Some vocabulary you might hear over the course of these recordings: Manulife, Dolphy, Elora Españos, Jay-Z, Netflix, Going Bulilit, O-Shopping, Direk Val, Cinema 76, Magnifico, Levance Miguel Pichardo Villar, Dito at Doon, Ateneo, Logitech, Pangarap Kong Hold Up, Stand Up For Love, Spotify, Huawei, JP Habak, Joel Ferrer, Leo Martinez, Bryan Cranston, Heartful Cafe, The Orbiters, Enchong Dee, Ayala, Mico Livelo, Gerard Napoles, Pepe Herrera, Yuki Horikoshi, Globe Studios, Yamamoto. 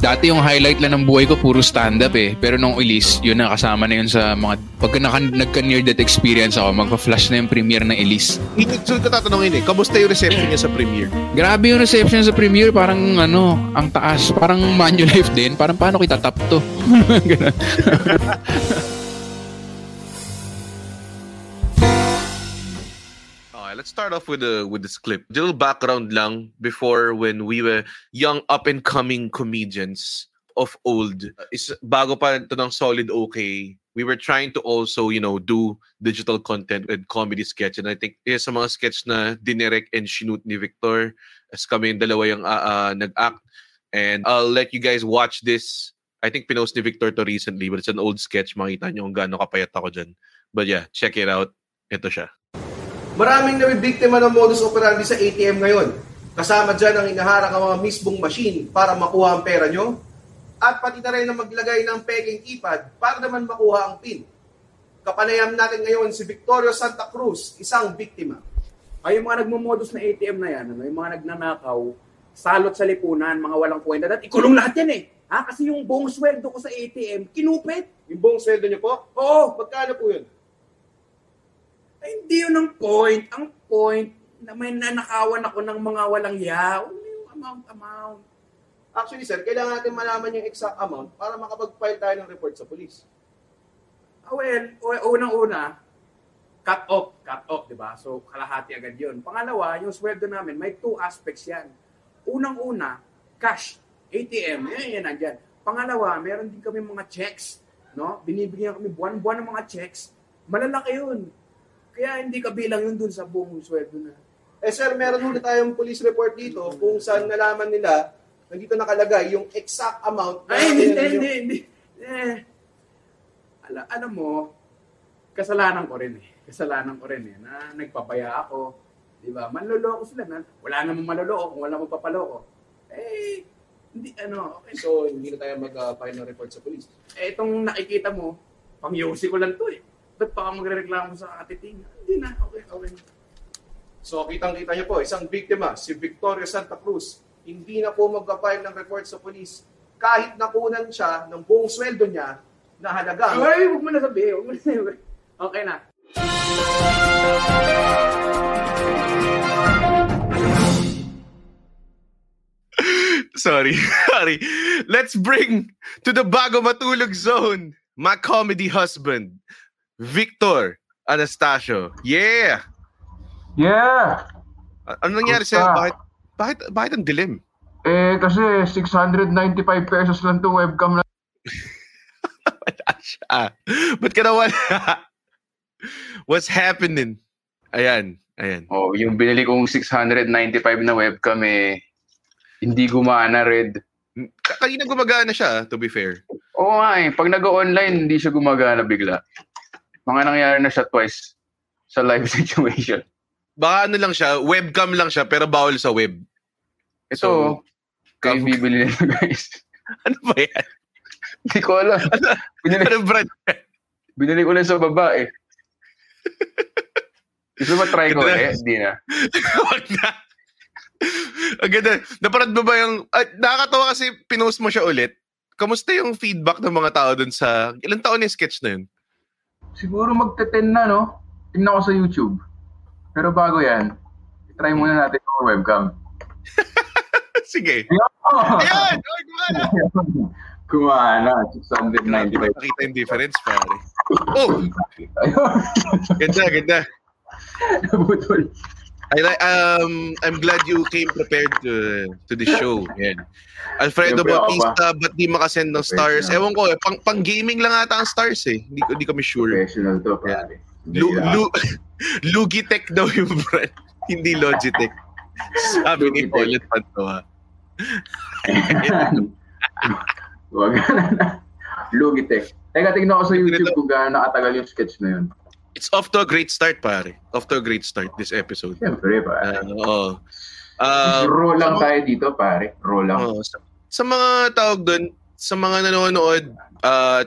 Dati yung highlight lang ng buhay ko puro stand-up eh. Pero nung Elise, yun na, kasama na yun sa mga... Pagka nagka-near that experience ako, magpa-flash na yung premiere ng Elise. So tatanungin eh, kamusta yung reception niya sa premiere? Grabe yung reception sa premiere, parang ano, ang taas. Parang Manulife din, parang paano kita top to? Ganun. Let's start off with this clip. A little background lang before when we were young up-and-coming comedians of old. Is bago pa ito ng solid okay. We were trying to also, you know, do digital content and comedy sketch. And I think sa mga sketch na dinirek and shoot ni Victor, as kami yung dalawa yung nag-act. And I'll let you guys watch this. I think pinost ni Victor to recently, but it's an old sketch. Makita nyo kung gaano kapayat ako dyan. But yeah, check it out. Ito siya. Maraming nabibiktima ng modus operandi sa ATM ngayon. Kasama dyan ang inaharang ang mga mismong machine para makuha ang pera nyo at pati na rin ang maglagay ng peking keypad para naman makuha ang PIN. Kapanayam natin ngayon si Victorio Santa Cruz, isang biktima. Ay, yung mga nagmumodus na ATM na yan, ano, yung mga nagnanakaw, salot sa lipunan, mga walang kwenta, at ikulong lahat yan eh. Ha? Kasi yung buong sweldo ko sa ATM, kinupit. Yung buong sweldo nyo po? Oo, magkano po yun? Ay, hindi yun ang point. Ang point na may nanakawan ako ng mga walang yaw. Ano yung amount? Actually, sir, kailangan natin malaman yung exact amount para makapag-file tayo ng report sa police. Well, unang-una, cut off, di ba? So, kalahati agad yun. Pangalawa, yung sweldo namin, may two aspects yan. Unang-una, cash, ATM, yan nandyan. Pangalawa, meron din kami mga checks, no? Binibigyan kami buwan-buwan ng mga checks. Malalaki yun. Kaya hindi kabilang yun dun sa buong sweldo na. Eh sir, meron ulit tayong police report dito kung saan nalaman nila na dito nakalagay yung exact amount. Ay, hindi. Alam mo, kasalanan ko rin eh. Na nagpapaya ako. Diba? Manloloko sila na. Wala namang manloloko kung wala namang papaloko. Eh, hindi ano. Okay. So, hindi na tayo mag-final report sa police. Eh, itong nakikita mo, pang-yosi ko lang to eh. Ba't pa ka magre-reklamo sa katiting? Hindi na, okay. So, kitang-kita niyo po, isang biktima, si Victoria Santa Cruz, hindi na po magpa-file ng report sa police kahit nakunan siya ng buong sweldo niya na halaga. Ay, huwag mo na sabihin. Okay na. Sorry. Let's bring to the bago matulog zone my comedy husband, Victor Anastasio. Yeah! Ano nangyari sa'yo? Bakit ang dilim? Eh, kasi 695 pesos lang to webcam na. Wala siya. Ba't ka nawala? What's happening? Ayan. Oh, yung binili kong 695 na webcam eh, hindi gumana, Red. Kanina gumagana siya, to be fair. Oo nga eh. Pag nag-online, hindi siya gumagana bigla. Mga nangyari na siya twice sa live situation. Baka ano lang siya, webcam lang siya, pero bawal sa web. Ito, so, kayo bibili nito, guys. Ano ba yan? Hindi ko alam. Binili ko lang sa babae. Gusto ba try ko eh? Hindi na. Huwag na. Ang ganda. Naparad ba yung... nakakatawa kasi pinost mo siya ulit. Kamusta yung feedback ng mga tao dun sa... Ilang taon yung sketch na yun? Siguro magte-10 na, no? Tingnan ko sa YouTube. Pero bago yan, try muna natin yung webcam. Sige. Ayan! Kumana! 695. Nakita yung difference, pare. Oh! Ganda. Nabutol. I'm glad you came prepared to the show. Yan. Alfredo Bautista, ba't di makasend ng stars? Ewan ko eh, pang gaming lang ata ang stars eh. Hindi kami sure. Professional to, pare. Lugitech daw yung brand. Hindi Logitech. Sabi ni Paulet Pantoa. Huwag na. Logitech. Teka, tignan ko sa YouTube kung gaano nakatagal yung sketch na yun. It's off to a great start, pare. Off to a great start this episode. Siyempre, pare. Roll lang tayo dito, pare. Roll lang. Sa mga tawag dun, sa mga nanonood,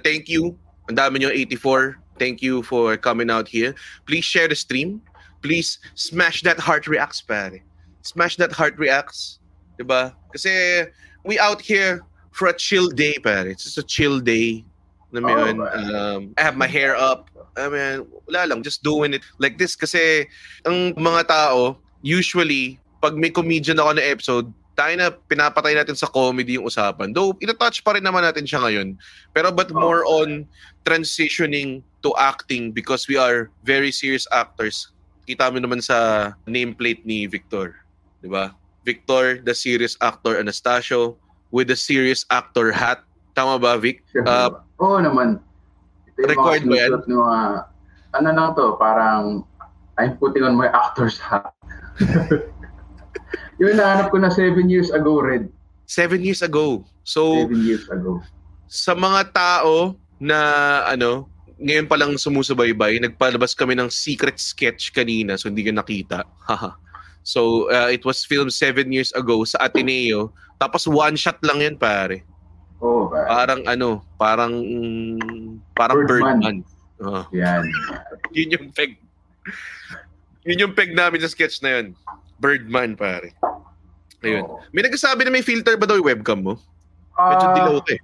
thank you. Ang dami nyo, 84. Thank you for coming out here. Please share the stream. Please smash that heart reacts, pare. Smash that heart reacts. Diba? Kasi we out here for a chill day, pare. It's just a chill day. I have my hair up. I mean, wala lang, just doing it like this kasi ang mga tao usually pag may comedian ako na episode, tayo na pinapatay natin sa comedy yung usapan. Though itatouch pa rin naman natin siya ngayon. Pero but more on transitioning to acting because we are very serious actors. Kita mo naman sa nameplate ni Victor, 'di ba? Victor, the serious actor Anastasio with the serious actor hat. Tama ba, Vic? Oo naman. Ito record ba yan? Ano na to? Parang I'm putting on my actor's hat. Yun, nahanap ko na 7 years ago, Red. 7 years ago. So, 7 years ago. Sa mga tao na ano, ngayon palang sumusubaybay, nagpalabas kami ng secret sketch kanina so hindi ko nakita. So, it was filmed 7 years ago sa Ateneo. Tapos one shot lang yan, pare. Oh, parang ano, parang Birdman. Oh. Yan. Yun yung peg namin sa sketch na yun. Birdman, pare. Ayun. Oh. May nagsasabi na may filter ba daw yung webcam mo? Medyo dilawit eh.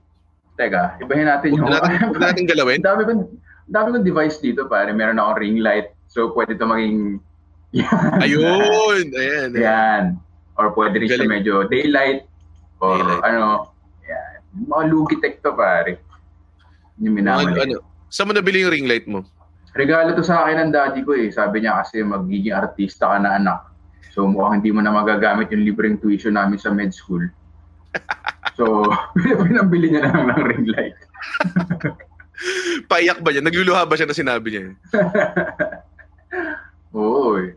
Teka, ibahin natin natin galawin. Dami kong device dito, pare. Meron akong ring light. So, pwede ito maging... Ayun! Ayan. Or pwede rin siya medyo daylight. Or daylight. Ano... Mga Logitech to, pare. Yung minamali. Saan mo nabili yung ring light mo? Regalo to sa akin ng daddy ko eh. Sabi niya kasi magiging artista ka na anak. So mukhang hindi mo na magagamit yung libreng tuition namin sa med school. So, pinambili niya lang ng ring light. Paiyak ba niya? Nagluluha ba siya na sinabi niya? Oo eh.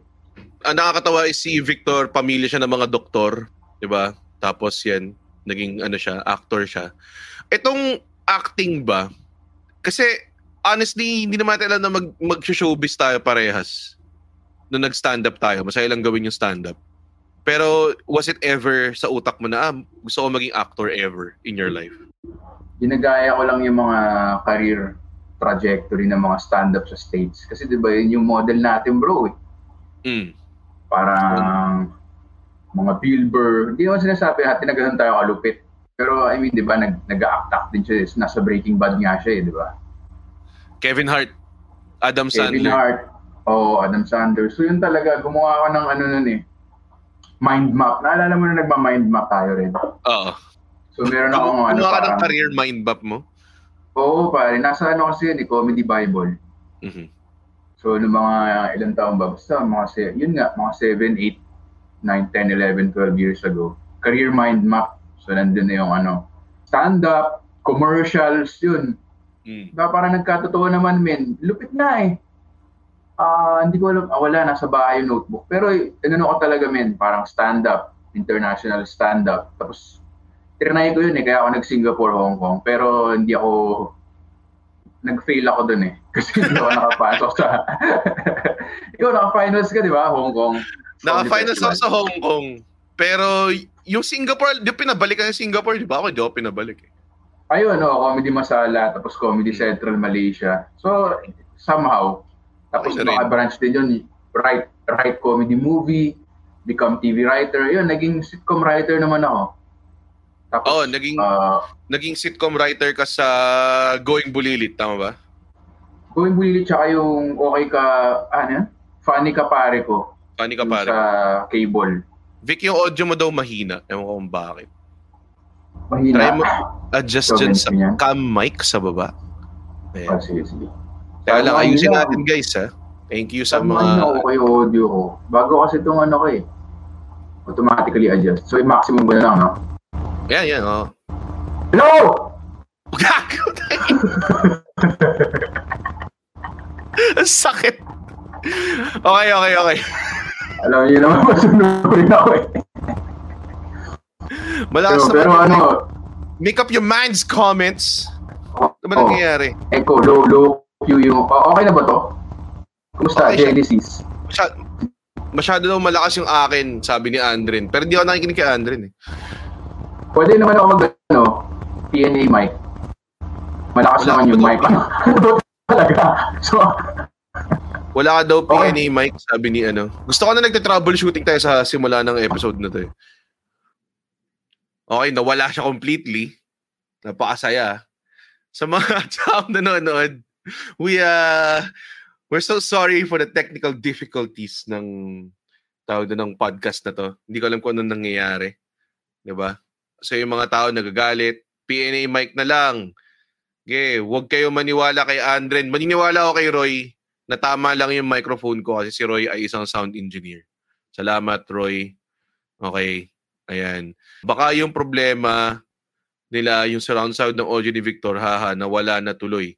Ang nakakatawa is si Victor, pamilya siya ng mga doktor. Diba? Tapos yan. Naging ano siya, actor siya. Itong acting ba? Kasi honestly, hindi naman natin alam na mag-showbiz tayo parehas. Nung nag-stand-up tayo, masaya lang gawin yung stand-up. Pero was it ever sa utak mo na, gusto ko maging actor ever in your life? Ginagaya ko lang yung mga career trajectory ng mga stand-up sa stage. Kasi diba yun yung model natin, bro eh. Mm. Parang... mga Bill Burr, hindi naman sinasabi na tinagahan tayo kalupit. Pero I mean, di ba, nag-a-act din siya. Nasa Breaking Bad nga siya eh, di ba? Kevin Hart, Adam Sandler. Kevin Hart, Adam Sandler. So yun talaga, gumawa ka ng ano nun eh, mind map. Naalala mo na nagma-mind map tayo rin. Oo. So meron akong ano. Gumawa ka ng career mind map mo? Oo, pare. Nasa ano kasi yun eh, Comedy Bible. Mm-hmm. So nung mga ilang taong ba, basta mga, yun nga, mga 7, 8, 9, 10, 11, 12 years ago. Career mind map. So, nandun na yung ano, stand-up, commercials, yun. Mm. Diba, parang nagkatotoo naman, men. Lupit na eh. Hindi ko alam. Wala, nasa bahay yung notebook. Pero, ko talaga, men. Parang stand-up, international stand-up. Tapos, trinay ko yun eh. Kaya ako nag-Singapore, Hong Kong. Pero, hindi ako... Nag-fail ako dun eh. Kasi hindi ako nakapasok sa... Ikaw, naka-finals ka, di ba? Hong Kong. Naka-finals ako sa Hong Kong. Pero yung Singapore, di ko pinabalik ka ng Singapore, di ba? Ako di ako pinabalik eh. Ayun, Comedy Masala, tapos Comedy Central Malaysia. So, somehow. Tapos naka-branch din yun. Write comedy movie, become TV writer. Yun, naging sitcom writer naman ako. Tapos, naging sitcom writer ka sa Going Bulilit, tama ba? Going Bulilit, tsaka yung okay ka, ano? Funny ka pare ko. Funny ka pare. Sa cable. Vic, yung audio mo daw mahina. Ewan ko kung bakit. Mahina. Try mo adjust dyan sa cam mic sa baba. Sige. Kaya lang, ayusin natin guys ha. Thank you sa mga... Kayo audio ko. Bago kasi itong ano ko eh. Automatically adjust. So, i-maximum ba na lang, no? Yan, yan, oo. No! Gago tayo! Sakit! Okay, okay, okay. Alam niyo naman, masunurin ako eh. Malakas pero, na ano, make up your mind's comments. Ano ba nangyayari? Echo, low, low, Q, yung... Okay na ba to? Kumusta? Okay, Genesis? Masyado daw malakas yung akin, sabi ni Andren. Pero hindi ako nakikinig kay Andren eh. Pwede naman ako mag ano, PNA mic. Malakas wala naman yung mic. Talaga. So, wala ka daw PNA mic, sabi ni ano. Gusto ko na nagte-troubleshooting tayo sa simula ng episode na to eh. Okay, nawala siya completely. Napakasaya. Sa mga taong nanonood, we're so sorry for the technical difficulties ng tao ng podcast na to. Hindi ko alam kung anong nangyayari. Diba? So yung mga tao nagagalit, PNA mic na lang. Okay, huwag kayo maniwala kay Andren. Maniniwala ako kay Roy na tama lang yung microphone ko kasi si Roy ay isang sound engineer. Salamat, Roy. Okay, ayan. Baka yung problema nila, yung surround sound ng audio ni Victor, haha, nawala na tuloy.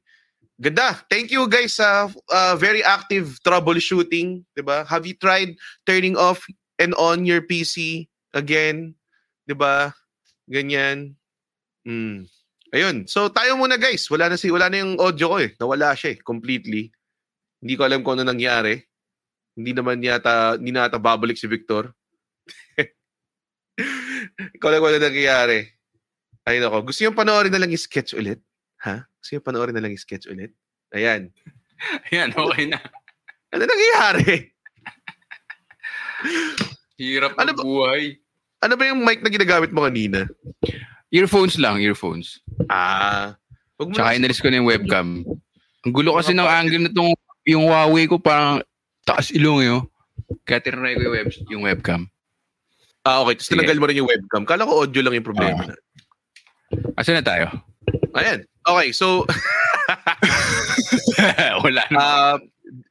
Ganda. Thank you guys sa very active troubleshooting, 'di ba? Have you tried turning off and on your PC again? 'Di ba? Ganyan. Mm. Ayun. So tayo muna guys. Wala na yung audio ko eh. Nawala siya eh, completely. Hindi ko alam kung ano nangyari. Hindi naman yata babalik si Victor. Ikaw lang wala nangyari. Ayun ako. Gusto yung panoorin na lang yung sketch ulit. Ha? Kasi panoorin na lang yung sketch ulit. Ayan. Ayan, okay na. Ano nangyayari? Hirap ng buhay. Ano ba yung mic na ginagamit mo kanina? Earphones lang, earphones. Ah. Tsaka inalis ko na yung webcam. Ang gulo kasi ng angle na itong yung Huawei ko parang taas ilong yun. Kaya tinaray ko yung webcam. Ah, okay. Tapos tinagal mo rin yung webcam. Kala ko audio lang yung problema na. Asan na tayo? Ayan. Okay, so... Wala na.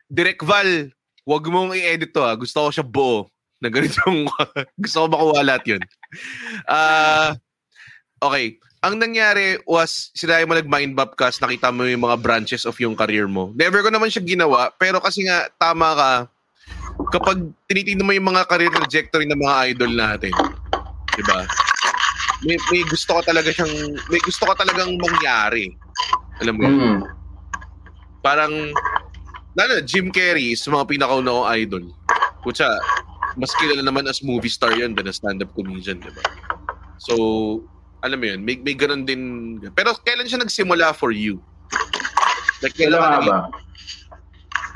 Direk Val, huwag mong i-edit to ha. Gusto ko siya buo. Na ganitong... Gusto ko makuha lahat yun. Okay. Ang nangyari was, sinabi mo nag-mindmap ka, nakita mo yung mga branches of yung career mo. Never ko naman siya ginawa, pero kasi nga, tama ka, kapag tinitignan mo yung mga career trajectory ng mga idol natin. Diba? May gusto ka talaga siyang mangyari. Alam mo yun? Parang lalo Jim Carrey is mga pinakauna kong idol. Kutsa, mas kilala naman as movie star yun than as stand-up comedian, diba? So, alam mo yun, may ganun din. Pero kailan siya nagsimula for you? Like, kailan ka naging...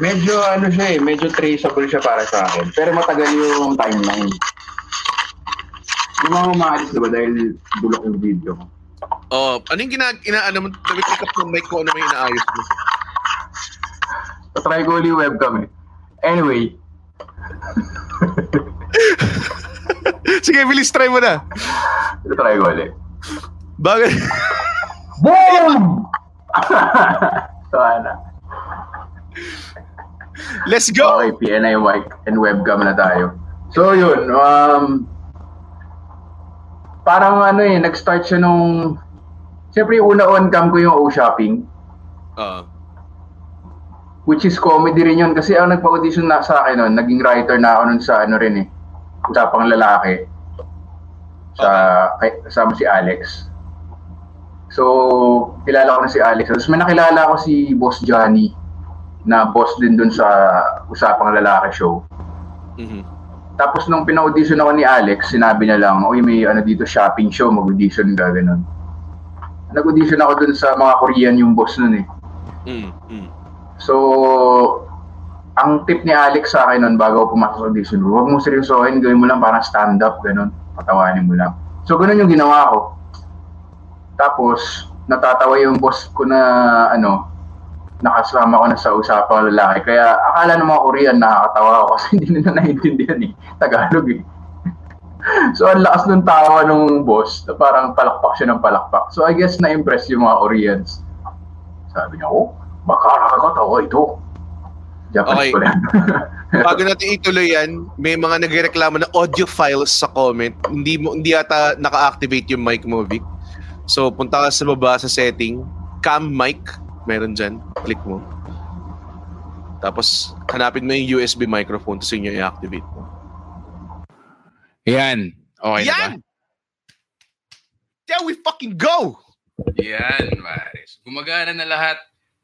Medyo ano siya eh, medyo traceable siya para sa akin. Pero matagal yung timeline. Yung mga umaalis diba dahil bulok yung video ko? Oo. Anong inaano mo? Pick up ng mic ko, ano may inaayos mo? Patry ko ulit yung webcam eh. Anyway. Sige, bilis try mo na. Patry ko ulit. Bakit? Boom! Tawa na. Let's go! Okay, PNA mic and webcam na tayo. So yun, parang ano eh, nag-start siya nung... Siyempre, una on-cam ko yung O-Shopping. Which is comedy rin yun. Kasi ang nagpa-audition na sa akin nun, naging writer na ako nun sa ano rin eh. Usapang Lalaki. Kasama si Alex. So, kilala ko na si Alex. Tapos may nakilala ko si Boss Johnny. Na boss din dun sa Usapang Lalaki show. Mm-hmm. Tapos nung pina-audition ako ni Alex, sinabi niya lang, uy, may ano dito, shopping show, mag-audition ka, ganun. Nag-audition ako dun sa mga Korean yung boss nun eh. So, ang tip ni Alex sa akin nun bago pumasok sa audition, huwag mong seryosohin, gawin mo lang parang stand-up, ganun. Patawanin mo lang. So, ganun yung ginawa ko. Tapos, natatawa yung boss ko na, ano, nakasama ko na sa Usapang Lalaki. Kaya akala ng mga Korean nakakatawa ako kasi hindi na naiintindihan eh. Tagalog eh. So ang lakas ng tawa nung boss. Parang palakpak siya ng palakpak. So I guess na-impress yung mga Koreans. Sabi niya, oh, baka nakakatawa ito. Japanese okay. ko lang. Bago natin ituloy yan, may mga nagreklamo na audio files sa comment. Hindi ata naka-activate yung mic mo, Vic. So, punta ka sa baba sa setting. Cam mic. Meron dyan. Click mo. Tapos, hanapin mo yung USB microphone tapos yun yung i-activate mo. Yan. Okay yan! Na ba? There we fucking go! Yan, maris. Gumagana na lahat.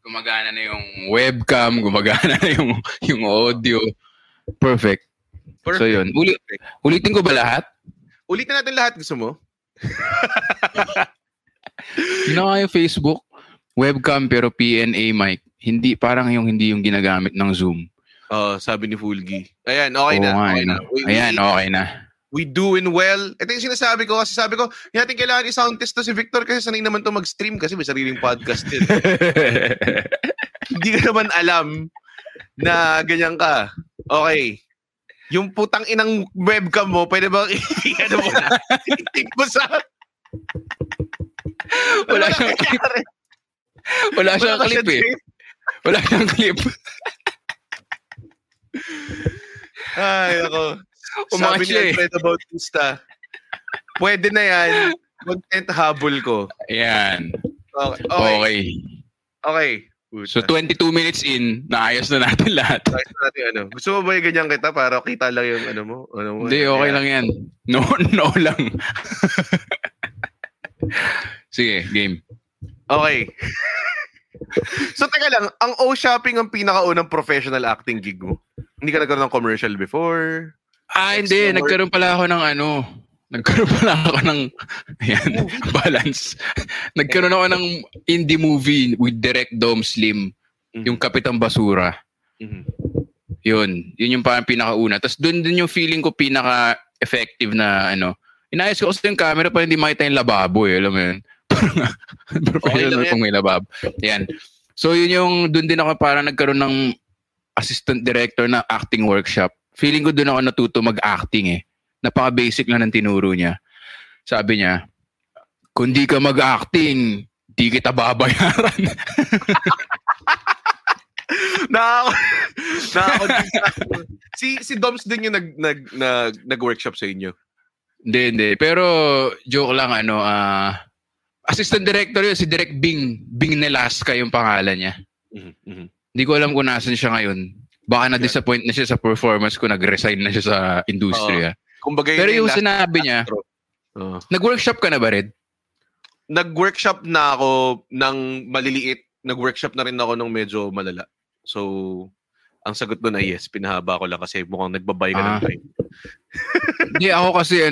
Gumagana na yung webcam, gumagana na yung audio. Perfect. So yun. Ulitin ko ba lahat? Ulitin natin lahat. Gusto mo? Ginawa yung Facebook, webcam pero PNA mic. Hindi, parang yung hindi yung ginagamit ng Zoom. Sabi ni Fulgi. Ayan, okay na. Ayan, okay na. We doing well. Ito yung sinasabi ko kasi sabi ko, natin kailangan i-sound test to si Victor kasi sanay naman to mag-stream kasi may sariling podcast din. Hindi ka naman alam na ganyan ka. Okay. Yung putang inang webcam mo, pwede ba i-ano mo na? I-tip mo sa... Wala siyang clip. Ay, ako. Sabi ni Alfredo Bautista, pwede na yan. Content habol ko. Ayan. Okay. So, 22 minutes in, naayos na natin lahat. Gusto mo ba yung ganyan kita para kita lang yung ano mo? Hindi, okay lang yan. No lang. Sige, game. Okay. So, teka lang. Ang O-Shopping ang pinakaunang professional acting gig mo. Hindi ka nagkaroon ng commercial before? Hindi. Nagkaroon pala ako ng ayan, balance. Nagkaroon ako ng indie movie with Direk Domes Lim. Mm-hmm. Yung Kapitang Basura. Mm-hmm. Yun yung parang pinakauna. Tapos doon din yung feeling ko pinaka-effective na ano. Inayos ko kasi yung camera para hindi makita yung lababo. Alam mo yun? Parang professional okay, kung may lababo. Ayan. So yun yung doon din ako parang nagkaroon ng assistant director na acting workshop. Feeling ko doon ako natuto mag-acting eh. Napaka-basic lang ng tinuro niya. Sabi niya, kung di ka mag-acting, di kita babayaran. Si Doms din yung nag-workshop sa inyo. Hindi. Pero joke lang, assistant director yun, si Direk Bing. Bing Nelaska yung pangalan niya. Mm-hmm. Hindi ko alam kung nasan siya ngayon. Baka na-disappoint na siya sa performance ko, nag-resign na siya sa industriya. Pero yung sinabi niya, nag-workshop ka na ba, Red? Nag-workshop na ako ng maliliit. Nag-workshop na rin ako ng medyo malala. So, ang sagot doon ay yes. Pinahaba ko lang kasi mukhang nagbabay ka ng time. Hindi, ako kasi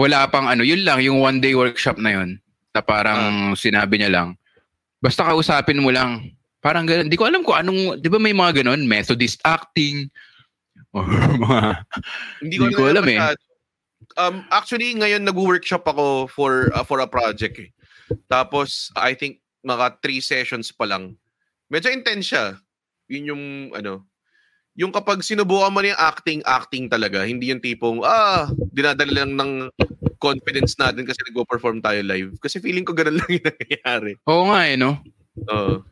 wala pang yun lang, yung one-day workshop na yun. Na parang sinabi niya lang, basta kausapin mo lang. Parang gano'n. Hindi ko alam kung anong... Di ba may mga gano'n? Methodist acting. Or mga... Hindi ko alam eh. Actually, ngayon nag-workshop ako for a project eh. Tapos, I think, mga 3 sessions pa lang. Medyo intense siya. Yun yung yung kapag sinubukan mo na yung acting talaga. Hindi yung tipong, dinadala lang ng confidence natin kasi nag-perform tayo live. Kasi feeling ko gano'n lang yung nangyayari. Oo nga eh, no? Oo.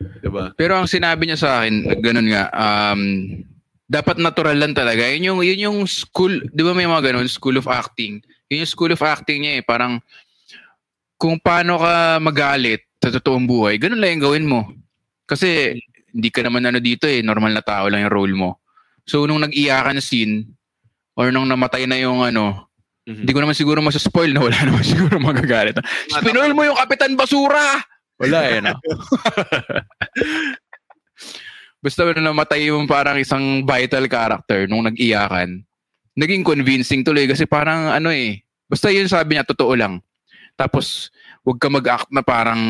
Diba? Pero ang sinabi niya sa akin, ganun nga, dapat natural lang talaga. Yun yung school, di ba may mga ganun, school of acting. Yun yung school of acting niya eh, parang kung paano ka magalit sa totoong buhay, ganun lang yung gawin mo. Kasi hindi ka naman dito eh, normal na tao lang yung role mo. So nung nag-iyakan scene, or nung namatay na yung mm-hmm. Hindi ko naman siguro masaspoil na wala naman siguro magagalit. Spinoil mo yung Kapitan Basura! Wala eh, no? Basta namatay yung parang isang vital character nung nag-iyakan. Naging convincing tuloy kasi parang basta yun sabi niya, totoo lang. Tapos, huwag ka mag-act na parang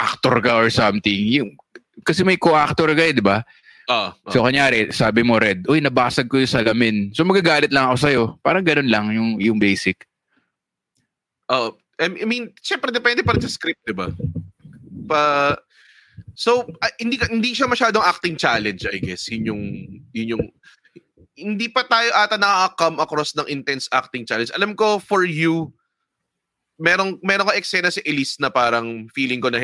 actor ka or something. Kasi may co-actor ka eh, di ba? So, kanyari, sabi mo, Red, uy, nabasag ko yung salamin. So, magagalit lang ako sa'yo. Parang ganun lang yung basic. I mean, syempre, depende pa rin sa script, di ba? Hindi siya masyadong acting challenge, I guess. Yun yung hindi pa tayo ata nakaka-come across ng intense acting challenge. Alam ko for you merong ka eksena si Elise na parang feeling ko na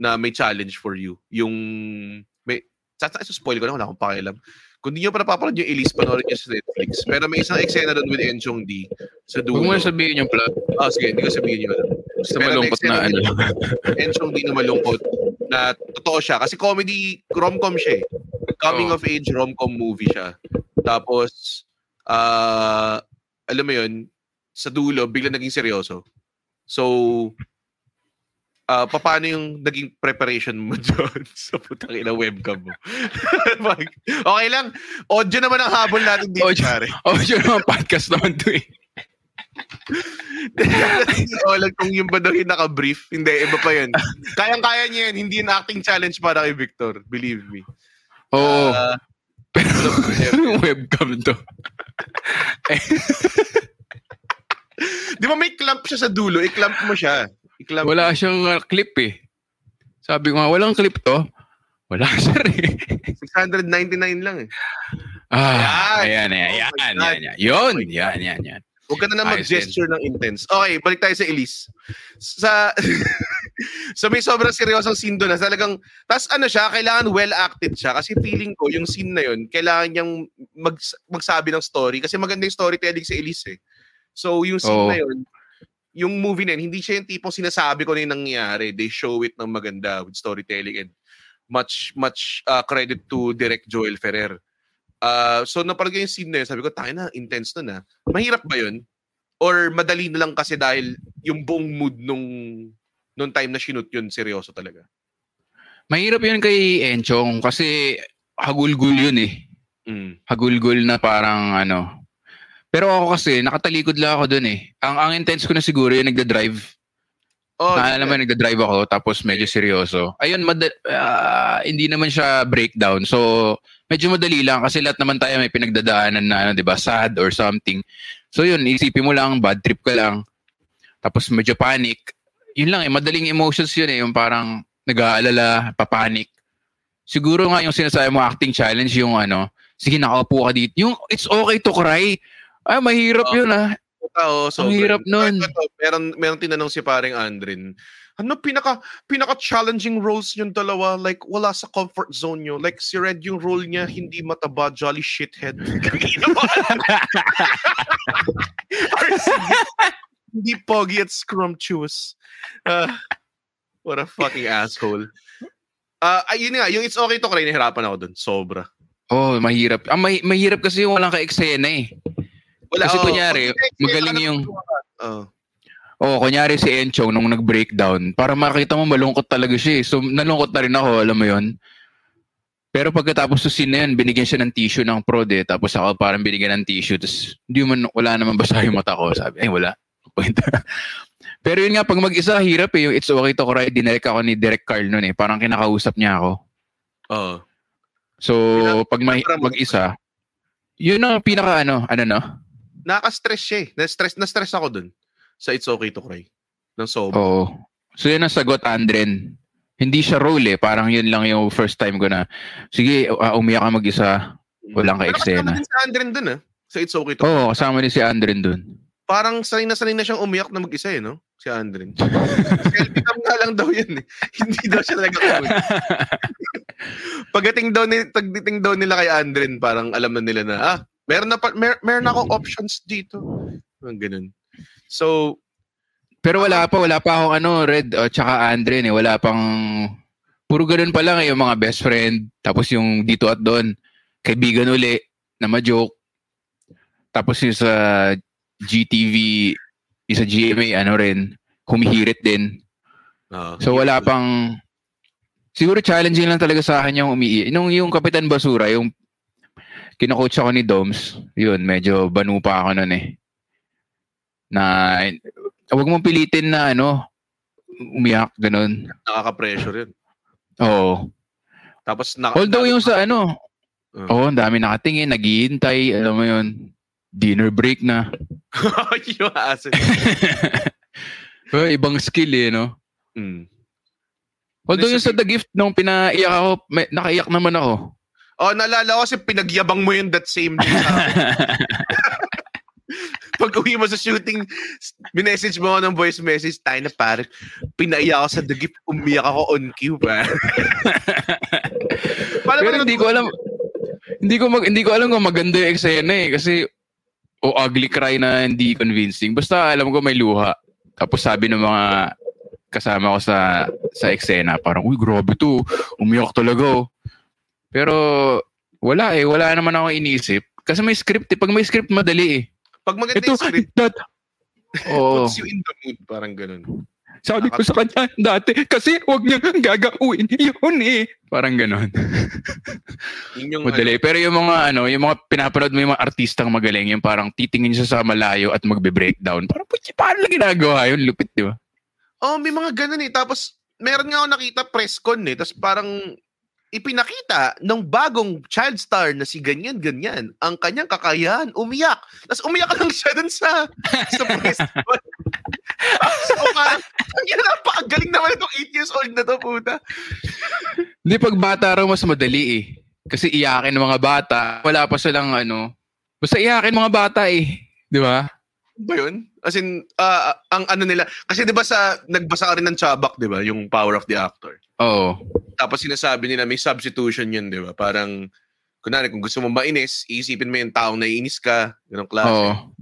na may challenge for you. Yung may spoil ko na, wala akong pakialam. Kung di nyo pa napapanood yung Elise, panoorin nyo sa Netflix. Pero may isang eksena doon with Enchong Dee sa dulo. Huwag mo sabihin yung plot. Ah, sige, hindi ko sabihin yun. Sa malungkot na ano. Enchong Dee na malungkot. Na totoo siya. Kasi comedy, rom-com siya eh. Coming of age, rom-com movie siya. Tapos, alam mo yun, sa dulo, bigla naging seryoso. So, paano yung naging preparation mo doon sa putang ina webcam mo? Okay lang. Audio naman ang habol natin dito, pare. Audio naman podcast naman to eh. O lang kung yung ba daw yung naka-brief. Hindi, iba pa yun. Kayang-kaya niya yun. Hindi yung acting challenge para kay Victor. Believe me. Oo. Pero yung webcam to. Di ba may clamp siya sa dulo? I-clamp mo siya. Iklam. Wala siyang clip eh. Sabi ko nga, walang clip to. Wala siya rin. 699 lang eh. Ah, ayan. Yun. Huwag ka na mag-gesture ng intense. Okay, balik tayo sa Elise. So may sobrang seryosong scene doon. Talagang, tas ano siya, kailangan well-acted siya. Kasi feeling ko, yung scene na yun, kailangan niyang magsabi ng story. Kasi maganda yung storytelling sa Elise eh. So yung scene na yun, yung movie na yun, hindi siya yung tipong sinasabi ko na yung nangyayari. They show it ng maganda with storytelling and much credit to Direk Joel Ferrer. So, naparag yung scene na yun, sabi ko, tayo na, intense na na. Mahirap ba yun? Or madali na lang kasi dahil yung buong mood nung time na shoot yun, seryoso talaga? Mahirap yun kay Enchong kasi hagulgul yun eh. Mm. Hagulgul na parang ano. Pero ako kasi, nakatalikod lang ako dun eh. Ang intense ko na siguro yung nagda-drive. Alam mo, nagda-drive ako, tapos medyo seryoso. Ayun, hindi naman siya breakdown. So, medyo madali lang kasi lahat naman tayo may pinagdadaanan na, ano, diba, sad or something. So yun, isipin mo lang, bad trip ka lang. Tapos medyo panic. Yun lang eh, madaling emotions yun eh. Yung parang nag-aalala, papanik. Siguro nga yung sinasabi mo, acting challenge, yung ano, sige, nakaupo ka dito. Yung, it's okay to cry. Ah, mahirap yun ah. So mahirap nun. Meron tinanong si pareng Andrin, ano pinaka-challenging roles yung dalawa? Like, wala sa comfort zone nyo. Like, si Red yung role niya, hindi mataba, jolly shithead. Hindi pogi at scrumptious. What a fucking asshole. Yun nga, yung it's okay to cry, nahirapan ako dun. Sobra. Oh, mahirap. Mahirap kasi yung walang ka-eksena eh. Wala, kasi kunyari, magaling yung... Kunyari si Enchong nung nag-breakdown, para makita mo malungkot talaga siya eh. So, nalungkot na rin ako, alam mo yun. Pero pagkatapos sa scene na yun, binigyan siya ng tissue ng prod eh. Tapos ako parang binigyan ng tissue. Tapos, wala naman basa yung mata ko. Sabi, ay wala. Pero yun nga, pag mag-isa, hirap eh. Yung it's okay to cry, dinirect ako ni Direk Carl nun eh. Parang kinakausap niya ako. Oo. So, pag mag-isa, yun ang pinaka ano? Naka-stress siya eh. Na-stress ako dun. Sa it's okay to cry. Ng sobo. Oo. So yun ang sagot, Andren. Hindi siya role eh. Parang yun lang yung first time ko na, sige, umiyak ka mag-isa. Walang ka-eksena. Kasama din si Andren dun ah. Sa it's okay to cry. Oo, kasama din si Andren dun. Parang sanay na siyang umiyak na mag-isa eh, no? Si Andren. Selfie cam na lang daw yun eh. Hindi daw siya nagkakawin. Pagdating daw nila kay Andren, parang alam na nila na, meron akong options dito. Ganun. So, pero wala pa akong Red at saka Andre eh. Wala pang, puro ganun pa lang eh, yung mga best friend. Tapos yung dito at doon, kaibigan uli, na ma-joke. Tapos yung sa GTV, yung sa GMA, rin, humihirit din. So wala pang, siguro challenging lang talaga sa akin yung yung Kapitang Basura, yung kino-coach ako ni Domes, yun, medyo banu pa ako nun eh. Na, huwag mong pilitin na, umiyak, ganun. Nakaka-pressure yun. Oo. Tapos, although yung sa, ang dami nakatingin, naghihintay, alam mo yun, dinner break na. Yung asin. Ibang skill eh, no? Mm. Although yung sa The Gift, nung pinaiyak ako, nakaiyak naman ako. Naalala ko kasi pinagyabang mo yung that same day. Pag uwi mo sa shooting, minessage mo ako ng voice message, tayo na parang pinaiyak ako sa dagip, umiyak ako on cue pa. Pero hindi ko alam, hindi ko alam kung maganda yung eksena eh, kasi o ugly cry na hindi convincing. Basta alam ko may luha. Tapos sabi ng mga kasama ko sa eksena, parang, uy, grabe to, umiyak talaga. Pero wala eh, wala naman ako iniisip. Kasi may script eh. Pag may script, madali eh. Pag maganda yung script, oh, puts you in the mood. Parang ganun. Sabi ko sa kanya dati, kasi huwag niya gagawin yun eh. Parang ganun. Yung madali. Ano. Pero yung mga, ano, yung mga pinapanood mo yung mga artistang magaling, yung parang titingin siya sa malayo at magbe-breakdown. Parang, paano lang ginagawa yun? Lupit, di ba? Oh, may mga ganun eh. Tapos, meron nga ako nakita press con eh. Tapos parang, ipinakita ng bagong child star na si ganyan-ganyan ang kanyang kakayahan, umiyak. Tapos umiyak lang siya dun sa festival. So parang, ang yun na, napakagaling naman itong 8 years old na to, puta. Hindi, pag bata raw mas madali eh. Kasi iyakin mga bata, wala pa silang ano. Basta iyakin mga bata eh. Di ba? Ba yun? As in, ang ano nila. Kasi di ba sa, nagbasa ka rin ng Chabak, di ba? Yung Power of the Actor. Oo. Tapos sinasabi nila, may substitution yun, di ba? Parang, kunwari, kung gusto mo mainis, iisipin mo yung taong naiinis ka. Ganong klase. Oo.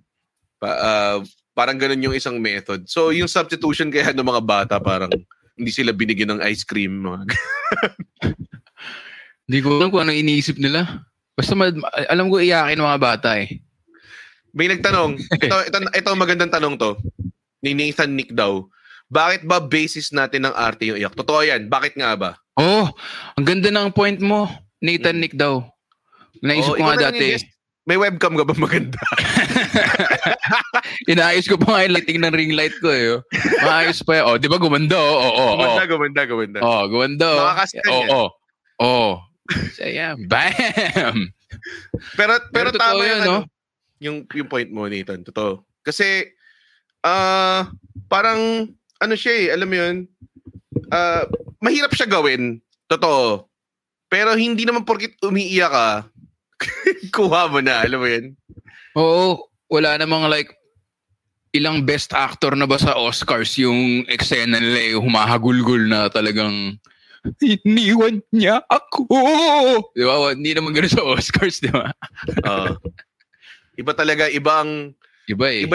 Parang ganun yung isang method. So, yung substitution kaya ng mga bata, parang hindi sila binigyan ng ice cream. Hindi ko alam kung anong iniisip nila. Basta alam ko iyakin mga bata eh. May nagtanong, ito magandang tanong to, ni Nathan Nick daw, bakit ba basis natin ng arte yung iyak? Totoo yan, bakit nga ba? Oh, ang ganda ng point mo, Nathan Nick daw. Naisip ko nga dati. May webcam ka ba maganda? Inaayos ko pa nga yung lighting ng ring light ko eh. Maayos pa yan. Oh, di ba gumanda? Gumanda. Oh, gumanda. Nakakastan yan. Oh. Sayang, bam! Pero tama yan, no? Yung point mo, Nathan, totoo. Kasi, parang, ano siya eh, alam mo yun, mahirap siya gawin, totoo. Pero hindi naman porkit umiiyak ka, kuha mo na, alam mo yun? Oo, wala namang like, ilang best actor na ba sa Oscars yung eksena nila eh, humahagulgul na talagang, iniwan niya ako! Di ba? Hindi naman ganun sa Oscars, di ba? Oo. Iba talaga, iba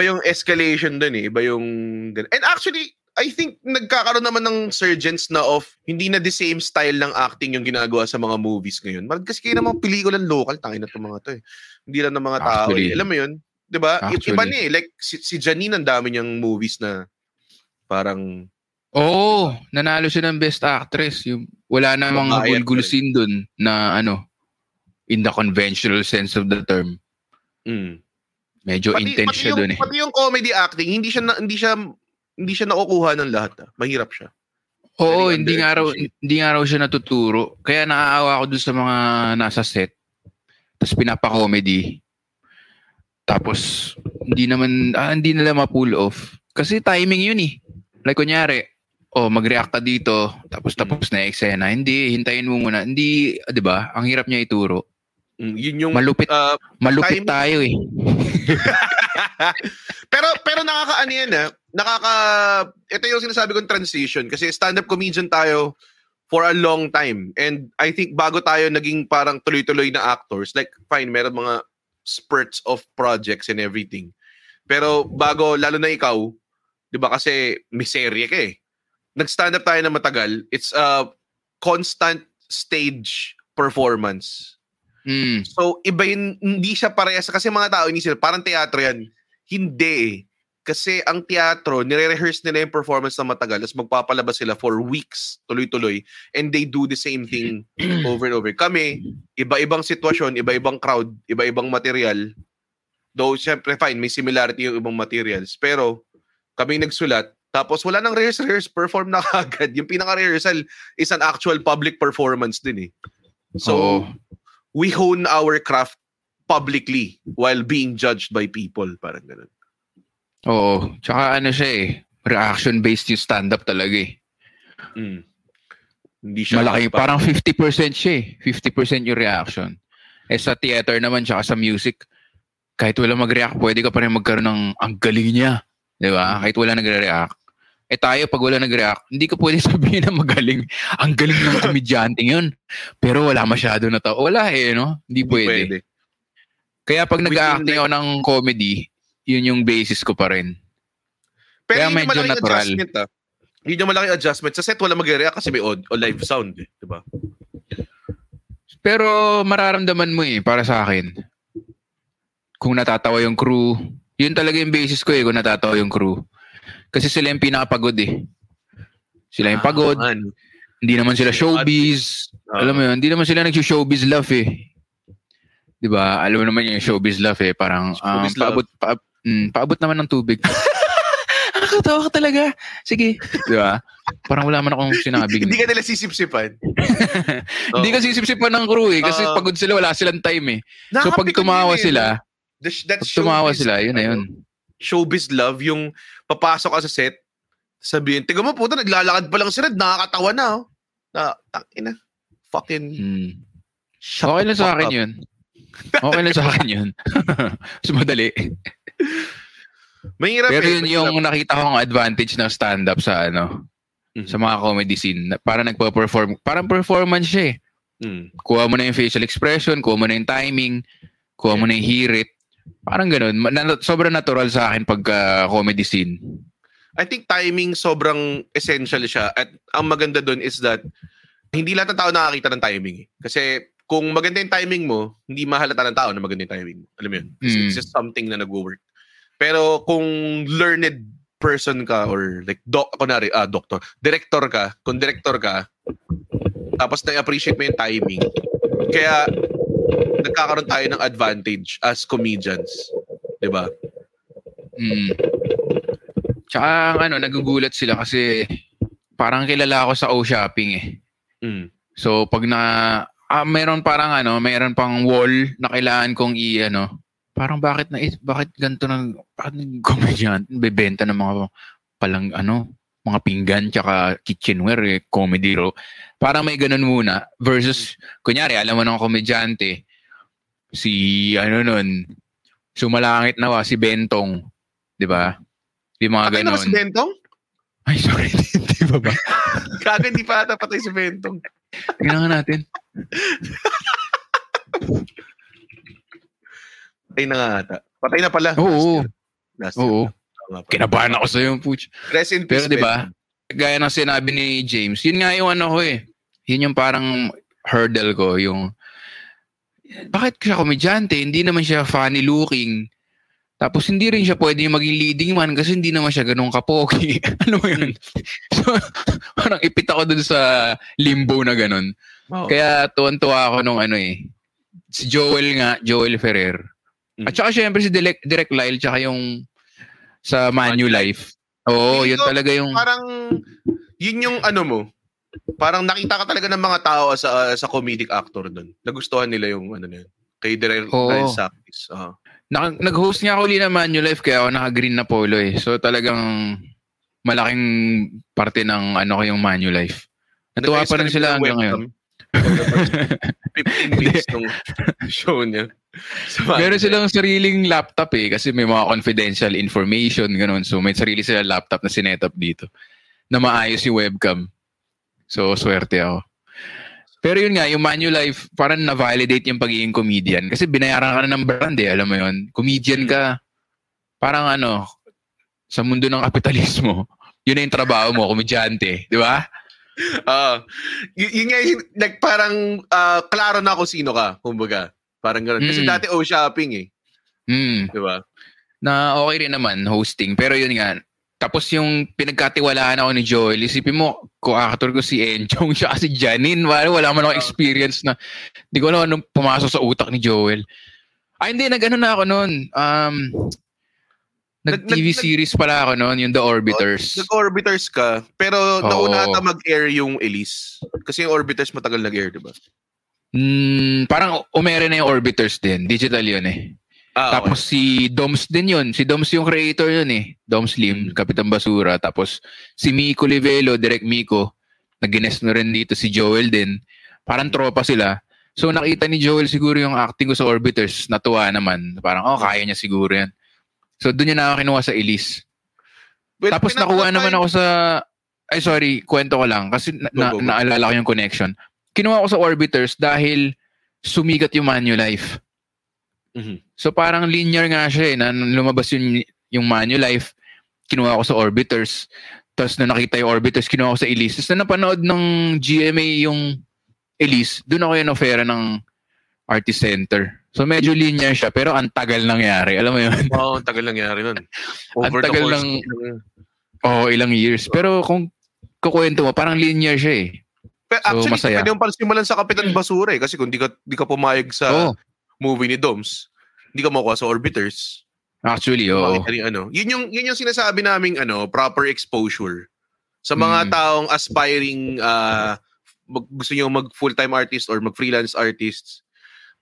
yung escalation dun eh. Iba yung... And actually, I think nagkakaroon naman ng surgence na of hindi na the same style ng acting yung ginagawa sa mga movies ngayon. Kasi kaya namang pelikulang local, tangin na itong mga to eh. Hindi lang ng mga tao eh. Alam mo yun? Diba? Actually. Iba na eh. Like, si Janine, ang dami niyang movies na parang... Oo! Oh, nanalo siya ng best actress. Yung, wala na mga gulgulusin dun na ano, in the conventional sense of the term. Medyo intense siya doon eh. Pati yung comedy acting, hindi siya nakukuha ng lahat. Mahirap siya. Oo, hindi nga raw siya natuturo. Kaya naaawa ako doon sa mga nasa set. Tapos pinapa-comedy. Tapos hindi nila ma-pull off. Kasi timing yun eh. Like kunyari, mag-react ka dito, tapos na eksena. Hindi, hintayin mo muna. Hindi, 'di ba? Ang hirap niya ituro. Yun yung malupit tayo eh. pero nakakaano yan ah. Ito yung sinasabi kong transition kasi stand-up comedian tayo for a long time and I think bago tayo naging parang tuloy-tuloy na actors, like fine, meron mga spurts of projects and everything. Pero bago, lalo na ikaw, 'di ba kasi miserye ka eh. Nag-stand up tayo na matagal. It's a constant stage performance. Mm. So, iba yun, hindi siya parehas. Kasi mga tao, inisip, parang teatro yan. Hindi eh. Kasi ang teatro, nire-rehearse nila yung performance na matagal as magpapalabas sila for weeks, tuloy-tuloy, and they do the same thing over and over. Kami, iba-ibang sitwasyon, iba-ibang crowd, iba-ibang material. Though, syempre, fine, may similarity yung ibang materials. Pero, kami nagsulat, tapos wala nang rehearse, perform na agad. Yung pinaka-rehearsal is an actual public performance din eh. So, we hone our craft publicly while being judged by people. Parang ganun. Oo. Tsaka ano siya eh. Reaction-based yung stand-up talaga eh. Mm. Hindi siya malaki. Parang 50% siya eh. 50% yung reaction. Eh sa theater naman tsaka sa music, kahit wala mag-react, pwede ka pa rin magkaroon ng ang galing niya. Di ba? Kahit wala nagre-react. Eh tayo, pag wala nag-react, hindi ka pwede sabihin na magaling. Ang galing ng komedyante yun. Pero wala masyado na tao. Wala eh, no? Hindi pwede. Kaya pag nag-act na ng comedy, yun yung basis ko pa rin. Pero kaya yun medyo natural. Yun yung malaking adjustment. Sa set, wala mag-react kasi may live sound eh. Diba? Pero mararamdaman mo eh, para sa akin. Kung natatawa yung crew. Yun talaga yung basis ko eh, kung natatawa yung crew. Kasi sila yung pinakapagod eh. Sila yung pagod. Man. Hindi naman sila showbiz. Alam mo yun, hindi naman sila nag-showbiz love eh. Diba? Alam mo naman yung showbiz love eh. Parang paabot naman ng tubig. Nakakatawa ka talaga. Sige. Diba? Parang wala man akong sinabi. Hindi ka nila sisip-sipan. Hindi ka sisip-sipan ng crew eh. Kasi pagod sila, wala silang time eh. So pag tumawa sila, yun na yun. Showbiz love, yung papasok ka sa set, sabihin, tiga mo puta, naglalakad pa lang si Red, nakakatawa na, oh. Tangina. Fucking... Okay lang sa akin yun. Okay lang sa akin yun. Sumadali. Mahirap eh. Pero yun yung nakita kong advantage ng stand-up sa sa mga comedy scene. Para nagpa-perform. Parang performance siya eh. Kuha mo na yung facial expression, kuha mo na yung timing, kuha mo na yung hirit. Parang ganun. Sobrang natural sa akin pagka comedy scene. I think timing sobrang essential siya. At ang maganda dun is that hindi lahat ng tao nakakita ng timing. Kasi kung maganda yung timing mo, hindi mahalata ng tao na maganda yung timing mo. Alam mo yun? Kasi it's just something na nag-work. Pero kung learned person ka or like director ka, kung director ka, tapos na-appreciate mo yung timing. Kaya nagkakaroon tayo ng advantage as comedians. Diba? Tsaka, nagugulat sila kasi parang kilala ako sa O-Shopping eh. So, pag na... mayroon pang wall na kailangan kong parang bakit ganito ng... Bakit comedian bebenta ng mga palang mga pinggan tsaka kitchenware eh, comedy ro. Parang may ganun muna versus, kunyari, alam mo ng komedyante, si sumalangit nawa, si Bentong. Diba? Di mga patay ganun. Patay na ba si Bentong? Ay, sorry. Diba ba? Kaka, hindi pa ata patay si Bentong. Tingnan natin. Patay na nga ata. Patay na pala. Oo. Oo. Kinabahan ako sa yung puch. Pero diba, gaya ng sinabi ni James, yun nga yung ko eh. Yun yung parang hurdle ko, yung bakit siya komedyante, hindi naman siya funny looking. Tapos hindi rin siya pwede maging leading man kasi hindi naman siya ganun kapoki. Ano mo yun? So, parang ipit ako dun sa limbo na ganun. Wow. Kaya tuwan-tuwa ako nung si Joel Ferrer. At saka syempre si Direk Lyle tsaka yung sa Manulife. Oo, yun talaga yung... Parang, yun yung mo, parang nakita ka talaga ng mga tao sa comedic actor doon. Nagustuhan nila yung yun. Kay Direk Lyle Sakis. Nag-host niya ako ulit ng Manulife kaya ako naka-green na polo eh. So talagang malaking parte ng yung Manulife. Natuwa pa rin sila hanggang ngayon. 15 minutes nung show niya. Meron silang sariling laptop eh kasi may mga confidential information ganun. So may sarili silang laptop na sinetap dito na maayos yung webcam. So swerte ako. Pero yun nga, yung Manulife parang na-validate yung pagiging comedian kasi binayaran ka na ng brand eh, alam mo yun. Comedian ka. Parang sa mundo ng kapitalismo, yun na yung trabaho mo, komedyante, di ba? Yun nga yun, parang klaro na kung sino ka, kumbaga. Parang gano'n. Kasi dati O-Shopping eh. Diba? Na okay rin naman, hosting. Pero yun nga. Tapos yung pinagkatiwalaan ako ni Joel, isipin mo, co-actor ko si Enchong, siya si Janine. Wala man ako experience na, hindi ko alam anong pumasok sa utak ni Joel. Ay hindi, nag-ano na ako noon. Nag-TV series pala ako noon, yung The Orbiters. The Orbiters ka. Pero nauna ata mag-air yung Elise. Kasi yung Orbiters matagal nag-air, diba? Parang umere na yung Orbiters din. Digital yun eh. Tapos si Domes din yun. Si Domes yung creator yun eh. Domes Lim, Kapitang Basura. Tapos si Mico Livelo, Direk Mico. Nag-guest na rin dito si Joel din. Parang tropa sila. So nakita ni Joel siguro yung acting ko sa Orbiters, natuwa naman. Parang, oh, kaya niya siguro yan. So doon niya na kinuha sa Elise. Well, tapos nakuha naman ako sa... Ay, sorry, kwento ko lang. Kasi naalala ko yung connection. Kinuha ko sa Orbiters dahil sumikat yung Manulife. Mm-hmm. So parang linear nga siya eh. Na lumabas yung Manulife, kinuha ko sa Orbiters. Tapos na nakita yung Orbiters, kinuha ko sa Elise. Tapos na napanood ng GMA yung Elise, doon ako yung offera ng Artist Center. So medyo linear siya, pero ang tagal nangyari. Alam mo yun? Oo, ang tagal nangyari nun. Over ang tagal ng... Oo, ilang years. Pero kung kukwento mo, parang linear siya eh. Pero so, actually, masaya. Pwede yung pansimulan sa Kapitang Basura eh. Kasi kung di ka pumayag sa movie ni Domes, di ka makuha sa Orbiters. Actually, oo. Yun yung sinasabi naming proper exposure. Sa mga taong aspiring gusto nyo mag full-time artist or mag freelance artists,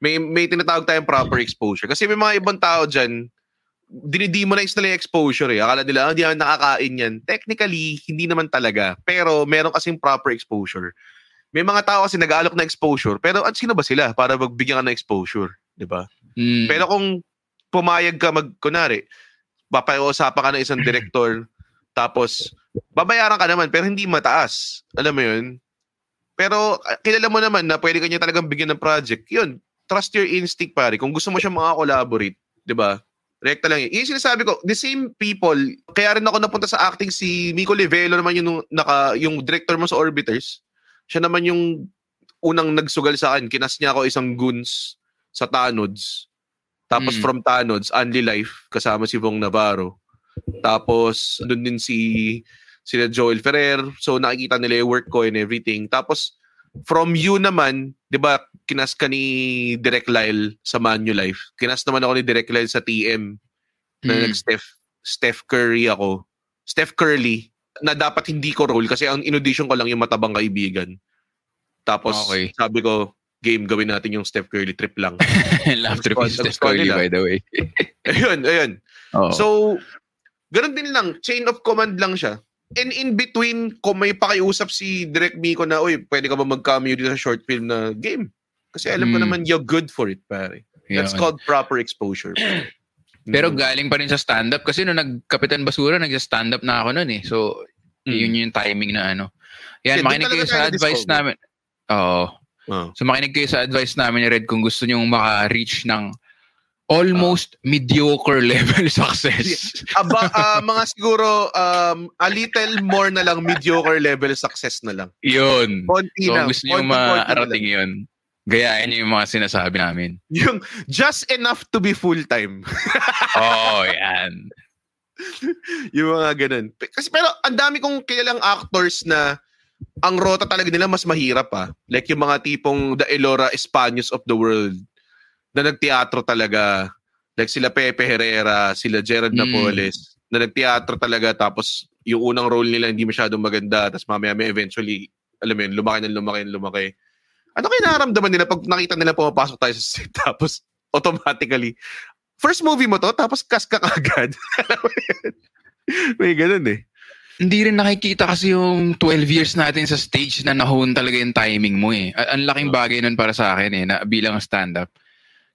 may tinatawag tayong proper exposure. Kasi may mga ibang tao dyan, dinidemonize nila yung exposure eh. Akala nila, hindi naman nakakain yan. Technically, hindi naman talaga. Pero meron kasing proper exposure. May mga tao kasi nag-aalok na exposure. Pero at sino ba sila para magbigyan ka ng exposure? Diba? Mm. Pero kung pumayag ka kunwari, papag-uusapan ka ng isang director, tapos babayaran ka naman pero hindi mataas. Alam mo yun? Pero kilala mo naman na pwede ka niya talagang bigyan ng project. Yun, trust your instinct pare. Kung gusto mo siya maka-collaborate, diba? Rekta lang yun. Yung sinasabi ko, the same people, kaya rin ako napunta sa acting si Mico Livelo naman yung director mo sa Orbiters. Siya naman yung unang nagsugal sa akin. Kinas niya ako isang goons sa Tanods. Tapos from Tanods, Only Life, kasama si Vong Navarro. Tapos doon din sila Joel Ferrer. So nakikita nila yung work ko and everything. Tapos from you naman, di ba, kinas ka ni Direk Lyle sa Manulife. Kinas naman ako ni Direk Lyle sa TM. Na Steph Curly. Na dapat hindi ko role kasi ang inaudition ko lang yung matabang kaibigan. Tapos sabi ko, game, gawin natin yung Steph Curly trip lang. Love trip yung Steph Curly by the way. ayun. Oh. So, ganun din lang. Chain of command lang siya. And in between, kung may pakiusap si Direk Mico na, uy, pwede ka ba mag-cameo dito sa short film na game? Kasi alam ko naman, you're good for it, pare. That's called proper exposure. Pero galing pa rin sa stand-up. Kasi nung nag-Kapitan Basura, nag-stand-up na ako nun eh. So, yun yung timing na ano. Yan, makinig kayo sa advice namin. Oo. Oh. So, makinig kayo sa advice namin ni Red kung gusto nyong maka-reach ng almost mediocre level success. Mga siguro a little more na lang mediocre level success na lang. Yun. Konti so, lang. Gusto nyo maarating yun. Gayain nyo yung mga sinasabi namin. Yung just enough to be full-time. Yan. Yung mga ganun. Kasi pero ang dami kong kilalang actors na ang rota talaga nila mas mahirap pa. Like yung mga tipong the Elora Españos of the world. Na nagteatro talaga, like sila Pepe Herrera, sila Gerard Napoles, na nagteatro talaga, tapos yung unang role nila hindi masyadong maganda, tapos mamaya eventually, alam mo yun, lumaki. Ano kaya nararamdaman nila pag nakita nila pumapasok tayo sa set, tapos automatically, first movie mo to, tapos cast ka agad. May ganun eh. Hindi rin nakikita kasi yung 12 years natin sa stage na nahon talaga yung timing mo eh. Ang laking bagay nun para sa akin eh, na bilang stand-up.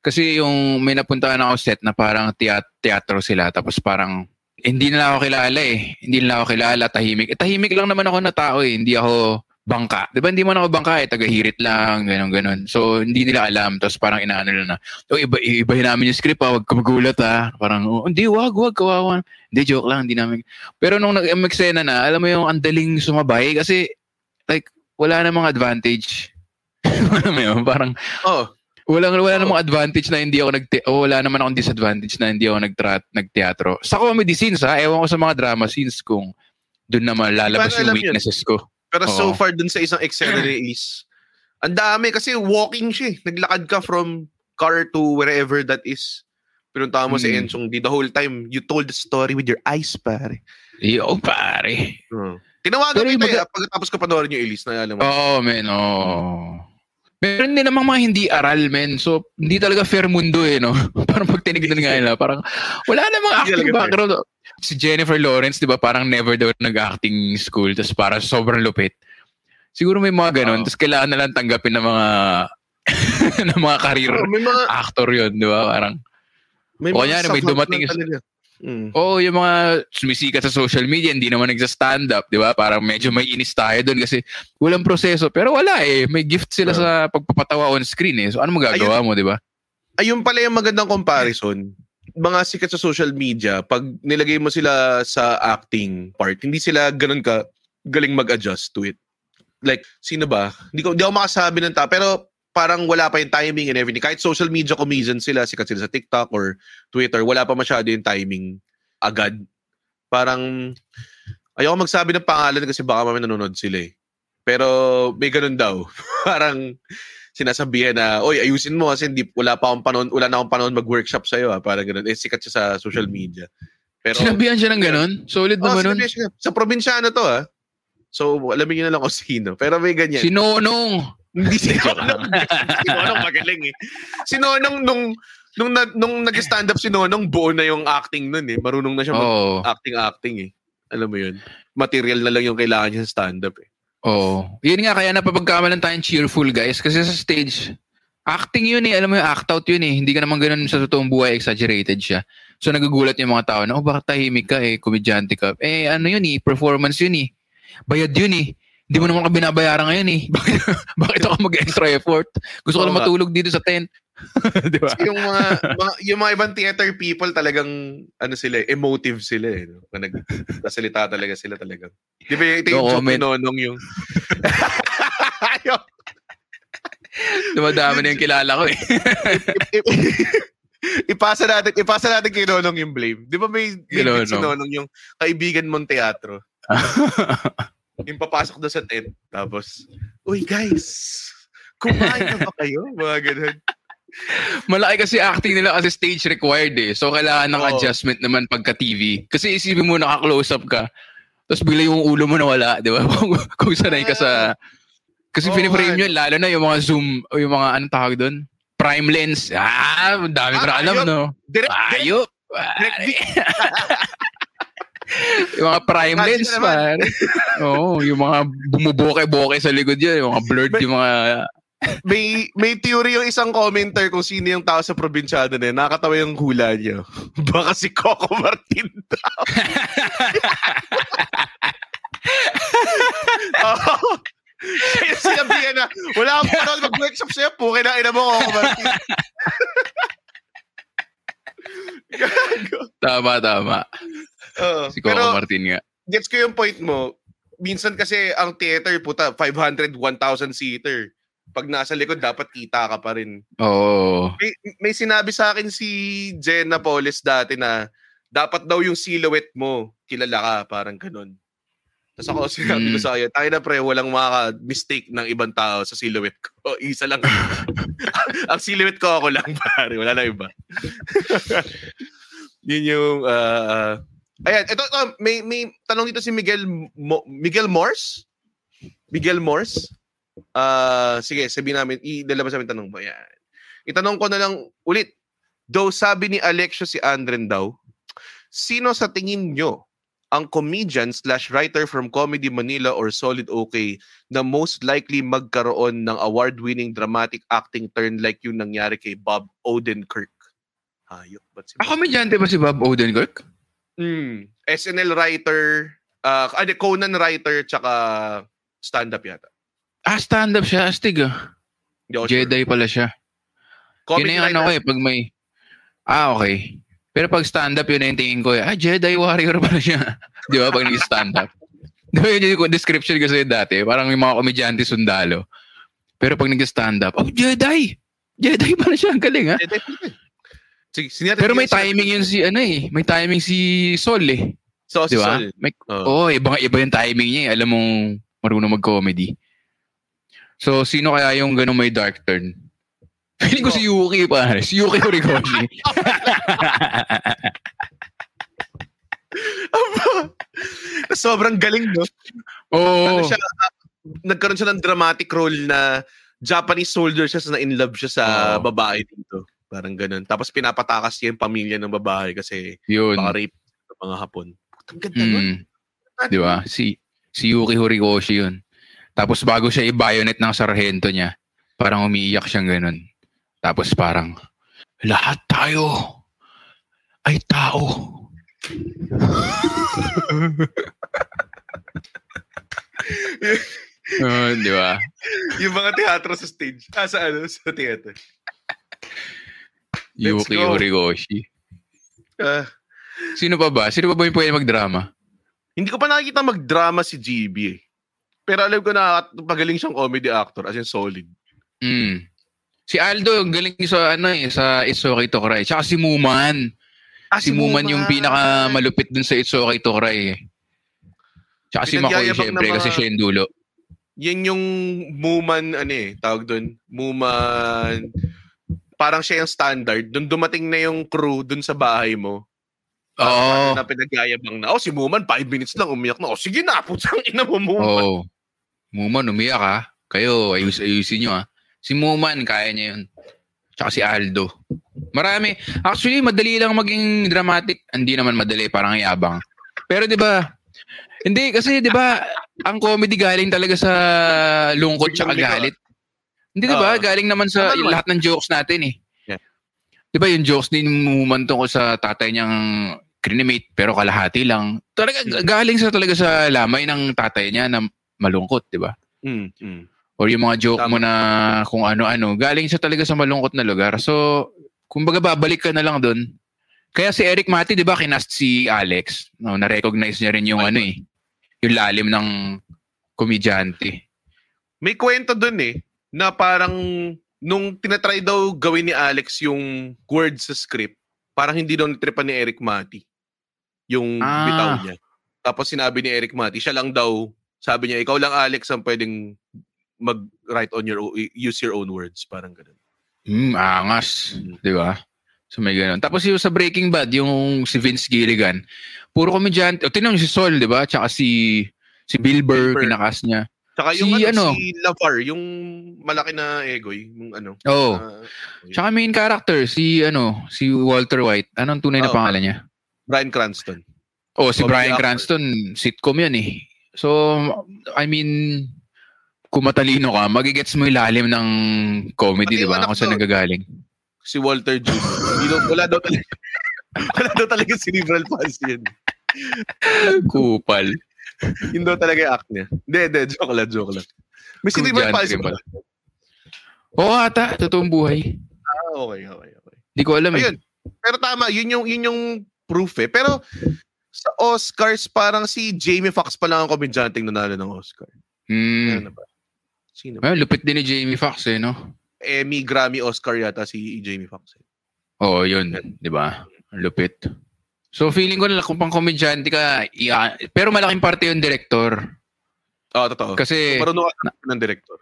Kasi yung may napuntaan ako set na parang teatro sila. Tapos parang hindi nila ako kilala eh. Hindi nila ako kilala, tahimik. Tahimik lang naman ako na tao eh. Hindi ako bangka. Diba hindi man ako bangka eh. Tagahirit lang, ganun. So hindi nila alam. Tapos parang inaano na. So ibahin namin yung script ha. Huwag ka magulat ha. Parang hindi, wag, kawawan. Hindi, joke lang. Hindi namin. Pero nung nag-MXena na, alam mo yung ang daling sumabay. Kasi like wala namang advantage. Alam mo yun? Parang wala namang advantage na hindi ako wala naman akong disadvantage na hindi ako nagteatro. Sa comedy scenes ha, ewan ko sa mga drama scenes kung doon na malalabas yung weaknesses ko. Pero so far doon sa isang excellery is, ang dami kasi walking siya. Naglakad ka from car to wherever that is. Pinuntahan mo si Enchong Dee the whole time. You told the story with your eyes, pare. Yo, pare. Tinawagan kita pagkatapos ka panoorin yung Elise na alam mo. Meron din namang mga hindi aral, men. So, hindi talaga fair mundo eh, no? Parang pag tinignan nga nila, parang wala namang acting background. Si Jennifer Lawrence, di ba, parang never daw nag-acting school. Tapos parang sobrang lupit. Siguro may mga ganun. Tapos kailangan nalang tanggapin ng mga ng mga career mga, actor yun, di ba? Parang, may o kanyari, may dumating. Oo, yung mga sumisikat sa social media, hindi naman nagsa-stand up, di ba? Parang medyo may inis tayo doon kasi walang proseso. Pero wala eh, may gift sila sa pagpapatawa on screen eh. So ano magagawa mo, di ba? Ayun pala yung magandang comparison. Mga sikat sa social media, pag nilagay mo sila sa acting part, hindi sila ganun ka galing mag-adjust to it. Like, sino ba? Hindi ako makasabi ng tao, pero parang wala pa yung timing and everything. Kahit social media comedian sila, sikat sila sa TikTok or Twitter, wala pa masyado yung timing agad. Parang, ayoko magsabi ng pangalan kasi baka may nanonood sila eh. Pero may ganun daw. Parang sinasabihan na, oy, ayusin mo kasi hindi, wala na akong panahon mag-workshop sa'yo. Ha? Parang ganun. Eh, sikat siya sa social media. Pero, sinabihan siya ng ganun? Solid na ganun? Sa probinsyano to ha. So, alamin nyo na lang kung sino. Pero may ganyan. Sinonong! Hindi si Nonong magaling eh. Si Nonong nung nag-stand up si Nonong, buo na yung acting nun eh. Marunong na siya mag-acting eh. Alam mo yun. Material na lang yung kailangan niya sa stand up eh. Oo. Oh. Yun nga, kaya napapagkamalan tayong cheerful guys kasi sa stage, acting yun eh. Alam mo yung act out yun eh. Hindi ka naman ganun sa totoong buhay, exaggerated siya. So nagagulat yung mga tao na, oh bakit tahimik ka eh, komedyante ka. Eh ano yun eh, performance yun eh. Bayad yun eh. Hindi mo naman ka binabayaran ngayon eh. Bakit ako mag-extra effort? Gusto ko lang matulog dito sa tent. Di ba? Yung mga ibang theater people talagang ano sila, emotive sila eh. Nagsasalita talaga sila talaga. Di ba yung joke ni Nonong yung... Dumadami na yung kilala ko eh. Ipasa natin kay Nonong yung blame. Di ba may Nonong. Si Nonong yung kaibigan mong teatro? Yung papasok doon sa tent, tapos, uy guys, kumain na ba kayo? Mga ganun. Malaki kasi acting nila kasi stage required eh. So kailangan ng adjustment naman pagka TV. Kasi isipin mo naka-close up ka, tapos bigla yung ulo mo nawala, di ba? Kung sanay ka sa... Kasi piniframe yun, lalo na yung mga zoom, o yung mga anong tawag doon? Prime lens. Dami para alam, no? Ayop! Yung mga prime lens pa. Oo, yung mga bumuboke-boke sa likod yun. Yung mga blurred, yung mga... may theory yung isang commenter kung sino yung tao sa probinsyado na yun. Nakakatawa yung hula niyo. Baka si Coco Martin daw. Sinabihan na, wala akong panahon mag-workshop sa'yo. Pukin na, ina mo Coco Martin. Tama. Si Coco pero, Martin nga. Gets ko yung point mo. Minsan kasi ang theater, puta, 500, 1,000 seater. Pag nasa likod, dapat kita ka pa rin. Oo. May sinabi sa akin si Jenna Polis dati na dapat daw yung silhouette mo, kilala ka, parang ganun. Tapos ako sinabi ko sa kanya, tayo na pre, walang maka-mistake ng ibang tao sa silhouette ko. Isa lang. Ang silhouette ko ako lang, pare. Wala na iba. Yun yung... ayan, ito, may tanong dito si Miguel Morse? Sige, sabihin namin, idalabas namin tanong mo. Ayan. Itanong ko na lang ulit. Though sabi ni Alexio si Andren daw, sino sa tingin nyo ang comedian/writer from Comedy Manila or Solid OK na most likely magkaroon ng award-winning dramatic acting turn like yung nangyari kay Bob Odenkirk? Hayop. Komedyante ba si Bob Odenkirk? SNL writer, Conan writer, tsaka stand-up yata. Ah, stand-up siya. Astig ah. Jedi pala siya. Comedy yun na yung ano ko eh, pag may... Ah, okay. Pero pag stand-up yun na yung tingin ko, Jedi Warrior pala siya. Di ba? Pag nag-stand-up. Di ba yung description kasi dati? Parang may mga komedyante sundalo. Pero pag nag-stand-up, Jedi! Jedi pala siya. Ang galing, ha? Jedi pala. Pero may timing yun si, may timing si Sol, eh. So, di ba? Oo, iba yung timing niya, eh. Alam mong marunong mag-comedy. So, sino kaya yung ganun may dark turn? Piling ko si Yuki, pare. Si Yuki Horikoshi. Sobrang galing, no? Oo. Nagkaroon siya ng dramatic role na Japanese soldier siya na in love siya sa babae dito. Parang ganun. Tapos pinapatakas niya yung pamilya ng babae kasi baka-rape sa mga Hapon. Ang ganda nun. Di ba? Si Yuki Horikoshi yun. Tapos bago siya i-bayonet ng sarhento niya, Parang umiiyak siyang ganun. Tapos parang, lahat tayo ay tao. Di ba? Yung mga teatro sa stage. Sa ano? Sa teatro. Yuki Horikoshi. Sino pa ba? Sino pa ba yung pwede magdrama? Hindi ko pa nakikita magdrama si GB eh. Pero alam ko na pagaling siyang comedy actor, as in solid. Mm. Si Aldo, galing sa ano eh, sa It's Okay to Cry. Tsaka si Muman. Si Muman yung pinaka malupit dun sa It's Okay to Cry eh. Tsaka si Makoy, syempre, kasi siya yung dulo. Yan yung Muman, ano eh, tawag dun. Muman, parang siya yung standard. Dun dumating na yung crew dun sa bahay mo. Oo. Na pinagayabang na, si Muman, 5 minutes lang, umiyak na. Sige na, putang ina mo, Muman. Oo. Muman, umiyak ha. Kayo, ayusin nyo ha. Si Muman, kaya niya yun. Tsaka si Aldo. Marami. Actually, madali lang maging dramatic. Hindi naman madali, parang yabang. Pero di ba? Hindi, kasi di ba, ang comedy galing talaga sa lungkot tsaka galit. Hindi di ba? Galing naman sa lahat ng jokes natin eh. Yeah. Di ba yung jokes din Muman tungkol sa tatay niyang krinimate pero kalahati lang. Talaga galing sa talaga sa lamay ng tatay niya na malungkot, di ba? Mm-hmm. Or yung mga joke mo na kung ano-ano, galing siya talaga sa malungkot na lugar. So, kumbaga babalik ka na lang doon. Kaya si Eric Mati, di ba, kinast si Alex. No, na-recognize niya rin yung ano eh, yung lalim ng komedyante. May kwento doon eh, na parang nung tinatry daw gawin ni Alex yung words sa script, parang hindi daw nitripan ni Eric Mati yung bitaw niya. Tapos sinabi ni Eric Mati, siya lang daw, sabi niya, ikaw lang Alex ang pwedeng mag-write on your own, use your own words, parang ganun. Angas, di ba? So may ganun. Tapos yung sa Breaking Bad, yung si Vince Gilligan, puro komedyante. O tinanong si Saul, di ba? Tsaka si Bill Burr, kinakas niya. Tsaka yung si Lavar, yung malaki na egoy, yung ano. Oo. Tsaka main character, si Walter White. Anong tunay na pangalan niya? Bryan Cranston. Oh, si Bryan Cranston, sitcom yan eh. So, I mean, kung matalino ka, magigets mo yung lalim ng comedy, di ba? Kung saan nagagaling. Si Walter Jr. Wala daw talaga cerebral palsy yun. Kupal. Yun daw talaga yung act niya. Hindi, joke lang. May cerebral palsy ba? Oo ata, totoong buhay. Okay. Hindi ko alam eh. Pero tama, yun yung proof eh. Pero sa Oscars, parang si Jamie Foxx pa lang ang komedyanteng nanalo ng Oscar. Ano ba? Sino ba? Lupit din ni Jamie Foxx eh, no? Emmy, Grammy, Oscar yata si Jamie Foxx eh. Oo, yun. Di ba? Lupit. So, feeling ko na kung pang komedyante ka, pero malaking parte yung director. Oo, totoo. Kasi, marunong ka ng director.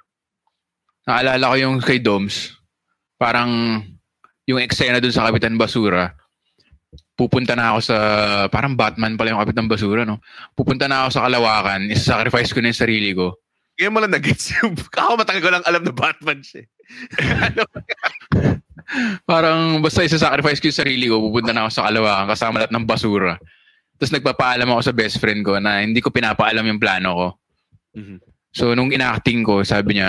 Naalala ko yung kay Domes. Parang, yung eksena dun sa Kapitang Basura, pupunta na ako sa, parang Batman pala yung Kapitang Basura, no? Pupunta na ako sa Kalawakan, isasacrifice ko na yung sarili ko. Kaya mo lang nag-gets yung, ako matagal ko lang alam na Batman siya. Parang basta isasacrifice ko yung sarili ko, pupunta na ako sa Kalawakan, kasama lahat ng basura. Tapos nagpapaalam ako sa best friend ko na hindi ko pinapaalam yung plano ko. Mm-hmm. So, nung inacting ko, sabi niya,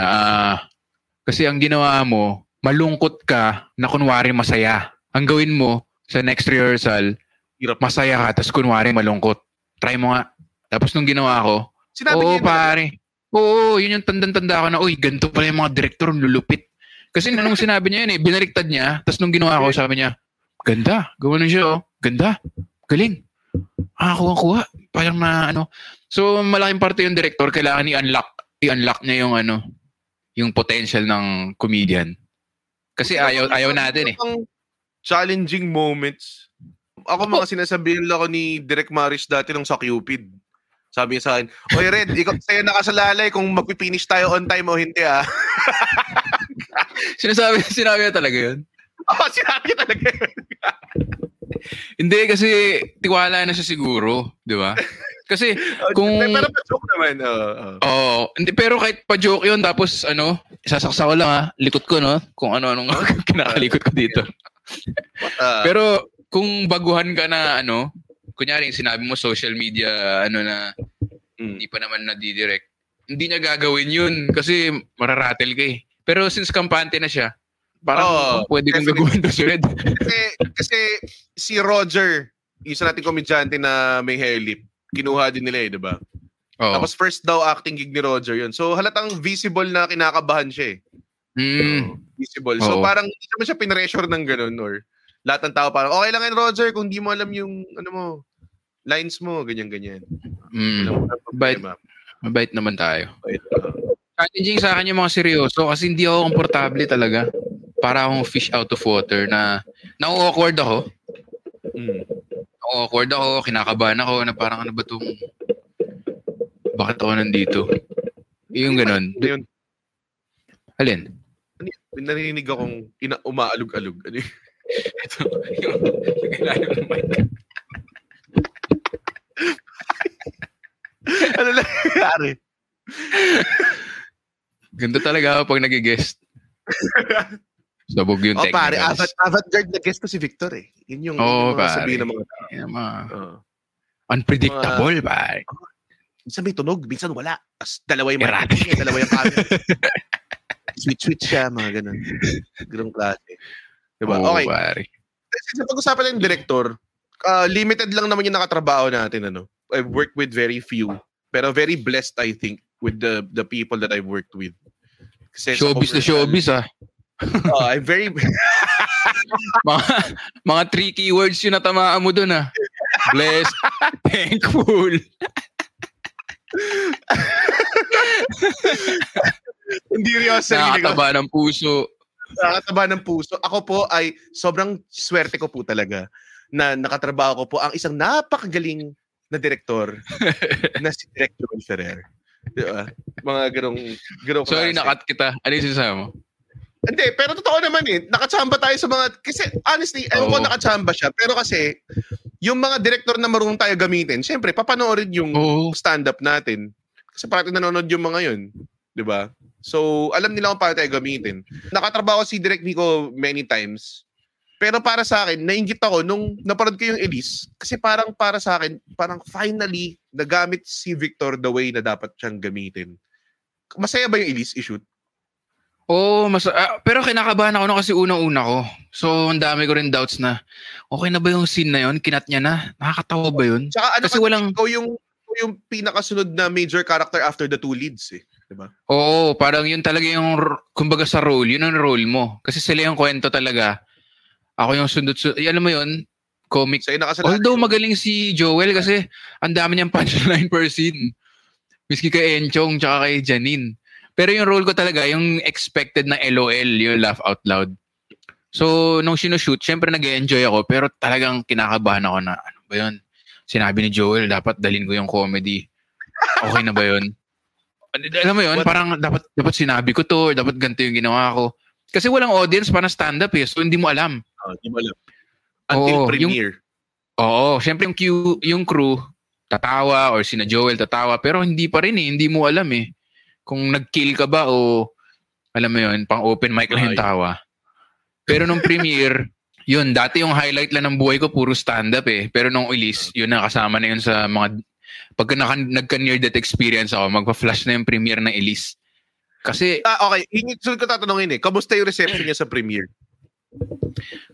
kasi ang ginawa mo, malungkot ka na kunwari masaya. Ang gawin mo, sa next rehearsal, masaya ka, tapos kunwari malungkot. Try mo nga. Tapos nung ginawa ko, pare. Oo, yun yung tanda-tanda ako na, uy, ganito pala yung mga director, lulupit. Kasi nung sinabi niya yun eh, binaliktad niya, tapos nung ginawa ko, sabi niya, ganda, gawa na siya, ganda, galing. Kuha. Parang na, ano. So, malaking parte yung director, kailangan i-unlock niya yung, ano, yung potential ng comedian. Kasi ayaw natin eh. Challenging moments. Ako mga sinasabihin lang ako ni Direk Maris dati nung sa Cupid. Sabi niya sa akin, oy Red, ikaw sa'yo nakasalalay kung magpipinish tayo on time o hindi ah. Sinabi niya talaga yun? Oo, sinabi niya talaga yun. Hindi, kasi tiwala na siya siguro. Di ba? Kasi kung... Pero pa-joke naman. Oo. Pero kahit pa-joke yun, tapos ano, sasaksa ko lang ha. Likot ko, no? Kung ano-anong kinakalikot ko dito. Pero kung baguhan ka na ano, kunyari sinabi mo social media ano na hindi pa naman nadidirect, hindi niya gagawin yun kasi mararatel ka eh. Pero since kampante na siya, parang pwede kong gagawin to sulit. Kasi si Roger, isa nating komedyante na may hairlip, kinuha din nila eh, diba? Oh. Tapos first daw acting gig ni Roger yun. So halatang visible na kinakabahan siya eh. Mm. So, visible. So parang hindi naman siya pinressure ng ganun or lahat ng tao parang, okay lang yan Roger kung di mo alam yung ano mo, lines mo, ganyan-ganyan. Mm. Mabait naman tayo. Challenging sa akin yung mga seryoso kasi hindi ako komportable talaga. Para akong fish out of water na na-awkward ako. Mm. Na-awkward ako, kinakabahan ako na parang ano ba itong bakit ako nandito? Yung ganun. Alin? Narinig akong umaalog-alog. Ano yun? Ito. Yung ilalim ng mic. Ano lang nangyari? Ganda talaga ako pag nag-guest. Sabog yung technicals. Pare, avant-garde nag-guest ko si Victor eh. Yun yung sabihin ng mga tao. Unpredictable, pare. Minsan may tunog, minsan wala. Dalawa yung mga kanya, dalawa yung kami. Switch-switch siya, mga ganun. Ganun klase. Diba? Okay. Since napag-usapan na yung director, limited lang naman yung nakatrabaho natin. Ano? I've worked with very few. Pero very blessed, I think, with the people that I've worked with. Kasi showbiz na showbiz, ha? I'm very... mga three keywords yung natamaan mo dun, ha? Blessed, thankful. Hindi seryoso. Nakataba ng puso. Nakataba ng puso. Ako po ay sobrang swerte ko po talaga na nakatrabaho ko po ang isang napakagaling na direktor na si Direk Joel Ferrer. Diba? Mga ganong sorry, nakat kita. Ano yung sinasabi mo? Hindi, pero totoo naman eh. Nakachamba tayo sa mga... Kasi honestly, ayun ko nakachamba siya. Pero kasi, yung mga direktor na marunong tayo gamitin, syempre, papanoorin yung stand-up natin. Kasi parang nanonood yung mga yun. Diba? So, alam nila kung paano tayo gamitin. Nakatrabaho si Direk Mico many times. Pero para sa akin, nainggit ako nung naparod ko yung Elise. Kasi parang para sa akin, parang finally, nagamit si Victor the way na dapat siyang gamitin. Masaya ba yung Elise i-shoot? Oo, pero kinakabahan ako na kasi unang-una ko. So, ang dami ko rin doubts na, okay na ba yung scene na yun? Kinat niya na? Nakakatawa ba yun? Tsaka, kasi walang... Ikaw yung pinakasunod na major character after the two leads eh. Diba? Oo, parang yun talaga yung kumbaga sa role, yun ang role mo. Kasi sila yung kwento talaga. Ako yung sundot-sundot. Alam mo yun? Comic. So, although magaling si Joel kasi ang dami niyang punchline per scene. Miski kay Enchong tsaka kay Janine. Pero yung role ko talaga, yung expected na LOL, yung laugh out loud. So, nung sinushoot, syempre nag-enjoy ako pero talagang kinakabahan ako na ano ba yun? Sinabi ni Joel, dapat dalhin ko yung comedy. Okay na ba yun? Alam mo yun, parang dapat sinabi ko to or dapat ganito yung ginawa ko. Kasi walang audience para stand-up eh, so hindi mo alam. Hindi mo alam. Until premiere. Siyempre yung crew, tatawa or sina Joel tatawa, pero hindi pa rin eh, hindi mo alam eh. Kung nag-kill ka ba o alam mo yun, pang open mic lang yung tawa. Pero nung premiere, yun, dati yung highlight lang ng buhay ko, puro stand-up eh. Pero nung Elise, yun na kasama na yun sa mga... Pagka nagka-near that experience ako, magpa-flash na yung premiere ng Elise. Kasi... okay, sunod ko tatanungin eh. Kamusta yung reception niya sa premiere?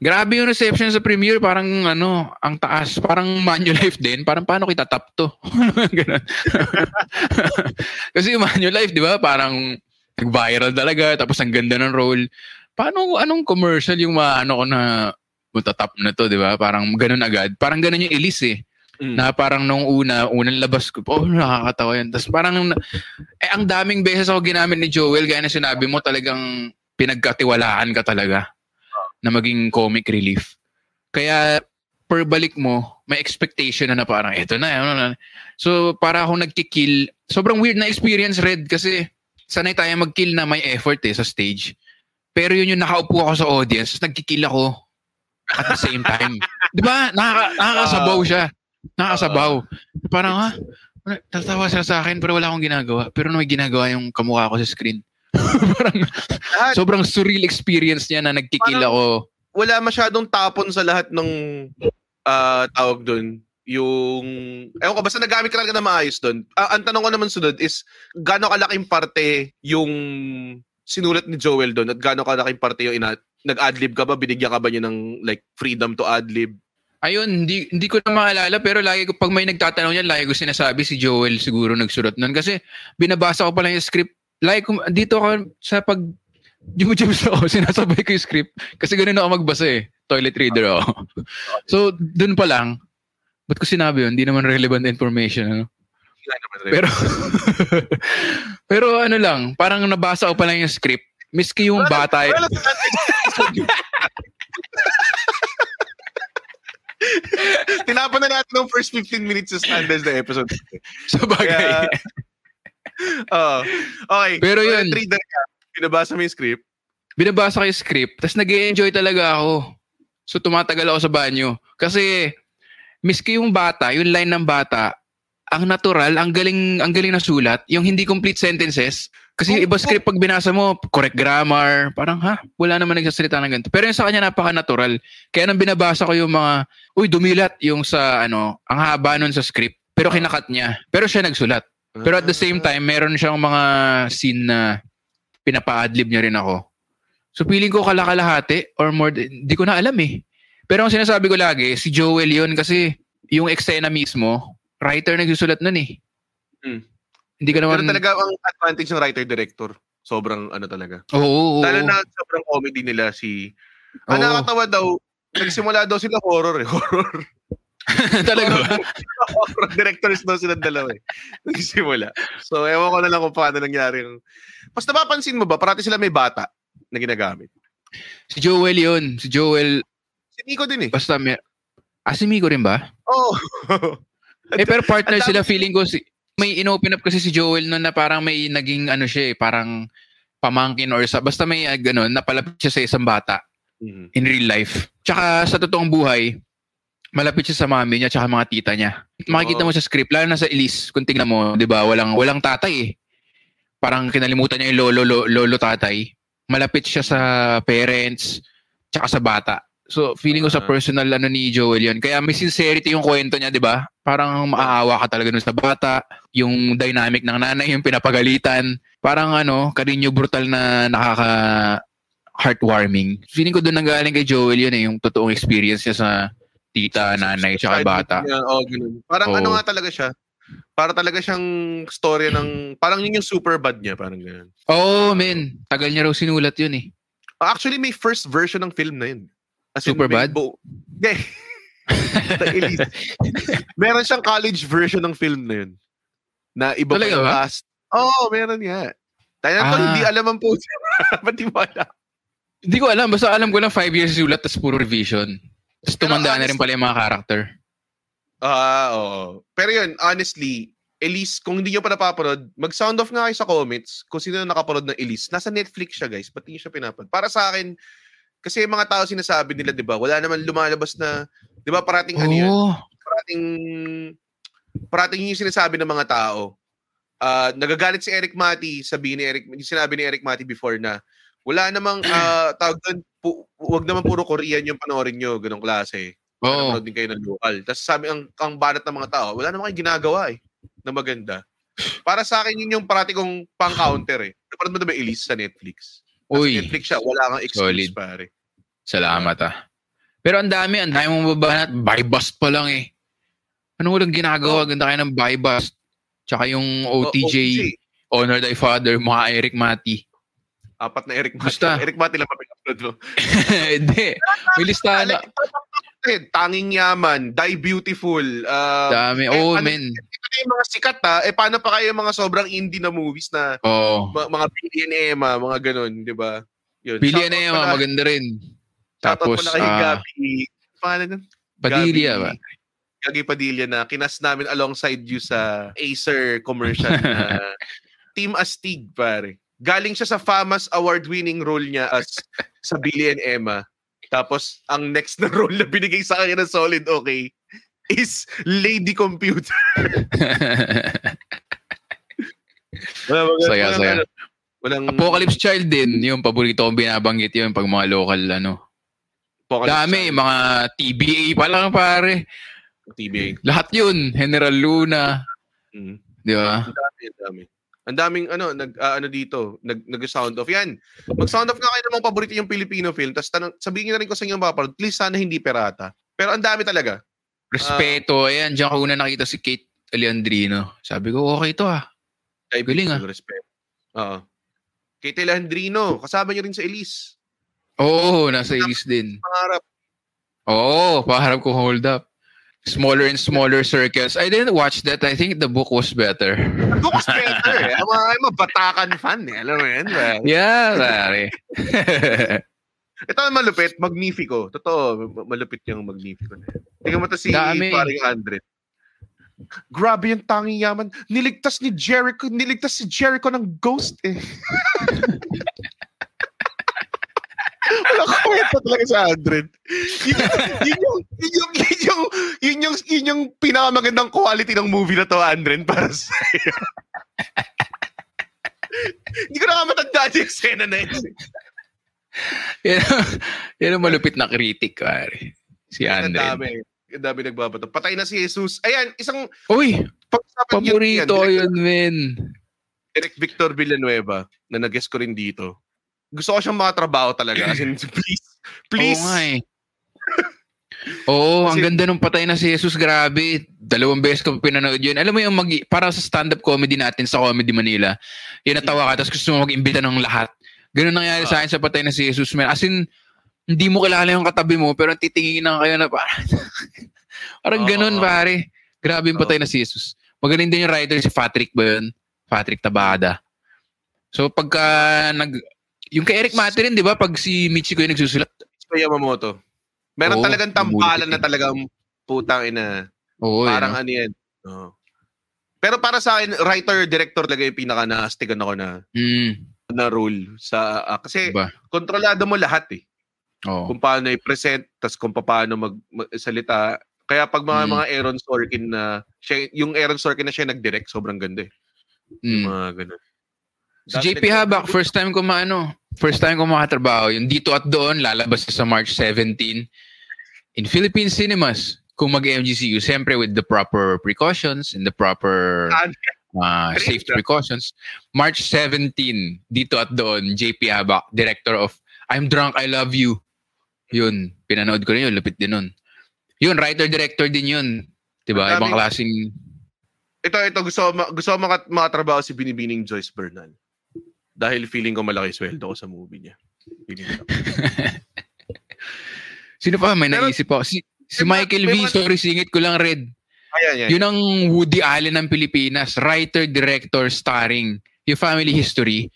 Grabe yung reception sa premiere. Parang ano, ang taas. Parang Manulife din. Parang paano kita top to? Ganun. Kasi yung Manulife, di ba? Parang nag-viral talaga. Tapos ang ganda ng role. Paano, anong commercial yung maano ko na matatap na to, di ba? Parang ganun agad. Parang ganun yung Elise eh. Na parang nung unang labas ko, nakakatawa yan. Tapos parang, ang daming beses ako ginamit ni Joel, gaya na sinabi mo, talagang pinagkatiwalaan ka talaga na maging comic relief. Kaya, perbalik mo, may expectation na parang, eto na, ano na. So, para akong nagkikil. Sobrang weird na experience, Red, kasi sanay tayo magkill na may effort eh, sa stage. Pero yun yung nakaupo ako sa audience, nagkikil ako at the same time. Diba? Nakakasabaw siya. Nakasabaw. Parang tatawa sila sa akin pero wala akong ginagawa. Pero may ginagawa yung kamukha ko sa screen. Parang sobrang surreal experience niya na nagkikila ko. Wala masyadong tapon sa lahat ng tawag doon. Yung, ewan ko, basta nagamit ka talaga na maayos doon. Ang tanong ko naman sunod is, gaano kalaking parte yung sinulat ni Joel doon at gaano kalaking parte yung ina? Nag-adlib ka ba? Binigyan ka ba niya ng like freedom to adlib? Ayun, hindi ko na maalala pero lagi ko pag may nagtatanong niyan, lagi ko sinasabi si Joel siguro nagsulat noon kasi binabasa ko pa lang yung script. Like dito ako sa pag jumujumps ako, sinasabay ko yung script kasi ganun ako magbasa eh. Toilet reader ako. So, dun pa lang. Ba't ko sinabi yun? Hindi naman relevant information, ano? Pero pero ano lang, parang nabasa ko pa lang yung script. Miski yung bata. Tinapan na natin ng first 15 minutes sa standards na episode. Sa bagay. Okay. Pero so, yun. Binabasa mo yung script? Binabasa ko yung script. Tapos nag-enjoy talaga ako. So tumatagal ako sa banyo. Kasi miski yung bata, yung line ng bata, ang natural, ang galing na sulat, yung hindi complete sentences. Kasi yung iba script pag binasa mo, correct grammar, parang ha, wala naman nagsasalita ng ganito. Pero yung sa kanya napaka-natural. Kaya nang binabasa ko yung mga, uy, dumilat yung sa ano, ang haba nun sa script, pero kinakat niya. Pero siya nagsulat. Pero at the same time, meron siyang mga scene na pinapa-adlib niya rin ako. So feeling ko kalakalahati or more, di ko na alam eh. Pero ang sinasabi ko lagi, si Joel yun kasi yung eksena mismo, writer nagsusulat nun eh. Hmm. Hindi ka naman... Pero talaga ang advantage ng writer-director. Sobrang ano talaga. Oo. Lalo na sobrang comedy nila si... Ang nakakatawa daw, nagsimula daw sila horror eh. Horror. Talaga? Horror directors daw sila dalawa eh. Nagsimula. So, ewan ko na lang kung paano nangyari. Mas napapansin mo ba, parati sila may bata na ginagamit? Si Joel yun. Si Joel... Si Mico din eh. Basta may... Ah, si Mico rin ba? Oo. Oh. Eh, pero partner sila feeling ko si... May in-open up kasi si Joel noon na parang may naging ano siya eh, parang pamangkin or sa, basta may gano'n, napalapit siya sa isang bata in real life. Tsaka sa totoong buhay, malapit siya sa mami niya tsaka mga tita niya. Makikita mo sa script, lalo na sa Elise, kung tingnan mo, di ba, walang tatay eh. Parang kinalimutan niya yung lolo tatay. Malapit siya sa parents tsaka sa bata. So, feeling ko sa personal ano ni Joel yun. Kaya may sincerity yung kwento niya, di ba? Parang maaawa ka talaga nun sa bata. Yung dynamic ng nanay, yung pinapagalitan. Parang ano, karinyo brutal na nakaka-heartwarming. Feeling ko doon nanggaling kay Joel yun eh. Yung totoong experience niya sa tita, nanay, tsaka bata. Parang ano nga talaga siya. Para talaga siyang story ng... Parang yun yung super bad niya. Parang ganyan. Oh, man. Tagal niya raw sinulat yun eh. Actually, may first version ng film na yun. As super bad? Hindi. Elise. Meron siyang college version ng film na yun. Na iba pa yung cast. Oo, meron nga. Tayo na to, hindi alam ang post. Ba't di mo alam? Hindi ko alam. Basta alam ko lang 5 years yung ulat tapos puro revision. Tapos tumandaan na rin pala yung mga character. Oo. Pero yun, honestly, Elise, kung hindi nyo pa napapanood, mag-sound off nga kayo sa comments kung sino na nakapanood ng Elise. Nasa Netflix siya, guys. Ba't hindi siya pinapanood? Para sa akin, kasi mga tao sinasabi nila, di ba? Wala naman lumalabas na, di ba, parating ano yun? Parating yung sinasabi ng mga tao. Nagagalit si Eric Mati, sinabi ni Eric Mati before na, wala namang, tawag doon, wag naman puro Korean yung panoorin nyo, ganong klase. Panoorin din kayo ng local. Tapos sabi, ang banat ng mga tao, wala naman kayo ginagawa eh, na maganda. Para sa akin, yun yung parating kong pang-counter eh. Parang mo na ba Elise sa Netflix? Uy, Netflix siya, wala kang excuse, solid. Pare. Salamat Pero ang dami mong babanat, buy-bust pa lang eh. Ano walang ginagawa, ganda kayo ng buy-bust. Tsaka yung OTJ. Honor Thy Father, mga Eric Mati. 4 na Eric Mati. Basta. Eric Mati lang pa pinag-upload mo. Hindi. May listahan na. Tanging Yaman, Die Beautiful. Dami. Oh, men. Yung mga sikat paano pa kayo mga sobrang indie na movies na mga Billy and Emma, mga ganun, di ba? Billy and Emma, maganda rin. Tapos, Padilla ba? Gagi Padilla na kinas namin alongside you sa Acer commercial na Team Astig, pare. Galing siya sa famous award-winning role niya as sa Billy and Emma. Tapos, ang next na role na binigay sa kanya na solid, okay, is Lady Computer. Saya. Walang... Apocalypse Child din. Yung paborito kong binabanggit yun pag mga local, ano. Apocalypse dami, Child. Mga TBA pa lang, pare. TBA. Lahat yun. General Luna. Di ba? Dami. Ang daming ano, nag-ano dito, nag-sound off. Yan. Mag-sound off nga kayo ng mga paborito yung Filipino film. Tapos sabihin nyo na rin ko sa inyo mga parod, please sana hindi perata. Pero ang dami talaga. Respeto. Ayan, diyan ko una nakita si Kate Leandrino. Sabi ko, okay to ha. Ay, galing ha. Respeto. Oo. Kate Leandrino. Kasama nyo rin sa Elise. Oo, oh, nasa Elise din. Pangarap. Oo, oh, Pangarap Kong Hold Up. Smaller and smaller circles. I didn't watch that. I think the book was better. The book was better. Eh. I'm a Batakan fan. Eh. Alam mo yan? Right? Yeah, sorry. Ito ang malupit. Magnifico. Totoo. Malupit yung Magnifico. Tingnan mo ito si paring Andret. Grabe yung tangi yaman. Niligtas si Jericho ng ghost eh. Wala ko kwenta talaga sa Andred. Yun yung pinakamagandang quality ng movie na to, Andred, para sa'yo. Hindi ko na matandaan yung eksena na yun. Yan ang malupit na critic, pare. Si Andred. Ang dami nagbabato. Patay na si Jesus. Ayan, isang... Uy! Paborito yun, men. Direct Victor Villanueva, na nag-guest ko rin dito. Gusto ko siyang makatrabaho talaga. As in, please. Oo, oh, oh, ang ganda nung Patay na si Jesus. Grabe. 2 beses ko pinanood yun. Alam mo yung para sa stand-up comedy natin sa Comedy Manila. Yung natawa ka, tapos gusto mo mag-imbita ng lahat. Ganun nangyari sa akin sa Patay na si Jesus. Man. As in, hindi mo kilala yung katabi mo, pero titingin na kayo na parang, parang ganun, pare. Grabe yung Patay na si Jesus. Magaling din yung writer si Patrick ba yun? Patrick Tabada. So, pagka yung kay Eric Mati rin, di ba? Pag si Michiko yung nagsusulat. Michiko Yamamoto. Meron talagang tampalan na talagang putang ina. Oo, parang ano yan. Oh. Pero para sa akin, writer-director talaga yung pinaka na-astigan ako na rule. Kasi diba? Kontrolado mo lahat eh. Oh. Kung paano i-present, tas kung paano magsalita. Kaya pag mga Aaron Sorkin na, yung Aaron Sorkin na siya nag-direct, sobrang ganda eh. Yung mga ganun. Si JP Habak, first time ko makatrabaho yun. Dito at Doon, lalabas sa March 17 in Philippine cinemas. Kung mag-MGCU, siyempre with the proper precautions and the proper safe precautions. March 17, Dito at Doon, JP Habak, director of I'm Drunk, I Love You. Yun, pinanood ko rin yun, lupit din nun. Yun, writer-director din yun. Diba? Ibang klaseng... Ito, gusto ko makatrabaho si Binibining Joyce Bernal. Dahil feeling ko malaki sweldo ko sa movie niya. Sino pa? May naisip ako. Si Michael V. Sorry, singit ko lang, Red. Ayan. Yun ang Woody Allen ng Pilipinas. Writer, director, starring. Yung family history.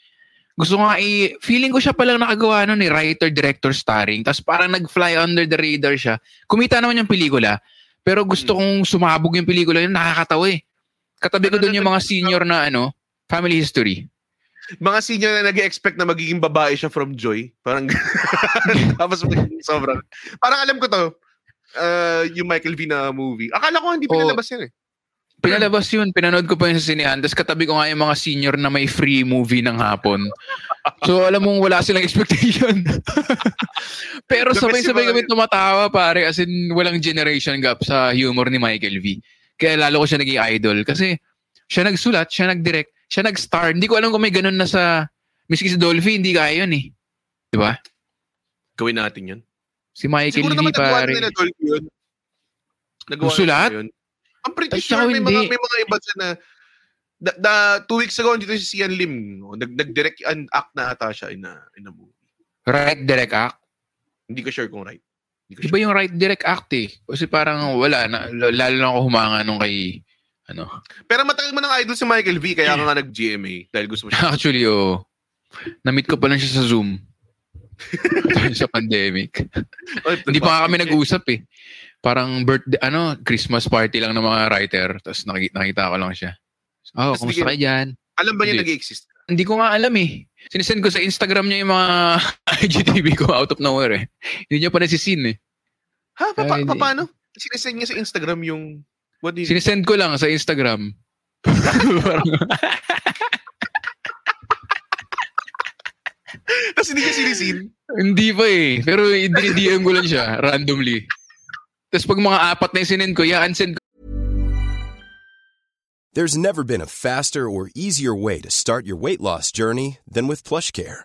Gusto nga feeling ko siya palang nakagawa nun eh. Writer, director, starring. Tapos parang nag-fly under the radar siya. Kumita naman yung pelikula. Pero gusto kong sumabog yung pelikula yun. Nakakatawa eh. Katabi ko doon yung mga senior na ano, family history. Mga senior na nag-expect na magiging babae siya from Joy. Parang, tapos sobrang. Parang alam ko to, yung Michael V na movie. Akala ko hindi pinalabas yun eh. Pinalabas yun. Pinanood ko pa yun sa sinehan. Tapos katabi ko nga yung mga senior na may free movie ng hapon. So alam mong wala silang expectation. Pero sabay-sabay kami tumatawa pare. As in, walang generation gap sa humor ni Michael V. Kaya lalo ko siya naging idol. Kasi siya nagsulat, siya nag-direct, siya nag-star. Hindi ko alam kung may ganun na sa... Miski si Dolphy, hindi kaya yun eh. Diba? Gawin natin yun. Si Michael Siguro V, pare. Siguro naman nagawa na Dolphy yun. Nagsulat? I'm pretty sure may mga iba siya na... 2 weeks ago, dito si Sian Lim. Nag-direct and act na ata siya in a movie. Right, direct act? Hindi ko sure kung right. Iba yung right direct act eh. Kasi parang wala. Lalo na ako humanga nung kay... Ano. Pero matagal mo ng idol si Michael V. Kaya nga nag-GMA. Dahil gusto mo siya. Actually, na-meet ko pa lang siya sa Zoom. Sa pandemic. Hindi pa nga kami nag-usap eh. Parang birthday, Christmas party lang ng mga writer. Tapos nakita ko lang siya. Kumusta kayo dyan? Alam ba niya nag-exist? Hindi ko nga alam eh. Sinisend ko sa Instagram niya yung mga IGTV ko out of nowhere eh. Hindi niya pa nasisin eh. Ha? Paano? Sinisend niya sa Instagram yung... Sinisend ko lang sa Instagram. Tapos hindi niya sinisin? Hindi pa eh. Pero i-DM ko lang siya randomly. Tapos pag mga 4 na sinend ko, i-unsend ko. There's never been a faster or easier way to start your weight loss journey than with PlushCare.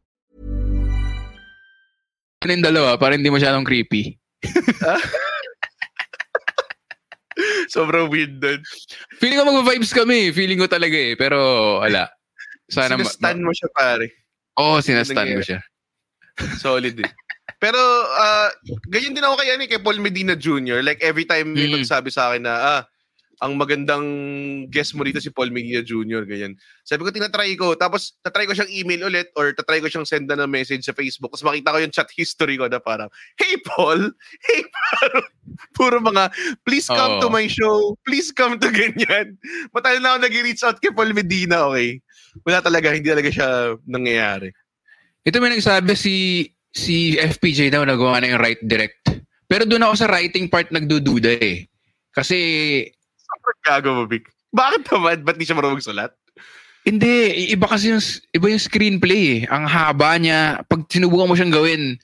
Yung dalawa, parang hindi masyadong creepy. Sobrang weird dun. Feeling ko mag-vibes kami. Feeling ko talaga eh. Pero wala. Sana sinastan mo siya, pare. Oo, sinastan mo siya. Solid eh. Pero ganyan din ako kay kay Paul Medina Jr. Like every time may magsabi sa akin na ang magandang guest mo dito si Paul Medina Jr. Ganyan. Sabi ko, tinatry ko. Tapos tatry ko siyang email ulit or tatry ko siyang send na message sa Facebook. Tapos makita ko yung chat history ko na parang, "Hey Paul! Hey Paul!" Puro mga, "Please come to my show. Please come to ganyan." Matagal na ako nag-reach out kay Paul Medina, okay? Wala talaga, hindi talaga siya nangyayari. Ito may nagsabi si FPJ daw nagawa na yung right direct. Pero doon ako sa writing part nagdududa eh. Kasi... Saan gago mo, Vic? Bakit naman? Ba't di siya marunong sulat? Hindi. Iba kasi yung screenplay eh. Ang haba niya. Pag sinubukan mo siyang gawin,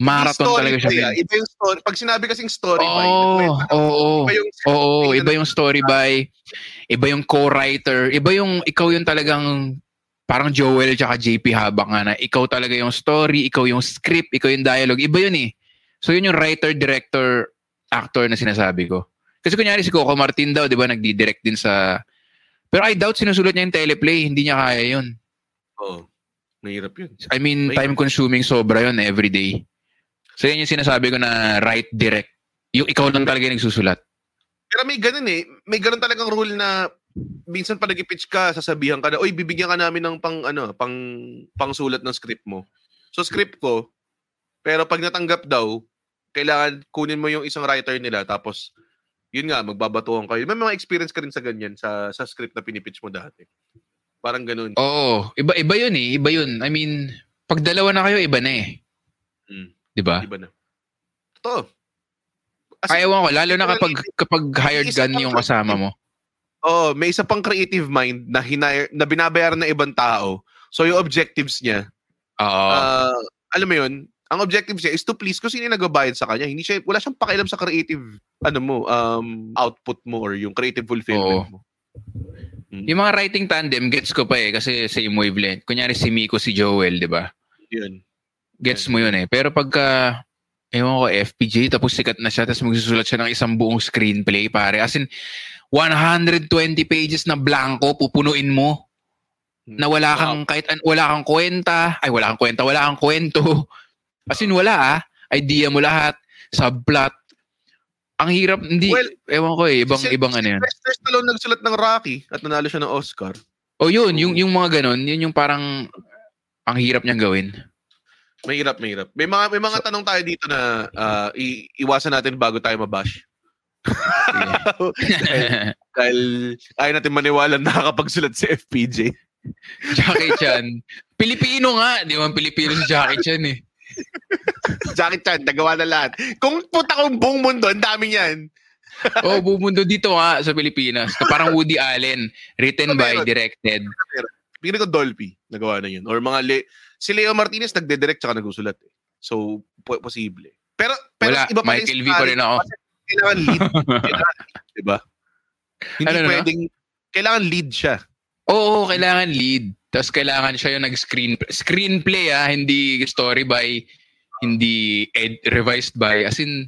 marathon talaga siya. Iba yung story. Pag sinabi kasing story by. Iba yung story by. Iba yung co-writer. Iba yung ikaw yung talagang... Parang Joel tsaka JP habang nga na ikaw talaga yung story, ikaw yung script, ikaw yung dialogue. Iba yun eh. So yun yung writer, director, actor na sinasabi ko. Kasi kunyari si Coco Martin daw, di ba, nagdi-direct din sa... Pero I doubt sinusulat niya yung teleplay. Hindi niya kaya yun. Oo. Mahirap yun. I mean, time-consuming sobra yun everyday. So yun yung sinasabi ko na write, direct. Yung ikaw lang talaga yung nagsusulat. Pero may ganun eh. May ganun talagang rule na... Minsan pa nag-pitch ka, sasabihan ka na, "Oy, bibigyan ka namin ng pang sulat ng script mo." So script ko, pero pag natanggap daw, kailangan kunin mo yung isang writer nila tapos yun nga magbabatuhan kayo. May mga experience ka rin sa ganyan sa script na pinipitch mo dati. Parang ganoon. Oo, iba yun eh, iba yun. I mean, pag dalawa na kayo, iba na eh. Mm. 'Di ba? Iba na. Totoo. Ayaw ko lalo na kapag hired gun yung kasama mo. Oh, may isa pang creative mind na na binabayaran ng ibang tao. So yung objectives niya. Alam mo 'yun, ang objectives niya is to please kasi sino nagbabayad sa kanya. Hindi siya wala siyang pakialam sa creative output mo or yung creative fulfillment mo. Yung mga writing tandem gets ko pa eh kasi same wavelength. Kunyari si Mico si Joel, 'di ba? 'Yun. Gets mo 'yun eh. Pero pagka ewan ko, FPJ, tapos sikat na siya, tapos magsusulat siya ng isang buong screenplay, pare. As in, 120 pages na blanco, pupunuin mo, na wala kang, kahit, wala kang kwento. As in, wala idea mo lahat, subplot. Ang hirap, hindi, ewan ko eh, ibang ano yun. Sylvester Stallone nagsulat ng Rocky at nanalo siya ng Oscar. Oh, yun, yung mga ganun, yun yung parang, ang hirap niyang gawin. Mahirap. May mga tanong tayo dito na iwasan natin bago tayo mabash. Dahil ayaw natin maniwala na nakakapagsulat si FPJ. Jackie Chan. Pilipino nga. Di ba Pilipino si Jackie Chan eh. Jackie Chan, nagawa na lahat. Kung puta kong buong mundo, ang dami niyan. Oo, buong mundo dito nga sa Pilipinas. Parang Woody Allen. Written by, directed. Pili ko Dolphy. Nagawa na yun. Or mga... Si Leo Martinez nagde-direct tsaka nagusulat eh. So, posible. Pero wala, iba pa Michael V pa rin ako. Kailangan lead. Diba? Hindi pwedeng... Na? Kailangan lead siya. Oo, kailangan lead. Tapos kailangan siya yung Screenplay ah, hindi story by, hindi revised by. As in...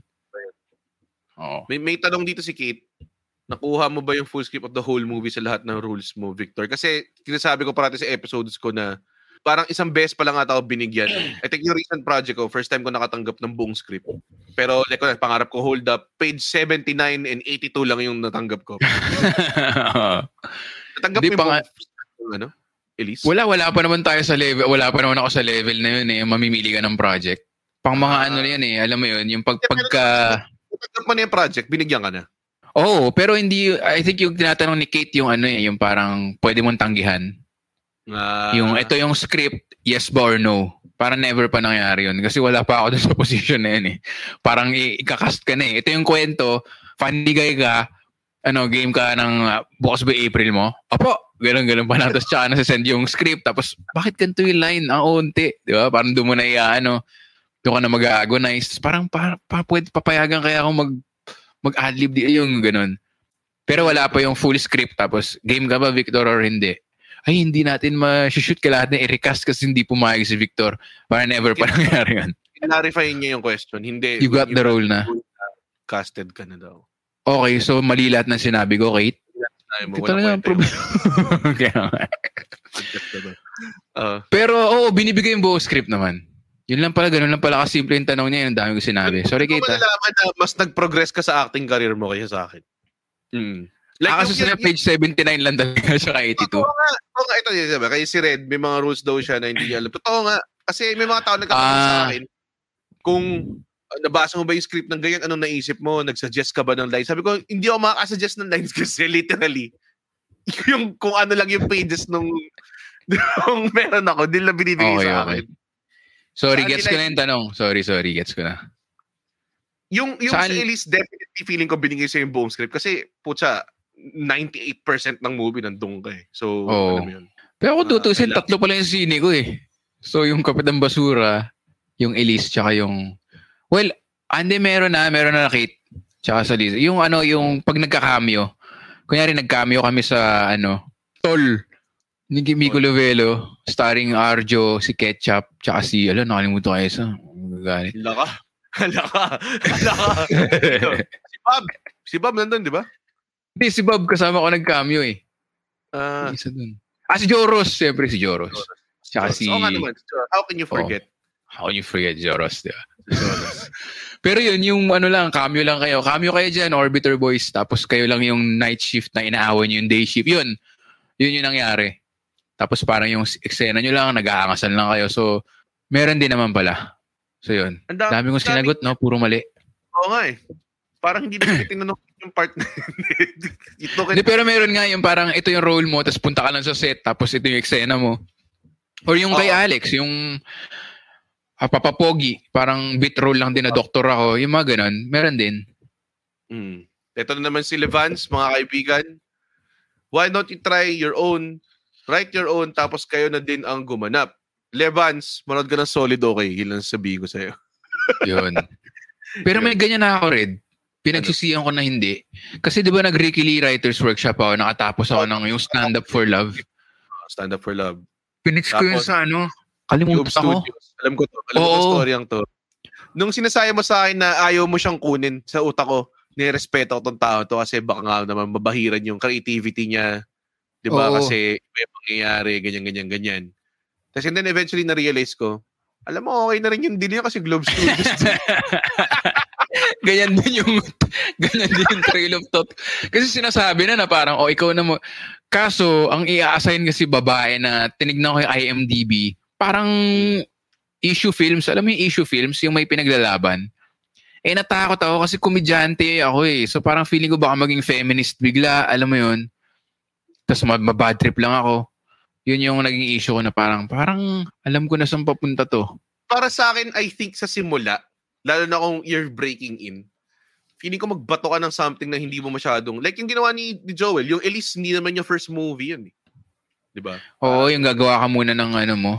Oh. May tanong dito si Kate. Nakuha mo ba yung full script of the whole movie sa lahat ng rules mo, Victor? Kasi, kinasabi ko parati sa episodes ko na Parang isang beses pa lang ata ako binigyan. I think yung recent project ko, first time ko nakatanggap ng buong script. Pero like, Pangarap Kong Hold Up, page 79 and 82 lang yung natanggap ko. Natanggap mo yung buong, ano, Elise? Wala pa naman tayo sa level, wala pa naman ako sa level na yun eh, mamimili ka ng project. Pang mga ano na yun eh, alam mo yun, yung pagpagka... Natanggap mo na yung project, binigyan ka na. Oo, oh, pero hindi, I think yung tinatanong ni Kate yung ano eh, yung parang pwede mong tanggihan. Yung ito yung script, yes ba or no? Parang never pa nangyari yun kasi wala pa ako dun sa position na yun eh. Parang ikakast ka na eh. Ito yung kwento, funny guy ka, ano, game ka ng bukas ba April mo? Opo, ganun-ganun pa lang. Tapos tsaka nasasend yung script. Tapos, bakit ganito yung line? Ang unti. Di ba? Parang doon mo na ano, doon ka na mag-agonize. Parang pwede papayagan kaya akong mag-adlib di yung ganun. Pero wala pa yung full script. Tapos, game ka ba, Victor, or hindi? Ay, hindi natin ma-shoot ka lahat na i-recast kasi hindi pumayag si Victor. Para never pa nangyari yun. Clarify niya yung question. Hindi. You got the role na. Casted ka na daw. Okay, so mali lahat ng sinabi ko, Kate. Ito na yung problema. Pero, oo, binibigay yung buo script naman. Yun lang pala, ganun lang pala kasimple yung tanong niya, yung dami ko sinabi. Sorry, Kate. Hindi ko malalaman na mas nag-progress ka sa acting career mo kaya sa akin. Hmm. Like, kasi sa page 79 lang talaga siya kay 82. Totoo nga ito niya sabi. Kaya si Red, may mga rules daw siya na hindi alam. Totoo nga. Kasi may mga tao nagkakamali sa akin. Kung nabasa mo ba yung script ng ganyan, anong naisip mo? Nagsuggest ka ba ng lines? Sabi ko, hindi ako makakasuggest ng lines kasi literally, yung kung ano lang yung pages nung meron ako, din lang binibigay sa akin. Sorry, saan gets ko na yung tanong. Sorry, gets ko na. Yung sa Elise, definitely feeling ko binigay sa yung buong script kasi, putsa, 98% ng movie nandun ka eh. So, alam mo yun. Pero ako tutusin, tatlo pala yung sine ko eh. So, yung Kapitang Basura, yung Elise, tsaka yung... Well, hindi, meron na Kate, tsaka sa Elise. Yung ano, yung pag nagka-cameo, kunyari nag-cameo kami sa, ano, Tol, ni Mico Livelo, starring Arjo, si Ketchup, tsaka si, alam, nakalimuto kayo sa... Laka. Si Bob nandun, di ba? Hindi, si Bob kasama ko nag-cameo eh. Isa dun. Si Joros. Siyempre si Joros. Tsaka si... Oo nga naman. How can you forget? How can you forget Joros, diba? Pero yun, yung ano lang, cameo lang kayo. Cameo kayo dyan, Orbiter Boys. Tapos kayo lang yung night shift na inaawan nyo yung day shift. Yun yung nangyari. Tapos parang yung eksena nyo lang, nag-aangasan lang kayo. So, meron din naman pala. So yun. Ang dami kong sinagot, no? Puro mali. Oo nga eh. Parang hindi na tinanong yung part na yun. Pero meron nga yung parang ito yung role mo tapos punta ka lang sa set tapos ito yung eksena mo. Or yung kay Alex, yung papapogi. Parang bit role lang din na doktor ako. Yung mga ganun, meron din. Ito na naman si Levance, mga kaibigan. Why not you try your own? Write your own tapos kayo na din ang gumanap. Levance, manood ka ng solid okay. Yun lang sabihin ko sa'yo. Yun. Pero may ganyan na ako, Red. Pinagsisiyan ko na hindi. Kasi di ba nag-Ricky Lee Writers Workshop ako, nakatapos ako ng yung Stand Up For Love. Stand Up For Love. Pinix ko yun sa ano, kalimutan ko. Alam ko to, alam ko ang storyang to. Nung sinasaya mo sa akin na ayaw mo siyang kunin sa utak ko, nirespeto ko tong tao to kasi baka nga naman mabahiran yung creativity niya. Di ba? Kasi may mangyayari, ganyan. Tapos and then eventually na-realize ko, alam mo, okay na rin yung deal niya kasi Globe Studios. Ganyan din yung trail of thought. Kasi sinasabi na parang, ikaw na mo. Kaso, ang i-assign kasi babae na tinignan ko yung IMDb, parang issue films. Alam mo yung issue films, yung may pinaglalaban. Natakot ako kasi komedyante ako eh. So parang feeling ko baka maging feminist bigla. Alam mo yun. Tapos mabad trip lang ako. Yun yung naging issue ko na parang alam ko na saan papunta to. Para sa akin, I think sa simula, lalo na kung you're breaking in, feeling ko magbato ka ng something na hindi mo masyadong... Like yung ginawa ni Joel, yung Elise, hindi naman yung first movie yun. Diba? Oo, yung gagawa ka muna ng ano mo.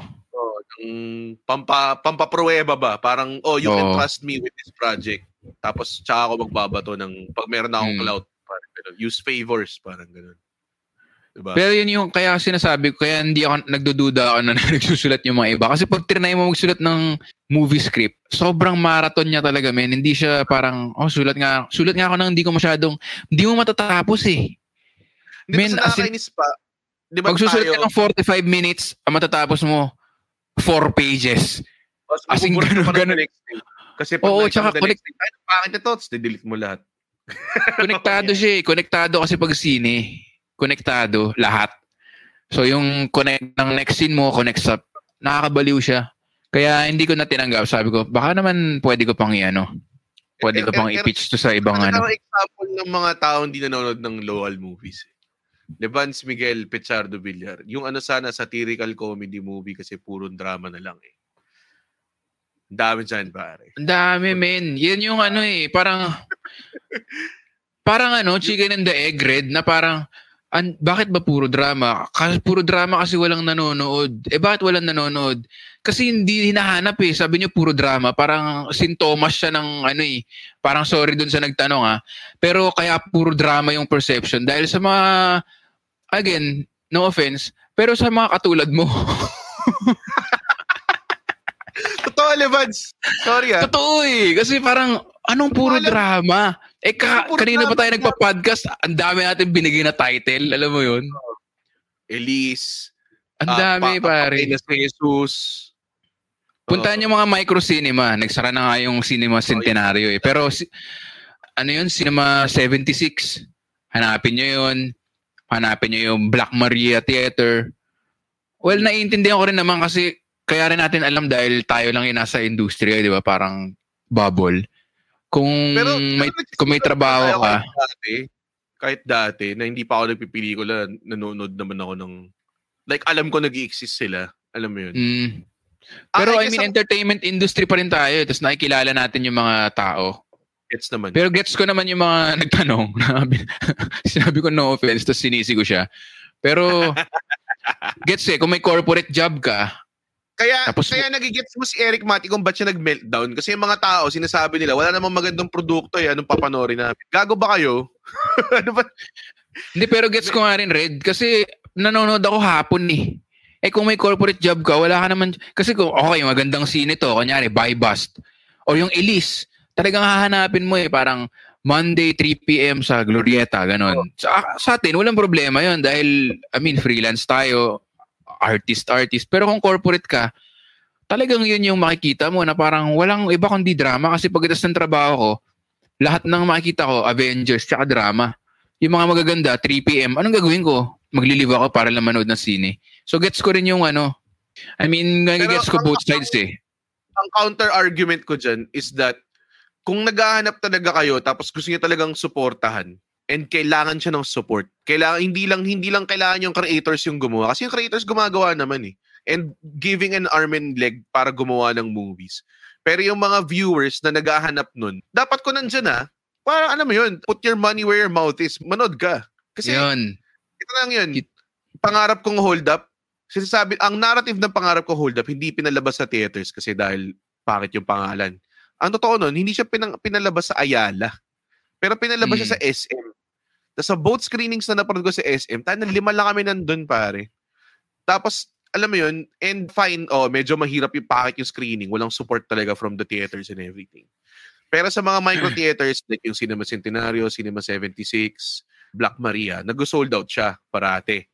Pampaprueba ba? Parang, you can trust me with this project. Tapos, tsaka ako magbabato ng... Pag meron na akong clout, parang ganun. Use favors, parang ganun. Diba? Pero yun yung kaya sinasabi ko, kaya hindi ako nagdududa ako na nagsusulat yung mga iba. Kasi pag trinay mo magsulat ng movie script, sobrang marathon niya talaga, men. Hindi siya parang, sulat nga ako nang hindi ko masyadong, hindi mo matatapos eh. Hindi, men, as in, pag susulat ka ng 45 minutes, matatapos mo. 4 pages. As in, ganun-ganun. Kasi pag oo, tsaka pangit na to, delete mo lahat. Konektado siya eh. Konektado kasi pag sine. Konektado lahat. So yung connect ng next scene mo, connect sa, nakakabaliw siya. Kaya hindi ko na tinanggap. Sabi ko, baka naman pwede ko pang i-ano. Pwede ko pang i-pitch to sa ibang ano. Ano example ng mga tao hindi nanonood ng local movies. Levance Miguel Pichardo Villar. Yung ano sana, satirical comedy movie kasi puro drama na lang eh. Ang dami dyan, pare. Ang dami, men. Yan yung ano eh, parang, parang ano, chicken and the egg red na parang, bakit ba puro drama? Puro drama kasi walang nanonood. Eh bakit walang nanonood? Kasi hindi hinahanap eh. Sabi niyo puro drama. Parang sintomas siya ng ano eh. Parang sorry dun sa nagtanong ah. Pero kaya puro drama yung perception. Dahil sa mga, again, no offense, pero sa mga katulad mo. Totoo, Levance. Sorry ah. Totoo eh. Kasi parang, anong puro drama? Eh, kanina pa tayo nagpa-podcast, ang dami natin binigay na title. Alam mo yun? Elise. Ang dami, pare. Patay na si Jesus. Puntahan yung mga micro-cinema. Nagsara na nga yung Cinema Centenario eh. Pero, ano yun? Cinema 76. Hanapin nyo yun. Hanapin nyo yung Black Maria Theater. Well, naiintindihan ko rin naman kasi kaya rin natin alam dahil tayo lang yung nasa industriya, di ba? Parang bubble. Kung may trabaho ka. Kahit dati, na hindi pa ako nagpipelikula, nanonood naman ako ng... Like, alam ko nag-i-exist sila. Alam mo yun. Mm. Pero I mean, entertainment industry pa rin tayo. Tapos nakikilala natin yung mga tao. Gets naman. Pero gets ko naman yung mga nagtanong. Sinabi ko no offense, tapos sinisi ko siya. Pero, gets eh. Kung may corporate job ka, Kaya nagigets mo si Eric Mati kung ba't siya nag-meltdown. Kasi yung mga tao, sinasabi nila, wala namang magandang produkto, yan, anong papanorin namin. Gago ba kayo? Ano ba? Hindi, pero gets ko nga rin, Red. Kasi nanonood ako hapon eh. Eh kung may corporate job ka, wala ka naman. Kasi kung, okay, magandang scene ito. Kunyari, Buy Bust. O yung Elise. Talagang hahanapin mo eh. Parang Monday, 3 p.m. sa Glorieta, ganon. Sa atin, walang problema yon dahil, I mean, freelance tayo. Artist. Pero kung corporate ka, talagang yun yung makikita mo na parang walang iba kundi drama kasi pagkatapos ng trabaho ko, lahat ng makikita ko, Avengers, tsaka drama. Yung mga magaganda, 3 p.m, anong gagawin ko? Maglilive ako para lang manood ng sine. So gets ko rin yung ano, I mean, gets ko both sides eh. Ang counter-argument ko dyan is that kung naghahanap talaga kayo tapos gusto niyo talagang suportahan, and kailangan siya ng support. Kailangan hindi lang kailangan yung creators yung gumawa kasi yung creators gumagawa naman eh. And giving an arm and leg para gumawa ng movies. Pero yung mga viewers na naghahanap nun, dapat ko nandiyan ah. Para ano mo yun, put your money where your mouth is. Manood ka. Kasi yun. Ito lang yun. Pangarap kong hold up. Sinasabi ang narrative ng Pangarap Kong Hold Up hindi pinalabas sa theaters kasi dahil pangit yung pangalan. Ang totoo nun, hindi siya pinalabas sa Ayala. Pero pinalabas siya sa SM. Sa both screenings na napanood ko sa SM, tayo 5 lang kami nandun, pare. Tapos, alam mo yun, and fine, medyo mahirap yung packet yung screening. Walang support talaga from the theaters and everything. Pero sa mga micro-theaters, like yung Cinema Centenario, Cinema 76, Black Maria, nag-sold out siya parate.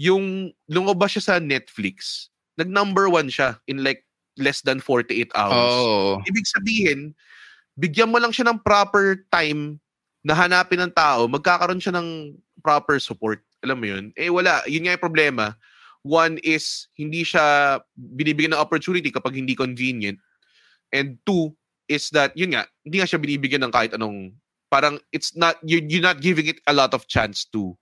Yung lumabas siya sa Netflix, nag-number 1 siya in like less than 48 hours. Oh. Ibig sabihin, bigyan mo lang siya ng proper time nahanapin ng tao, magkakaroon siya ng proper support. Alam mo yun? Eh wala. Yun nga yung problema. One is, hindi siya binibigyan ng opportunity kapag hindi convenient. And two is that, yun nga, hindi nga siya binibigyan ng kahit anong, parang it's not, you're not giving it a lot of chance to.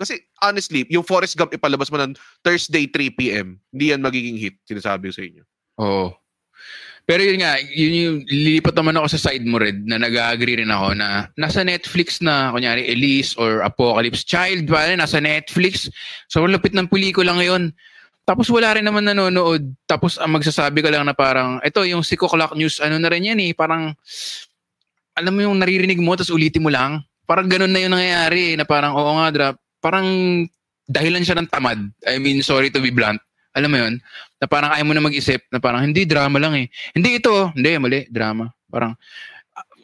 Kasi honestly, yung Forrest Gump ipalabas mo ng Thursday 3 p.m, hindi yan magiging hit, sinasabi ko sa inyo. Oo. Pero yun nga, yun yung lilipat naman ako sa side mo, Red, na nag-agree rin ako na nasa Netflix na, kunyari Elise or Apocalypse Child, ba? Nasa Netflix. So, lapit ng pelikula ngayon. Tapos wala rin naman nanonood. Tapos magsasabi ka lang na parang, eto, yung 6 o'clock news, ano na rin yan eh. Parang, alam mo yung naririnig mo, tapos ulitin mo lang. Parang ganun na yung nangyayari eh, na parang, oo nga, parang dahilan siya ng tamad. I mean, sorry to be blunt. Alam mo yun? Na parang ayaw mo na mag-isip na parang hindi, drama lang eh. Hindi ito. Hindi, mali. Drama. Parang,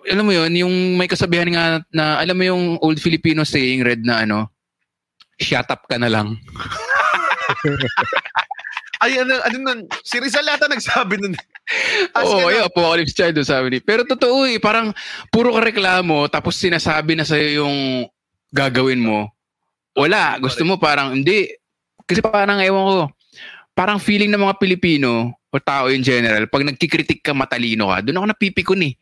alam mo yun, yung may kasabihan nga na, alam mo yung old Filipino saying, Red, na ano, shut up ka na lang. Ay, ano nun? Si Rizal ata nagsabi nun. Oo, oh, ay, Apocalypse Child sabi ni. Pero totoo eh, parang puro ka reklamo, tapos sinasabi na sa'yo yung gagawin mo. Wala, gusto mo parang, hindi. Kasi parang, ewan ko, parang feeling ng mga Pilipino o tao in general, pag nagkikritik ka, matalino ka. Doon ako napipikon eh.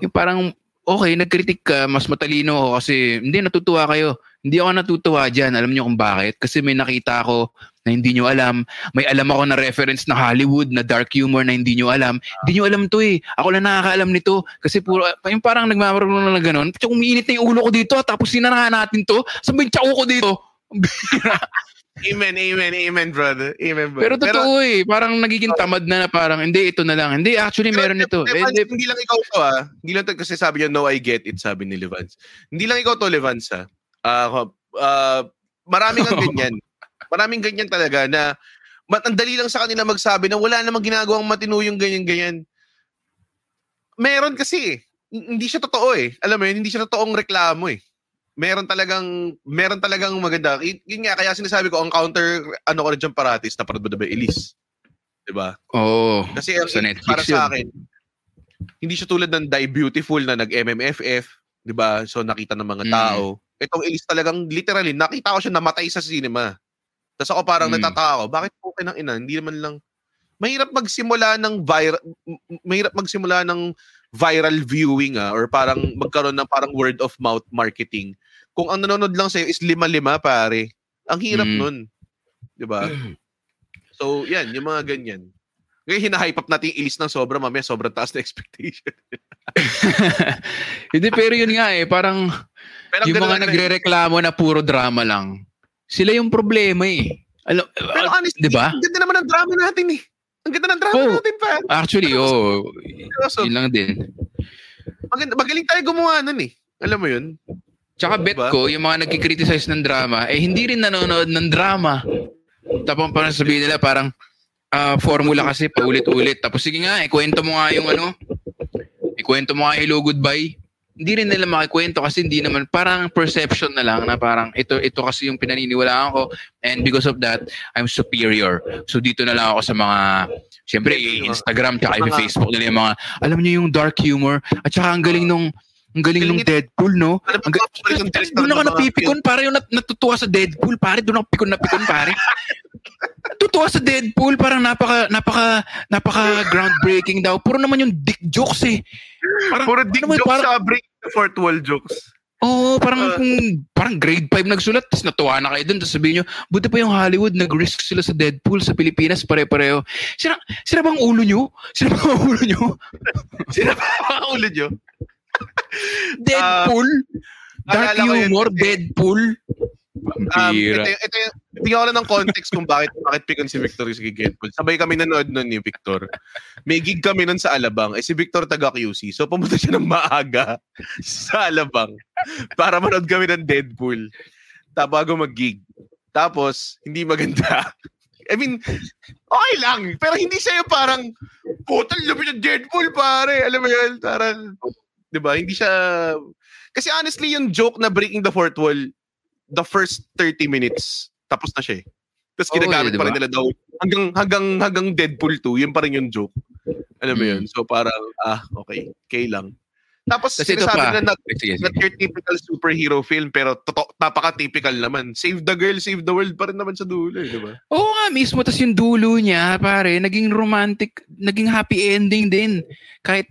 Yung parang, okay, nagkritik ka, mas matalino ako kasi hindi, natutuwa kayo. Hindi ako natutuwa dyan. Alam nyo kung bakit? Kasi may nakita ako na hindi nyo alam. May alam ako na reference na Hollywood, na dark humor na hindi nyo alam. Hindi nyo alam to eh. Ako lang nakakaalam nito. Kasi puro, yung parang nagmamaroon na gano'n. Tsaka umiinit na yung ulo ko dito tapos sinanahan natin to. Sabi yung tsao ko dito. Amen, amen, amen, brother. Amen, brother. Pero totoo eh. Parang nagiging tamad na parang, hindi, ito na lang. Hindi, actually, meron ito. Hindi lang ikaw to ah. Hindi lang to kasi sabi niya, no, I get it, sabi ni Levance. Hindi lang ikaw to, Levance ah. Maraming ang ganyan. Maraming ganyan talaga na ang dali lang sa kanila magsabi na wala namang ginagawang matinuyong ganyan-ganyan. Meron kasi eh. Hindi siya totoo eh. Alam mo yun, hindi siya totoong reklamo eh. Meron talagang maganda. Yun nga, kaya sinasabi ko, ang counter, ano ko na dyan paratis, naparad ba na ba, Elise? Diba? Oo. Oh, kasi so para sa akin, hindi siya tulad ng Die Beautiful na nag-MMFF. Diba? So nakita ng mga tao. Itong Elise talagang literally, nakita ko siya namatay sa cinema. Tapos ako parang natataka ko, bakit po kayo ng ina? Hindi naman lang, mahirap magsimula ng viral viewing ah, or parang magkaroon ng parang word of mouth marketing. Kung ang nanonood lang sa'yo is lima-lima, pare. Ang hirap nun. Diba? So, yan, yung mga ganyan. Ngayon, hina-hype up natin yung Elise ng sobra, mamaya sobrang taas na expectation. Hindi, pero yun nga eh, parang pero yung mga nagre-reklamo na puro drama lang, sila yung problema eh. Pero honestly, diba? Ang ganda naman ang drama natin eh. Ang ganda ng drama natin pa. Actually, yun lang din. Magaling tayo gumawa nun eh. Alam mo yun? Tsaka bet ko, yung mga nagkikriticize ng drama, eh hindi rin nanonood ng drama. Tapos parang sabihin nila parang formula kasi paulit-ulit. Tapos sige nga, ikwento mo nga yung ano, ikwento mo nga Hello Goodbye. Hindi rin nila makikwento kasi hindi naman, parang perception na lang na parang ito kasi yung pinaniniwalaan ko and because of that, I'm superior. So dito na lang ako sa mga, siyempre Instagram tsaka Facebook nila yung mga, alam niyo yung dark humor at saka ang galing nung Deadpool, no? Doon ako napipikon, pare, yung natutuwa sa Deadpool, pare, doon ako pikon, pare. Tutuwa sa Deadpool, parang napaka groundbreaking daw. Puro naman yung dick jokes eh. Parang, puro dick ano, jokes parang, sa break the fourth wall jokes. Oo, parang grade 5 nagsulat, tapos natuwa na kayo dun, tapos sabihin nyo, buti pa yung Hollywood, nag-risk sila sa Deadpool sa Pilipinas, pare-pareho. Sira bang ulo nyo? Sira bang ulo nyo? Sira bang ulo nyo? Deadpool? Dark humor, Deadpool? Ito yung wala ng context kung bakit pick on si Victor yung Deadpool. Sabay kami nanood nun ni Victor. May gig kami nun sa Alabang. Eh si Victor taga QC. So pumunta siya ng maaga sa Alabang para manood kami ng Deadpool. Tapos bago mag-gig. Tapos hindi maganda. I mean, okay lang. Pero hindi siya yung parang total labi ng Deadpool, pare. Alam mo yun? Parang, diba? Hindi siya... Kasi honestly, yung joke na breaking the fourth wall the first 30 minutes, tapos na siya eh. Tapos ginagamit pa rin nila daw. Hanggang Deadpool 2, yun pa rin yung joke. Alam mo yun? So parang, okay lang. Tapos sinasabi nila na your typical superhero film, pero napaka-typical naman. Save the girl, save the world pa rin naman sa dulo eh, di ba? Oo nga mismo, tapos yung dulo niya, pare, naging romantic, naging happy ending din. Kahit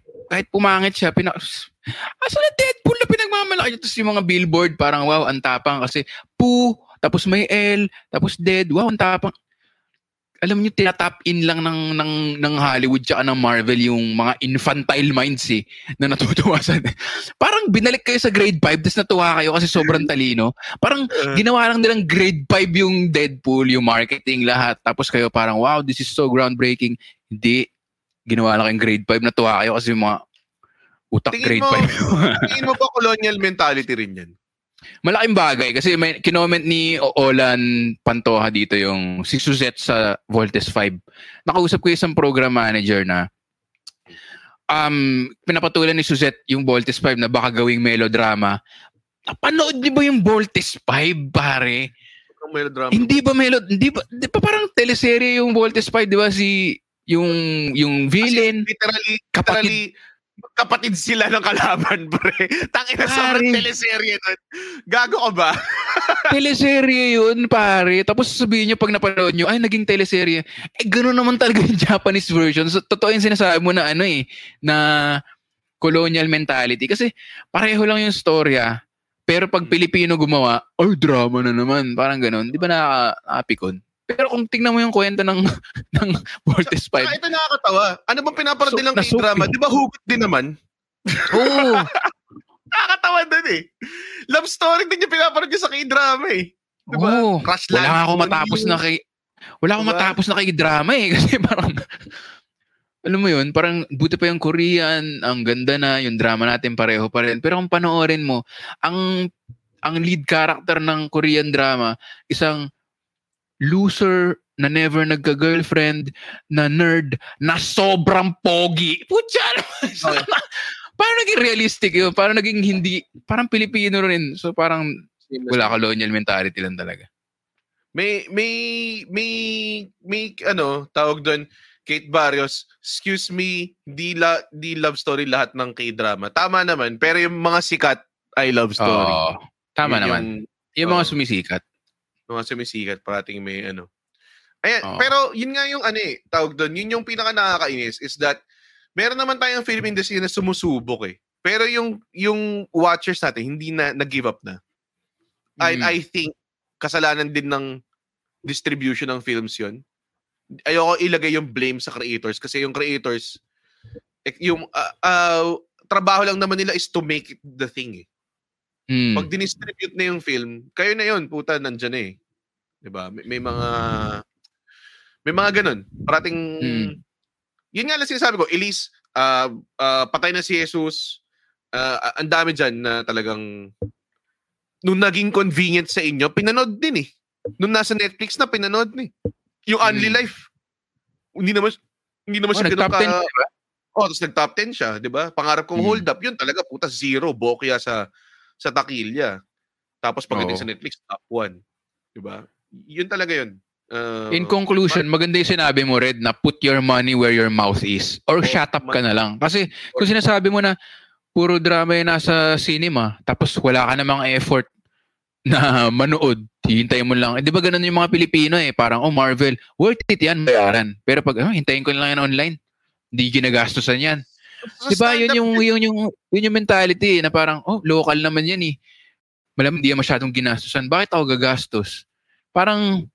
pumangit siya, aso na Deadpool na pinagmamalaki. Tapos yung mga billboard, parang wow, ang tapang. Kasi poo, tapos may L, tapos dead, wow, ang tapang. Alam nyo, tinatap in lang ng Hollywood tsaka ng Marvel yung mga infantile minds eh, na natutuwa sa... Parang binalik kayo sa grade 5, tapos natuwa kayo kasi sobrang talino. Parang ginawa lang nilang grade 5 yung Deadpool, yung marketing, lahat. Tapos kayo parang, wow, this is so groundbreaking. Hindi. Ginawa lang kayong grade 5, natuwa kayo kasi yung mga utak grade 5. Tingin mo ba colonial mentality rin yan? Malaking bagay kasi may kinoment ni Olan Pantoja dito yung si Suzette sa Voltes 5. Nakausap ko isang program manager na pinapatulan ni Suzette yung Voltes 5 na baka gawing melodrama. Napanood niyo ba yung Voltes 5, pare? parang melodrama. Hindi ba parang teleserye yung Voltes 5, di ba? Si yung villain, kasi literally kapatid sila ng kalaban, pre. Tangina, sobrang teleserye nun. Gago ka ba? Teleserye yun, pare. Tapos sabihin nyo, pag napanood nyo, ay, naging teleserye. Eh, gano'n naman talaga yung Japanese version. So, totoo yung sinasabi mo na, na colonial mentality. Kasi, pareho lang yung storya. Pero pag Pilipino gumawa, ay, drama na naman. Parang gano'n. Di ba nakakapikon? Pero kung tingnan mo yung kwento ng Voltes 5. Ito nakakatawa. Ano bang pinaparody ng K-drama? Di ba hugot din naman? Oo. Nakakatawa doon eh. Love story din yung pinaparody sa K-drama eh. Diba? Oo. Crash Land. Wala akong matapos na K-drama eh. Kasi parang, alam mo yun, parang buti pa yung Korean, ang ganda na, yung drama natin pareho pa rin. Pero kung panoorin mo, ang lead character ng Korean drama, isang loser na never nagka-girlfriend, na nerd, na sobrang pogi. Putya! Okay. Parang naging realistic yun. Parang naging hindi, parang Pilipino rin. So parang wala colonial mentality lang talaga. May tawag doon, Kate Barrios, excuse me, di love story lahat ng K-drama. Tama naman, pero yung mga sikat ay love story. Oh, tama naman. Yung mga sumisikat. Parating may ano. Ayan, oh. Pero yun nga yung tawag doon, yun yung pinaka nakakainis is that meron naman tayong film industry na sumusubok eh. Pero yung watchers natin hindi na nag-give up na. And I think kasalanan din ng distribution ng films yun. Ayoko ilagay yung blame sa creators kasi yung creators yung trabaho lang naman nila is to make it the thing eh. Pag dinistribute na yung film, kayo na yun, puta, nandyan eh. Diba? May mga ganun. Parating, yun nga lang sinasabi ko, Elise, Patay na si Jesus, ang dami dyan na talagang, nung naging convenient sa inyo, pinanood din eh. Nung nasa Netflix na, pinanood din eh. Yung Only Life, hindi naman siya ganun ka... Tapos nag-top 10 siya, diba? Pangarap kong Hold Up, yun talaga, puta, zero, bokya sa takilya. Tapos pagdating sa Netflix, top 1. Diba? Yun talaga yun. In conclusion, maganda yung sinabi mo, Red, na put your money where your mouth is. Or shut up ka na lang. Kasi kung sinasabi mo na puro drama yung nasa cinema, tapos wala ka namang effort na manood, hintayin mo lang. Eh, di ba ganun yung mga Pilipino eh? Parang, Marvel, worth it yan, bayaran. Pero pag, hintayin ko lang yan online, hindi ginagastosan yan. Di ba yun yung mentality na parang local naman yan eh. Malamang hindi masyadong ginastusan. Bakit ako gagastos? Parang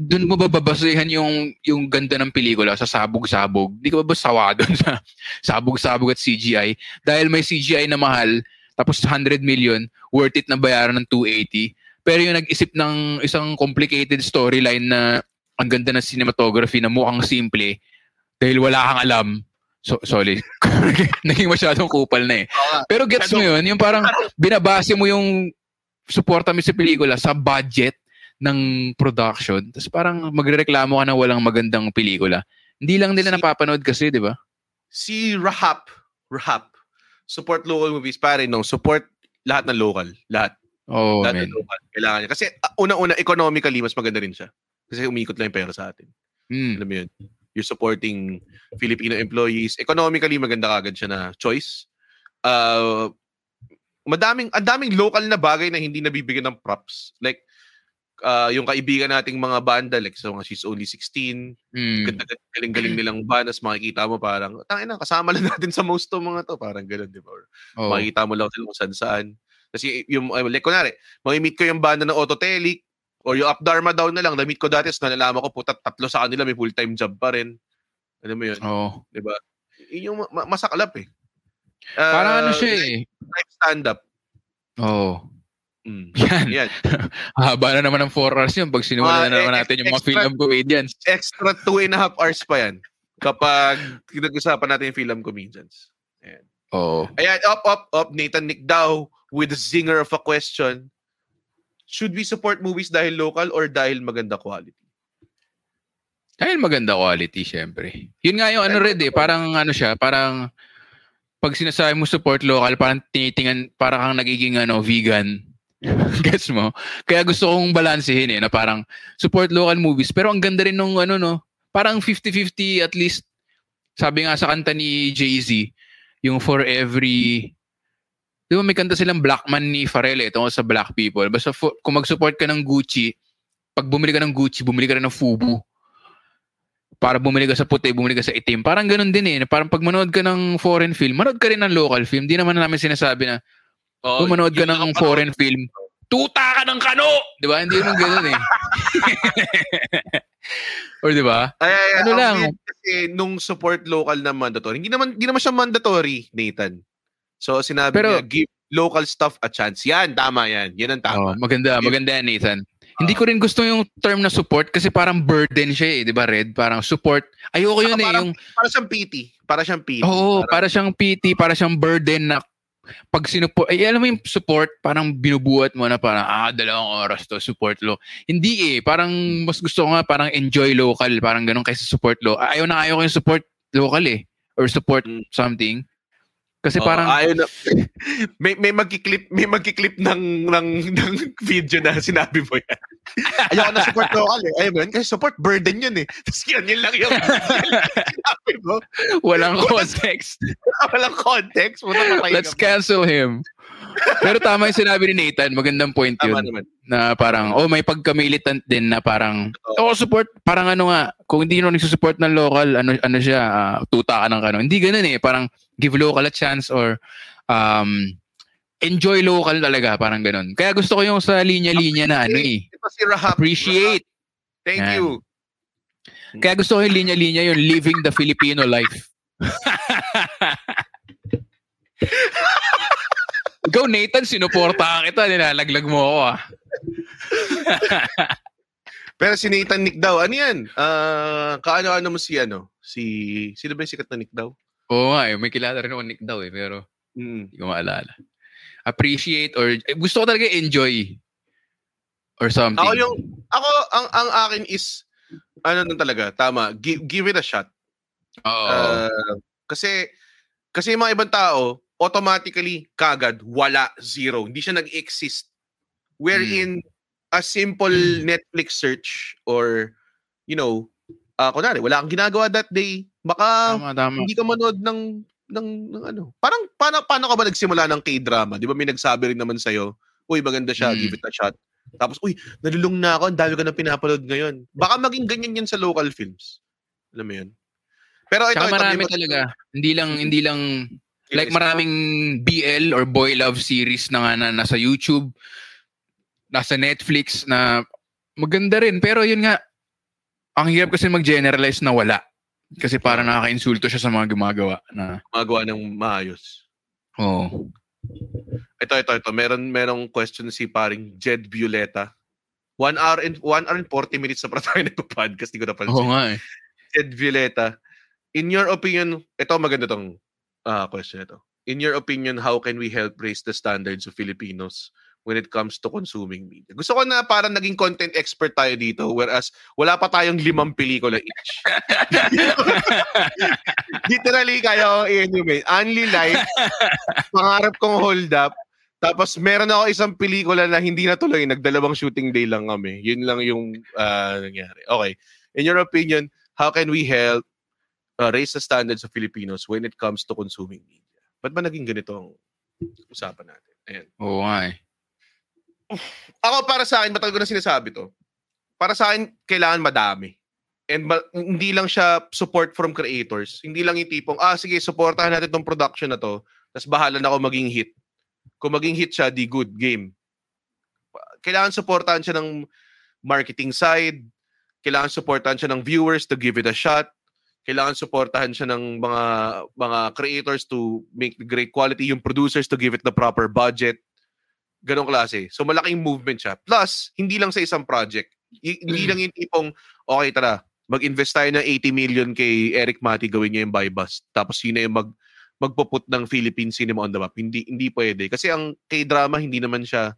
doon mo babasehan yung ganda ng pelikula sa sabog-sabog. Hindi ka ba sawa doon sa sabog-sabog at CGI? Dahil may CGI na mahal tapos 100 million, worth it na bayaran ng 280. Pero yung nag-isip ng isang complicated storyline na ang ganda ng cinematography na mukhang simple dahil wala kang alam. So, sorry. Naging masyadong kupal na eh. Pero gets mo yun, yung parang binabase mo yung suporta mo sa pelikula sa budget ng production. Tapos parang magrereklamo ka na walang magandang pelikula. Hindi lang nila napapanood kasi, di ba? Si Rahap. Support local movies, pare, no? Support lahat ng local. Lahat. Oh, lahat ng local. Kailangan niya. Kasi una-una, economically, mas maganda rin siya. Kasi umiikot lang yung pera sa atin. Alam mo yun? You're supporting Filipino employees. Economically, maganda agad siya na choice. Ang daming local na bagay na hindi nabibigyan ng props. Like, yung kaibigan nating mga banda, like, so, She's Only 16, galing-galing nilang bandas, makikita mo parang, tangina, kasama lang natin sa most of mga to. Parang ganun, di ba? Makikita mo lang kung saan-saan. Kasi, like, kunwari, mag-meet ko yung banda ng Autotelic, or yung Up Dharma Down na lang, na-meet ko dati, so nalalaman ko po, tatlo sa kanila, may full-time job pa rin. Alam mo yun? Oo. Diba? Yung masakalap eh. Parang ano siya eh. Type stand-up. Oo. Yan. Haba na naman ang 4 hours yun. Pag sinimula na naman natin yung mga film comedians. Extra 2.5 hours pa yan. Kapag nag-usapan natin yung film comedians. Ayan. Oo. Ayan, up. Nathan Nick Dow with a zinger of a question. Should we support movies dahil local or dahil maganda quality? Dahil maganda quality, syempre. Yun nga yung Red eh. Parang ano siya, parang pag sinasabi mo support local, parang tinitingan, parang kang nagiging vegan. Guess mo? Kaya gusto kong balansehin na parang support local movies. Pero ang ganda rin nung ano, no? Parang 50-50 at least. Sabi nga sa kanta ni Jay-Z, yung for every... Di ba may kanta silang Black Man ni Pharrell tungkol sa black people. Basta kung mag-support ka ng Gucci, pag bumili ka ng Gucci, bumili ka rin ng FUBU. Para bumili ka sa puti, bumili ka sa itim. Parang ganun din Parang pag manood ka ng foreign film, manood ka rin ng local film. Di naman namin sinasabi na kung manood ka ng foreign film, tuta ka ng kano! Di ba? Hindi naman ganun Or di ba? Ano lang? Kasi nung support local na mandatory, hindi naman siya mandatory, Nathan. So sinabi niya, give local stuff a chance. Yan, tama yan. Yan ang tama. Maganda yan, Nathan. Hindi ko rin gusto yung term na support kasi parang burden siya di ba, Red? Parang support. Ayoko yun yung... Para siyang PT. Para siyang PT. Oo, para siyang PT. Para siyang burden na pag sinupport... Ay, alam mo yung support, parang binubuhat mo na parang, 2 oras to, support lo. Hindi Parang mas gusto ko nga parang enjoy local. Parang ganun kaysa support lo. Ayaw na ayaw ko yung support local Or support something. Kasi parang ayun may magki-clip ng video na sinabi mo yan. Ayaw na support local Ayun man kasi support burden yun Tapos yun lang yung sinabi mo. Walang context. Walang context. Let's cancel him. Pero tama yung sinabi ni Nathan, magandang point yun. Tama naman. Na parang may pagkamilitant din na parang support parang kung hindi nyo nagsusupport ng local, ano siya, tuta ka ng kano. Hindi ganun parang give local a chance or enjoy local talaga, parang ganun. Kaya gusto ko yung sa linya-linya na appreciate. Thank you. Kaya gusto ko yung linya-linya, yung living the Filipino life. Ikaw, Nathan, sinuporta kita, nilalaglag mo ako Pero si Nathan Nick daw, ano yan? Kaano-ano mo si ano? Sino ba yung sikat na Nick daw? Oo nga may kilala rin ako Nick daw pero hindi ko maalala. Appreciate or gusto ko talaga enjoy or something. Ang akin is talaga, tama, give it a shot. Kasi yung mga ibang tao automatically kagad wala, zero. Hindi siya nag-exist. Wherein a simple Netflix search or kunwari wala kang ginagawa that day. Baka tama. Hindi ka manood ng ano. Parang paano ka ba nagsimula ng K-drama? 'Di ba may nagsabi rin naman sa iyo, "Uy, maganda siya, give it a shot." Tapos, "Uy, nalulung na ako, ang dami ko na pinapanood ngayon." Baka maging ganyan 'yan sa local films. Alam mo 'yun. Pero ito marami talaga. Hindi lang like maraming BL or boy love series na nga na nasa YouTube, nasa Netflix na maganda rin. Pero 'yun nga, ang hirap kasi mag-generalize na wala. Kasi parang nakaka-insulto siya sa mga gumagawa na magawa ng maayos. Oo. Ito. Merong question si paring Jed Violeta. 1 hour and 40 minutes na para tayo nagpo-podcast. Hindi ko napansin. Oo nga Jed Violeta, in your opinion, ito maganda tong question ito. In your opinion, how can we help raise the standards of Filipinos when it comes to consuming media? Gusto ko na parang naging content expert tayo dito whereas wala pa tayong 5 pelikula each. Literally kayo Only Life, Pangarap Kong Hold Up, tapos meron ako isang pelikula na hindi natuloy, nagdalawang shooting day lang kami. Yun lang yung nangyari. Okay. In your opinion, how can we help raise the standards of Filipinos when it comes to consuming media? Ba't ba naging ganito ang usapan natin? Ayan. Oh, why? Ako para sa akin, matagal ko na sinasabi to. Para sa akin, kailangan madami. And hindi lang siya support from creators. Hindi lang yung tipong, sige, supportahan natin tong production na to. Tapos bahala na ako maging hit. Kung maging hit siya, di good game. Kailangan supportahan siya ng marketing side. Kailangan supportahan siya ng viewers to give it a shot. Kailangan supportahan siya ng mga creators to make the great quality. Yung producers to give it the proper budget. Ganong klase. So, malaking movement siya. Plus, hindi lang sa isang project. Hindi lang yung tipong, okay, tara, mag-invest tayo ng 80 million kay Eric Mati, gawin niya yung buy bust. Tapos, yun na yung magpuput ng Philippine cinema on the map. Hindi pwede. Kasi ang K-drama, hindi naman siya,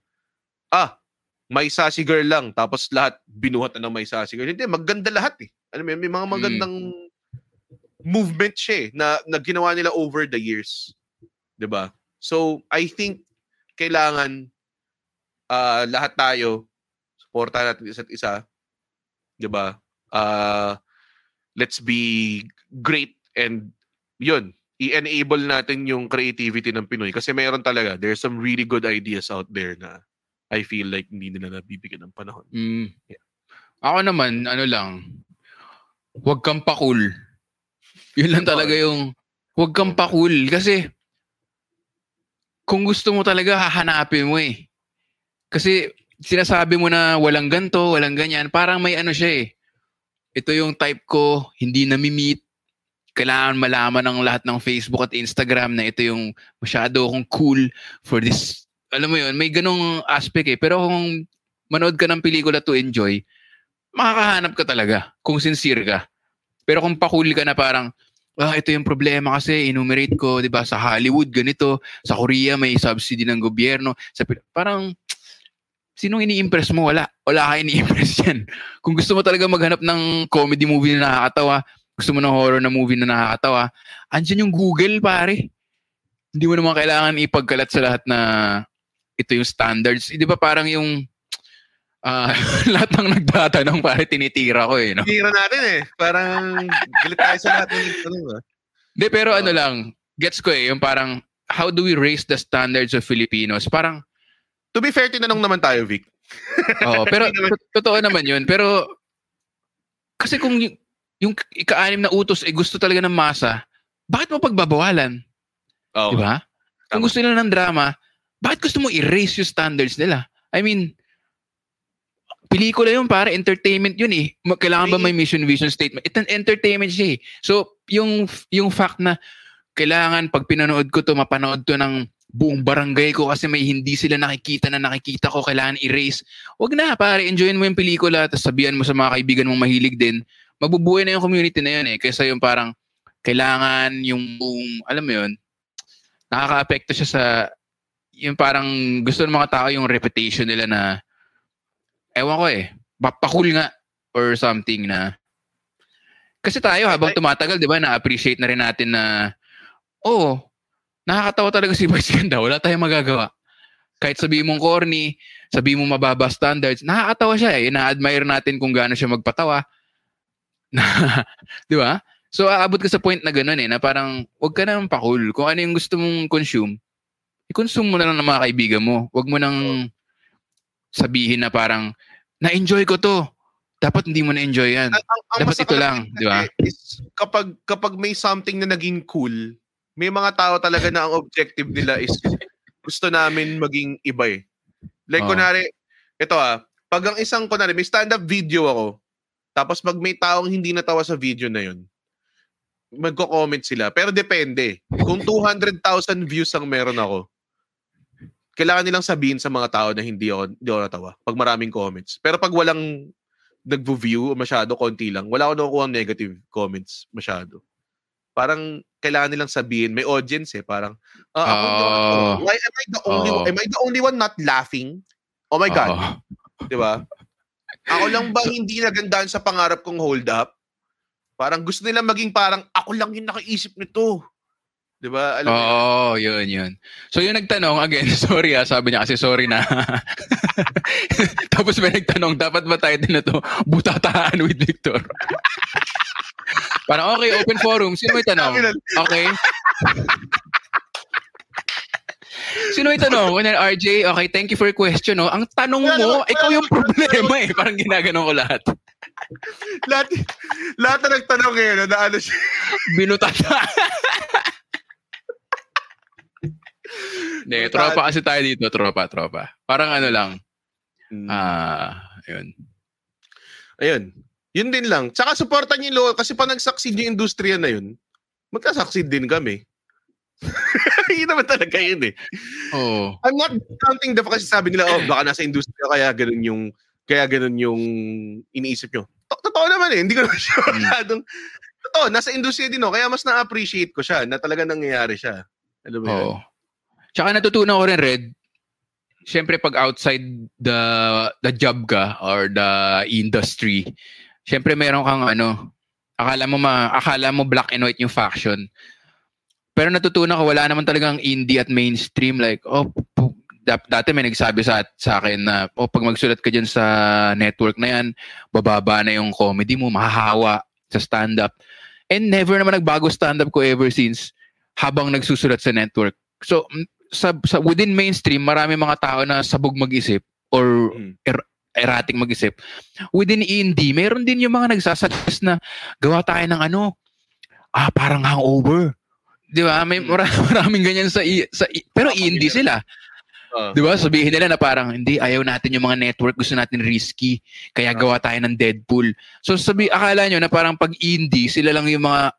may sassy girl lang. Tapos, lahat, binuhat na ng may sassy girl. Hindi, maganda lahat Alam mo, may mga magandang movement siya na ginawa nila over the years. 'Di ba? So, I think, kailangan lahat tayo, supporta natin isa't isa. Diba? Let's be great and yun, i-enable natin yung creativity ng Pinoy. Kasi mayroon talaga, there's some really good ideas out there na I feel like hindi nila nabibigyan ng panahon. Mm. Yeah. Ako naman, ano lang, huwag kang pa-cool. Yun lang talaga yung huwag kang pa-cool. Kasi kung gusto mo talaga, hahanapin mo eh. Kasi sinasabi mo na walang ganto, walang ganyan. Parang may ano siya eh. Ito yung type ko, hindi nami-meet. Kailangan malaman ng lahat ng Facebook at Instagram na ito yung masyado akong cool for this. Alam mo yun, may ganong aspect eh. Pero kung manood ka ng pelikula to enjoy, makakahanap ka talaga kung sincere ka. Pero kung pa-cool ka na parang, ito yung problema kasi, enumerate ko, di ba, sa Hollywood, ganito, sa Korea, may subsidy ng gobyerno. Parang, sinong ini-impress mo? Wala. Wala ka ini-impress yan. Kung gusto mo talaga maghanap ng comedy movie na nakakatawa, gusto mo ng horror na movie na nakakatawa, andyan yung Google, pare. Hindi mo naman kailangan ipagkalat sa lahat na ito yung standards. Di ba parang yung lahat ng nagtatanong pare tinitira ko eh, no? Tira natin eh. Parang galit tayo sa lahat ng nagtatanong. Hindi, pero ano lang, gets ko eh, yung parang how do we raise the standards of Filipinos? Parang to be fair, tinanong naman tayo, Vic. Oo, pero totoo naman yun. Pero kasi kung yung ika-6 na utos eh gusto talaga ng masa, bakit mo pagbabawalan? Oh, diba? Kung gusto nila ng drama, bakit gusto mo erase yung standards nila? I mean, pelikula yun, para entertainment yun eh. Kailangan ba may mission, vision, statement? It's an entertainment siya eh. So, yung fact na kailangan pag pinanood ko to, mapanood to ng buong barangay ko kasi may hindi sila nakikita na nakikita ko, kailangan erase. Wag na, pare. Enjoyin mo yung pelikula, tapos sabihan mo sa mga kaibigan mong mahilig din. Mabubuhay na yung community na yun eh. Kaysa yung parang kailangan yung buong, alam mo yun, nakaka-apekto siya sa, yung parang gusto ng mga tao yung reputation nila na ewan ko eh, pa-cool nga or something na. Kasi tayo habang tumatagal, di ba, na-appreciate na rin natin na, oh, nakakatawa talaga si Vice Ganda, wala tayong magagawa. Kahit sabihin mong corny, sabihin mong mababa standards, nakakatawa siya eh. Na-admire natin kung gaano siya magpatawa. Di ba? So, aabot ka sa point na ganun eh, na parang, huwag ka naman pa-cool. Kung ano yung gusto mong consume, i-consume mo na lang ng mga kaibigan mo. Huwag mo nang sabihin na parang na-enjoy ko to. Dapat hindi mo na-enjoy yan. Dapat ito lang, di ba? Kapag may something na naging cool, may mga tao talaga na ang objective nila is gusto namin maging iba eh. Like kunwari, ito pag ang isang kunwari, may stand-up video ako, tapos pag may taong hindi natawa sa video na yun, magko-comment sila. Pero depende. Kung 200,000 views ang meron ako, kailangan nilang sabihin sa mga tao na hindi ako natawa pag maraming comments. Pero pag walang nagvo-view o masyado, konti lang, wala ako nakukuha ng negative comments masyado. Parang kailangan nilang sabihin, may audience eh, parang, why am I the only one? Am I the only one not laughing? Oh my God. Diba? Ako lang ba hindi nagandaan sa pangarap kong hold up? Parang gusto nilang maging parang, ako lang yung nakaisip nito. Diba? Oo, yun. So yung nagtanong, again, sorry sabi niya kasi sorry na. Tapos may nagtanong, dapat ba tayo din na to? Butataan with Victor. Parang okay, open forum. Sino may tanong? Okay. Sino may tanong? Kunyari, RJ, okay, thank you for your question. No? Ang tanong mo, ikaw yung problema eh. Parang ginaganon ko lahat. Lahat na nagtanong ngayon, na ano siya? Binutata. Nee, tropa kasi tayo dito, tropa. Parang ano lang. Ayun. Yun din lang. Tsaka supportan niyo local kasi pa nag-succeed yung industriya na yun, magka-succeed din kami. Yun naman talaga yun eh. Oh. I'm not counting the fact kasi sabi nila, baka nasa industriya kaya ganun yung iniisip nyo. Totoo naman eh, hindi ko naman sure. Totoo, nasa industriya din kaya mas na-appreciate ko siya na talaga nangyayari siya. Alam mo yun? Tsaka natutunan ko rin, Red, siyempre pag outside the job ka or the industry, siyempre meron kang akala mo black and white yung faction. Pero natutunan ko, wala naman talagang indie at mainstream. Like, dati may nagsabi sa akin na pag magsulat ka dyan sa network na yan, bababa na yung comedy mo, mahahawa sa stand-up. And never naman nagbago stand-up ko ever since habang nagsusulat sa network. So, sa within mainstream, marami mga tao na sabog mag-isip or erratic mag-isip. Within indie, meron din yung mga nagsasuggest na gawa tayo ng parang hangover. Di ba? May maraming ganyan pero indie sila. Di ba? Sabihin nila na parang, hindi, ayaw natin yung mga network, gusto natin risky, kaya gawa tayo ng Deadpool. So akala nyo na parang pag indie, sila lang yung mga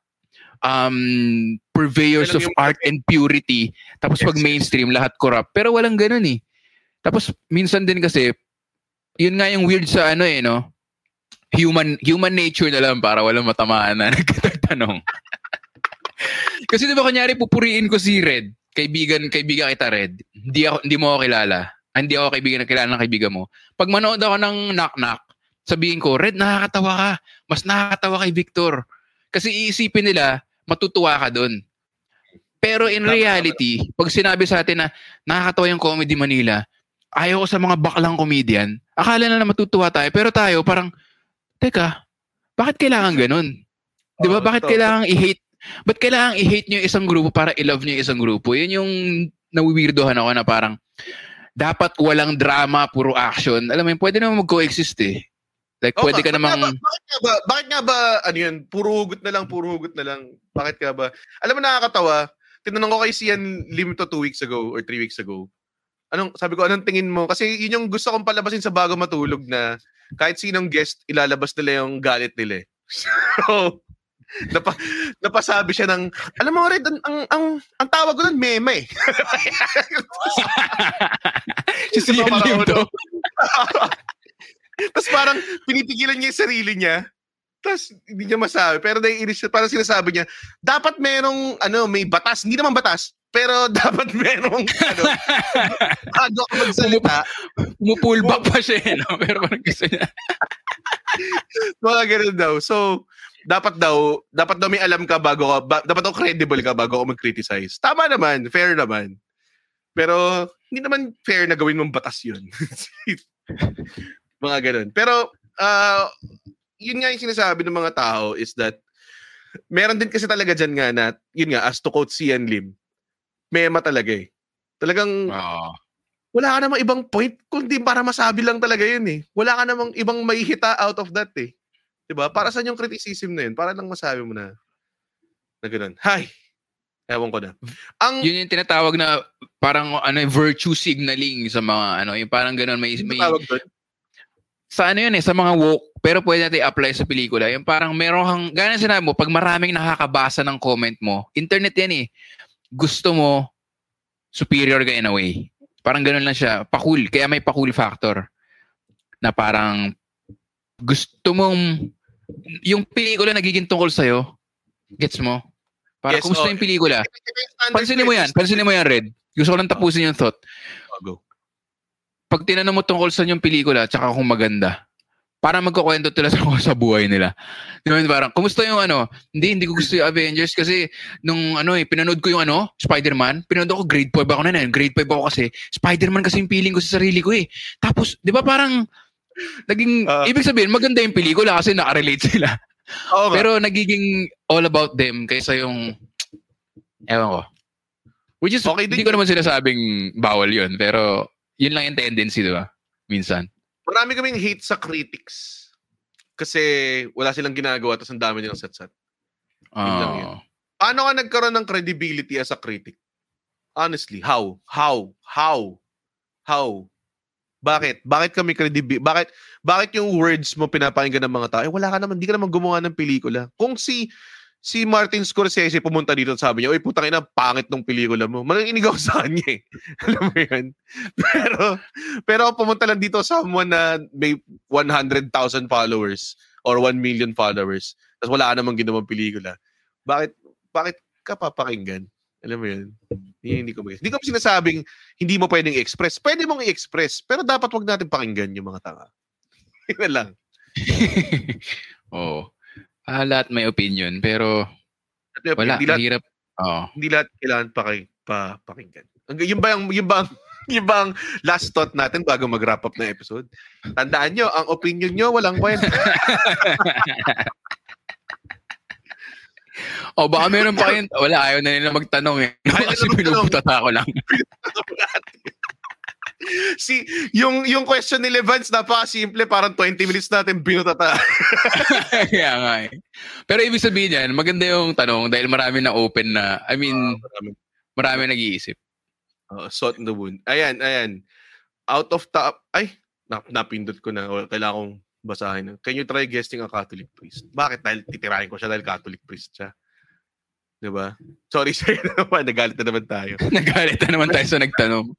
purveyors of art and purity. Tapos pag mainstream, lahat corrupt. Pero walang ganun eh. Tapos minsan din kasi, yun nga yung weird sa no? Human nature na lang para walang matamaan na nagtatanong. Kasi diba kunyari pupuriin ko si Red, kaibigan kita Red, hindi mo ako kilala, hindi ako kilala ng kaibigan mo. Pag manood ako ng Knock Knock, sabihin ko, Red, nakakatawa ka, mas nakakatawa kay Victor. Kasi iisipin nila, matutuwa ka dun. Pero in reality, pag sinabi sa atin na nakakatawa yung Comedy Manila, ayaw ko sa mga baklang comedian, akala na matutuwa tayo, pero tayo parang, teka, bakit kailangan ganun? Diba, bakit kailangan i-hate? But kailangan i-hate nyo isang grupo para i-love nyo isang grupo. Yun yung nawiwirdohan ako na parang dapat walang drama, puro action. Alam mo yun, pwede naman mag-coexist eh. Like, pwede ka namang... Bakit nga ba, ano yun, puro hugot na lang. Bakit nga ba? Alam mo, nakakatawa, tinanong ko kay Sian Lim to 2 weeks ago or 3 weeks ago. Sabi ko, anong tingin mo? Kasi yun yung gusto kong palabasin sa bago matulog na kahit sinong guest, ilalabas nila yung galit nila. So... napasabi siya ng, alam mo Red, ang tawag ko nun, meme eh. Tapos parang pinipigilan niya yung sarili niya. Tapos hindi niya masabi. Pero naiinis siya. Parang sinasabi niya, dapat merong, may batas. Hindi naman batas. Pero dapat merong, bago ka magsalita. Pumupulbak pa siya. Pero parang gusto niya. Mga ganun daw. So, dapat daw may alam ka dapat daw credible ka bago ako mag-criticize. Tama naman, fair naman. Pero hindi naman fair na gawin mong batas 'yun. Mga ganun. Pero yun nga yung sinasabi ng mga tao is that meron din kasi talaga diyan nga na yun nga as to quote si Ian Lim. Mema talaga eh. Talagang wala ka namang ibang point kundi para masabi lang talaga 'yun eh. Wala ka namang ibang maihita out of that eh. Diba? Para saan yung criticism na yun? Para lang masabi mo na gano'n. Hi! Ewan ko na. Yun yung tinatawag na parang virtue signaling sa mga yung parang gano'n. May sa yun eh, sa mga woke. Pero pwede natin apply sa pelikula. Yung parang meron kang, gano'n sinabi mo, pag maraming nakakabasa ng comment mo, internet yan eh. Gusto mo, superior ka in a way. Parang gano'n lang siya. Pakul. Kaya may pakul factor. Na parang gusto mong yung pelikula nagiging tungkol sa'yo. Gets mo? Para yes, kung gusto yung pelikula. Pansinin mo yan, Red. Gusto ko lang tapusin yung thought. Go. Pag tinanong mo tungkol sa yung pelikula, tsaka kung maganda, para magkukwento tila sa buhay nila. Diba parang, kumusta yung hindi ko gusto yung Avengers kasi nung pinanood ko yung Spider-Man, pinanood ako grade 5 ako na yun. Grade 5 ako kasi, Spider-Man kasi yung feeling ko sa sarili ko eh. Tapos, di ba parang, naging, ibig sabihin, maganda yung pelikula kasi nakarelate sila. Okay. Pero nagiging all about them kaysa yung, ewan ko. Which is, okay, hindi ko naman sinasabing bawal yun, pero yun lang yung tendency, diba? Minsan. Marami kaming hate sa critics. Kasi wala silang ginagawa tapos ang dami nilang sat-sat. Paano ka nagkaroon ng credibility as a critic? Honestly, How? Bakit kami credible? Bakit yung words mo pinapakinggan ng mga tao? Wala ka naman, hindi ka naman gumawa ng pelikula. Kung si Martin Scorsese pumunta dito at sabi niya, "Oy, putang ina, pangit ng pelikula mo." Manginginig ako sa kanya eh. Alam mo 'yun. Pero pumunta lang dito someone na may 100,000 followers or 1 million followers. Tapos wala ka naman ginawang pelikula. Bakit ka papakinggan? Alam mo yun? Hindi ko sinasabing hindi mo pwedeng i-express. Pwede mong i-express, pero dapat wag natin pakinggan yung mga tanga. Yun lang. Oo. Lahat may opinion, pero wala. Hindi lahat kailangan pakinggan. Yun ba ang Yung bang last thought natin bago mag-wrap up na episode? Tandaan nyo, ang opinion nyo, walang kwenta. O, baka meron pa kayo. Wala, ayaw na nila magtanong eh. Kasi pinuputata ko lang. Si, yung question ni Levance, napaka-simple. Parang 20 minutes natin, binutata. Kaya nga eh. Pero ibig sabihin yan, maganda yung tanong dahil marami na open na, I mean, marami nag-iisip. Salt in the wound. Ayan. Out of top, ay, napindot ko na. Kailangan kong basahin. Can you try guessing a Catholic priest? Bakit? Dahil titirahin ko siya dahil Catholic priest siya. Diba? Sorry sa'yo naman. Nagalit na naman tayo sa nagtanong.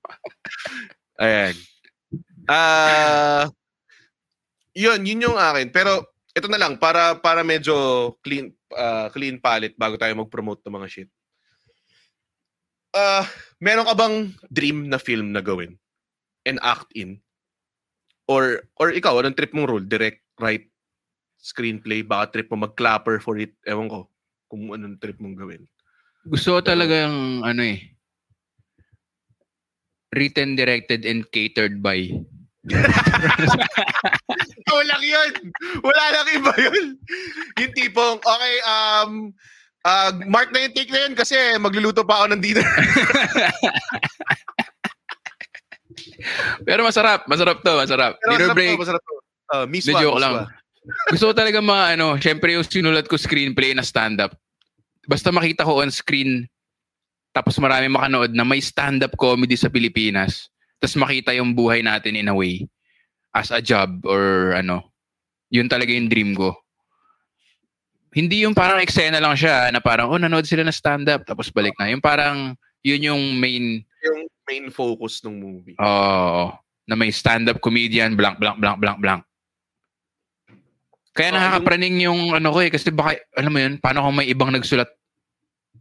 Ayan. Yun yung akin. Pero ito na lang para medyo clean palette bago tayo mag-promote ng mga shit. Meron ka bang dream na film na gawin and act in? Or ikaw, anong trip mong role? Direct, write, screenplay? Baka trip mo mag-clapper for it? Ewan ko kung anong trip mong gawin. Gusto talaga yung ano eh, written, directed, and catered by. Walang yun. Wala lang iba yun. Yung tipong, okay, mark na yung take na yun kasi magluluto pa ako ng dinner. Pero masarap to. Dinner break. Miswa. Joke lang. Gusto ko talaga syempre yung sinulat ko screenplay na stand-up. Basta makita ko on screen, tapos marami makanood na may stand-up comedy sa Pilipinas. Tapos makita yung buhay natin in a way. As a job or ano. Yun talaga yung dream ko. Hindi yung parang eksena lang siya na parang, nanood sila na stand-up tapos balik na. Yung parang, yun yung main... Yung main focus ng movie. Oo. Na may stand-up comedian, blank. Kaya nakakapraning yung ano ko eh. Kasi baka, alam mo yun, paano kung may ibang nagsulat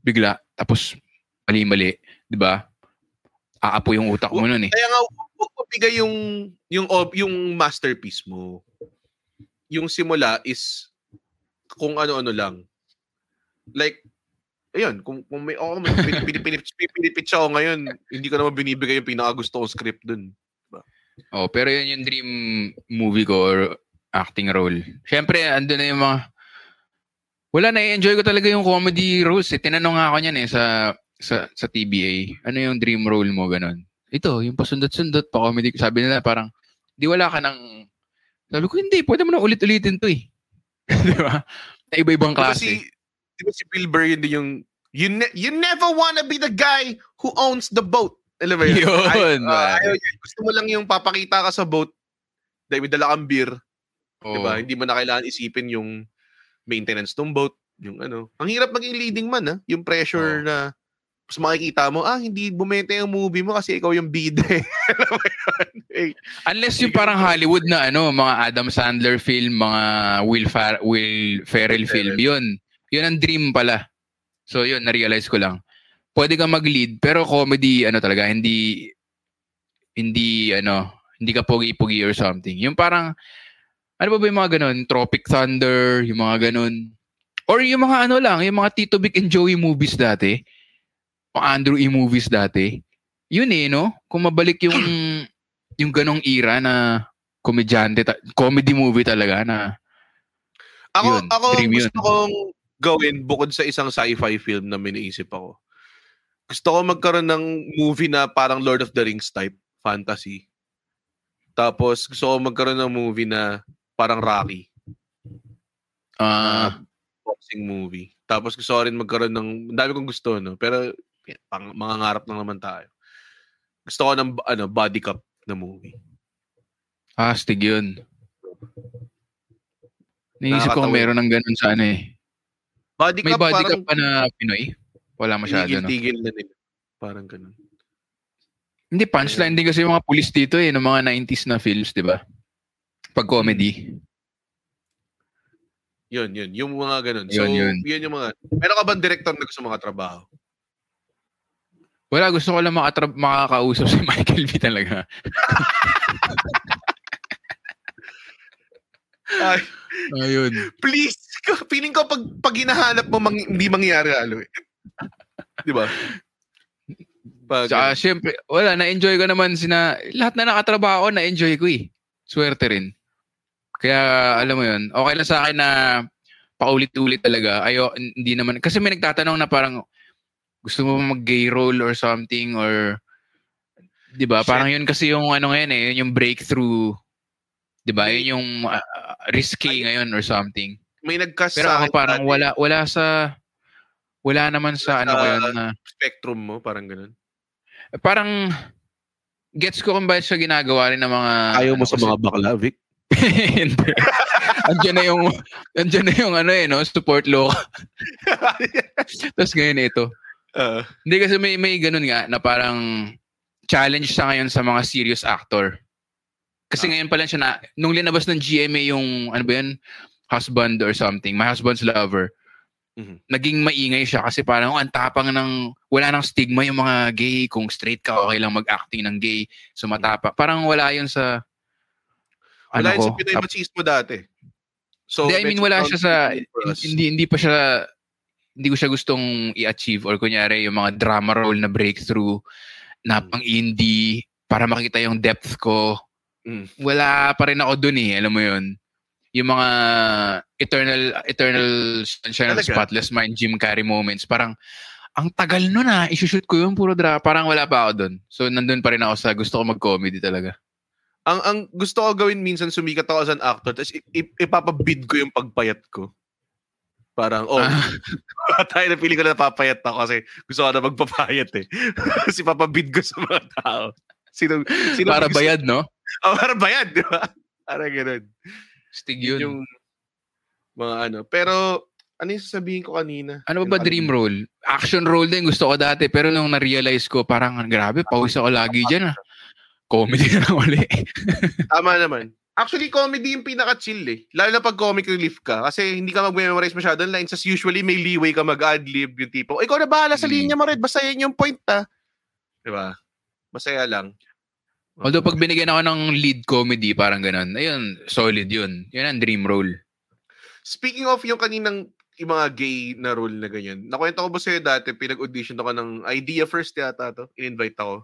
bigla tapos... mali-mali, di ba? Aapo yung utak mo nun eh. Kaya nga, huwag ko bigay yung masterpiece mo. Yung simula is kung ano-ano lang. Like, ayun, kung may, pinipitch ako ngayon, hindi ko naman binibigay yung pinakagusto kong script dun. Diba? Oh, pero yun yung dream movie ko or acting role. Siyempre, andun na yung mga... Wala, na-enjoy ko talaga yung comedy roles eh. Tinanong nga ako niyan eh sa TBA, ano yung dream role mo, ganun. Ito, yung pasundot-sundot pa comedy. Sabi nila parang, di wala ka ng... Sabi ko, hindi, pwede mo na ulit-ulitin to eh. Di ba? Na iba-ibang klase. Diba si Bill Burr yun din yung, you never wanna be the guy who owns the boat. Alam mo yun? Yun. Gusto mo lang yung papakita ka sa boat dahil may dala kang beer. Oh. Diba? Hindi mo na kailangan isipin yung maintenance ng boat. Yung ano. Ang hirap maging leading man, ha? Yung pressure na... Mas makikita mo, hindi bumenta yung movie mo kasi ikaw yung bida. Unless yung parang Hollywood na mga Adam Sandler film, mga Will Ferrell film, yun. Yun ang dream pala. So yun, na-realize ko lang. Pwede kang mag-lead, pero comedy, talaga, hindi ka pogi-pogi or something. Yung parang, ba yung mga ganun? Tropic Thunder, yung mga ganun. Or yung mga yung mga Tito Vic and Joey movies dati. O Andrew E. movies dati. Yun no? Kung mabalik yung ganong era na komedyante, comedy movie talaga na Ako gusto kong gawin bukod sa isang sci-fi film na miniisip ako. Gusto ko magkaroon ng movie na parang Lord of the Rings type, fantasy. Tapos gusto ko magkaroon ng movie na parang Rocky. Boxing movie. Tapos gusto ko rin magkaroon ng dami kong gusto, no? Pero mga ngarap lang naman tayo. Gusto ko ng body cup na movie. Astig yun. Naisip ko meron ng ganun sa Body May cup, body cup pa na Pinoy? Wala masyado. Tigil-tigil na nila. Parang ganun. Hindi, punchline din kasi yung mga pulis dito ng mga 90s na films, di ba? Pag comedy. Yun. Yung mga ganun. So, yun yung mga... Meron ka bang director na gusto mga trabaho? Wala, gusto ko lang makakausap si Michael V talaga. Ayun. Please, feeling ko pag hinahanap mo, hindi mangyari lalo. Di ba? pag... Saka, syempre, wala, na-enjoy ko naman sina... Lahat na nakatrabaho, na-enjoy ko eh. Swerte rin. Kaya, alam mo yun, okay lang sa akin na paulit-ulit talaga. Ayo, hindi naman... Kasi may nagtatanong na parang, gusto mo mag-gay role or something or... Diba? Parang yun kasi yung ano ngayon eh, yun yung breakthrough. Diba? Yun yung risky ngayon or something. May nag-cast pero ako parang wala sa... Wala naman sa ano ko yun na... Spectrum mo, parang ganun? Parang... Gets ko kung bakit siya ginagawa rin ng mga... Ayaw mo ano, sa mga bakla, Vic? Hindi. Andiyan na yung ano eh, no? Support local. Tapos ganyan ito. Hindi kasi may ganun nga na parang... Challenge sa ngayon sa mga serious actor. Kasi ngayon pa lang siya na... Nung linabas ng GMA yung... Ano ba yun? Husband or something. My Husband's Lover. Mm-hmm. Naging maingay siya kasi parang ang tapang ng wala nang stigma yung mga gay, kung straight ka okay lang mag-acting ng gay, sumatapa. Parang wala yun sa wala ano yun ko, sa Pinay machismo dati. So I mean wala siya sa hindi ko siya gustong i-achieve or kunyari yung mga drama role na breakthrough na pang indie para makita yung depth ko. Wala pa rin ako dun eh, alam mo yun. Yung mga eternal sunshine of spotless mind, Jim Carrey moments. Parang, ang tagal nun ah. Isushoot ko yun, puro drama. Parang wala pa ako dun. So, nandun pa rin ako sa gusto ko mag-comedy talaga. Ang gusto ko gawin minsan, sumikat ako as an actor, tapos ipapabid ko yung pagpayat ko. Parang, tayo na pili ko na papayat ako kasi gusto ko na magpapayat eh. Kasi papabid ko sa mga tao. Sino para gusto? Bayad, no? Oh, para bayad, di ba? Parang ganun. Stig yun. Yung mga ano. Pero, ano yung sasabihin ko kanina? Ano ba dream role? Action role din gusto ko dati. Pero nung na-realize ko, parang grabe, pawis ako lagi dyan ah. Comedy na uli. Tama naman. Actually, comedy yung pinaka-chill eh. Lalo na pag comic relief ka. Kasi hindi ka mag-memorize masyado ng lines. As usually, may leeway ka mag-adlib. Yung tipo, ikaw na bahala sa linya mo, Red. Basta yan yung point ah. Diba? Masaya lang. Although pag binigyan ako ng lead comedy, parang ganun. Ayun, solid yun. Yun ang dream role. Speaking of yung kaninang yung mga gay na role na ganyan, nakwento ko ba sa'yo dati, pinag-audition ako ng Idea First yata to. In-invite ako.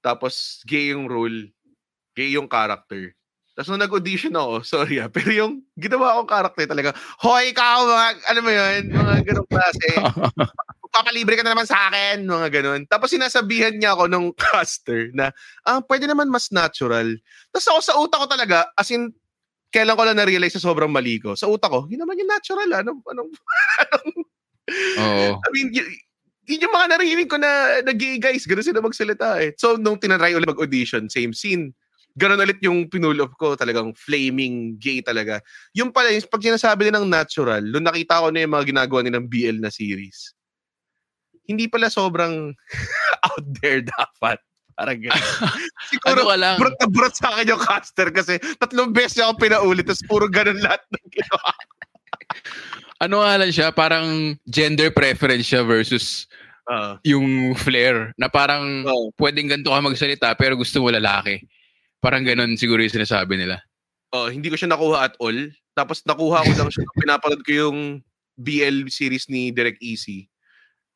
Tapos gay yung role. Gay yung character. Tapos nung nag-audition ako, sorry ah, pero yung ginawa akong character talaga, hoy ka, mga, alam mo yun, mga ganong klase. Papalibre ka na naman sa akin, mga ganun. Tapos sinasabihan niya ako nung caster na, pwede naman mas natural. Tapos ako sa utak ko talaga, as in, kailan ko lang na-realize sa sobrang mali ko. Sa utak ko, yun naman yung natural, anong I mean, yun yung mga narinig ko na gay guys, ganun sila magsalita eh. So, nung tinatry ulit mag-audition, same scene. Ganun ulit yung pinull-up ko, talagang flaming gay talaga. Yung pala, yung pag sinasabi nilang natural, doon nakita ko na yung mga ginagawa nilang BL na series. Hindi pala sobrang out there dapat. Parang gano'n. Siguro, ano brot na brot sa akin yung caster kasi tatlong beses niya ako pinaulit tapos puro gano'n lahat ng ginawa. Ano nga lang siya, parang gender preference siya versus yung flair na parang pwedeng ganito ka magsalita pero gusto mo lalaki. Parang gano'n siguro yung sinasabi nila. Hindi ko siya nakuha at all. Tapos nakuha ko lang siya. Pinapanood ko yung BL series ni Direk Easy.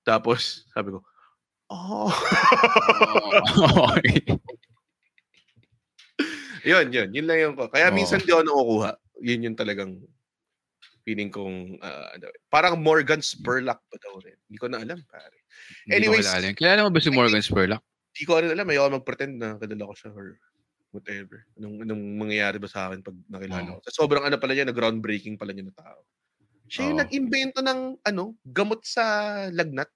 Tapos, sabi ko, okay. Yun lang yung ko. Kaya minsan di ako nakukuha. Yun yung talagang feeling kong, parang Morgan Spurlock pa daw rin. Hindi ko na alam, pare. Anyways. Kailan mo ba si Morgan Spurlock? Hindi ko alam. Ayoko mag-pretend na kadala ko siya or whatever. Anong mangyayari ba sa akin pag nakilala ko? So, sobrang ano pala niya, na groundbreaking pala niya na tao. Siya yung nag-invento ng gamot sa lagnat.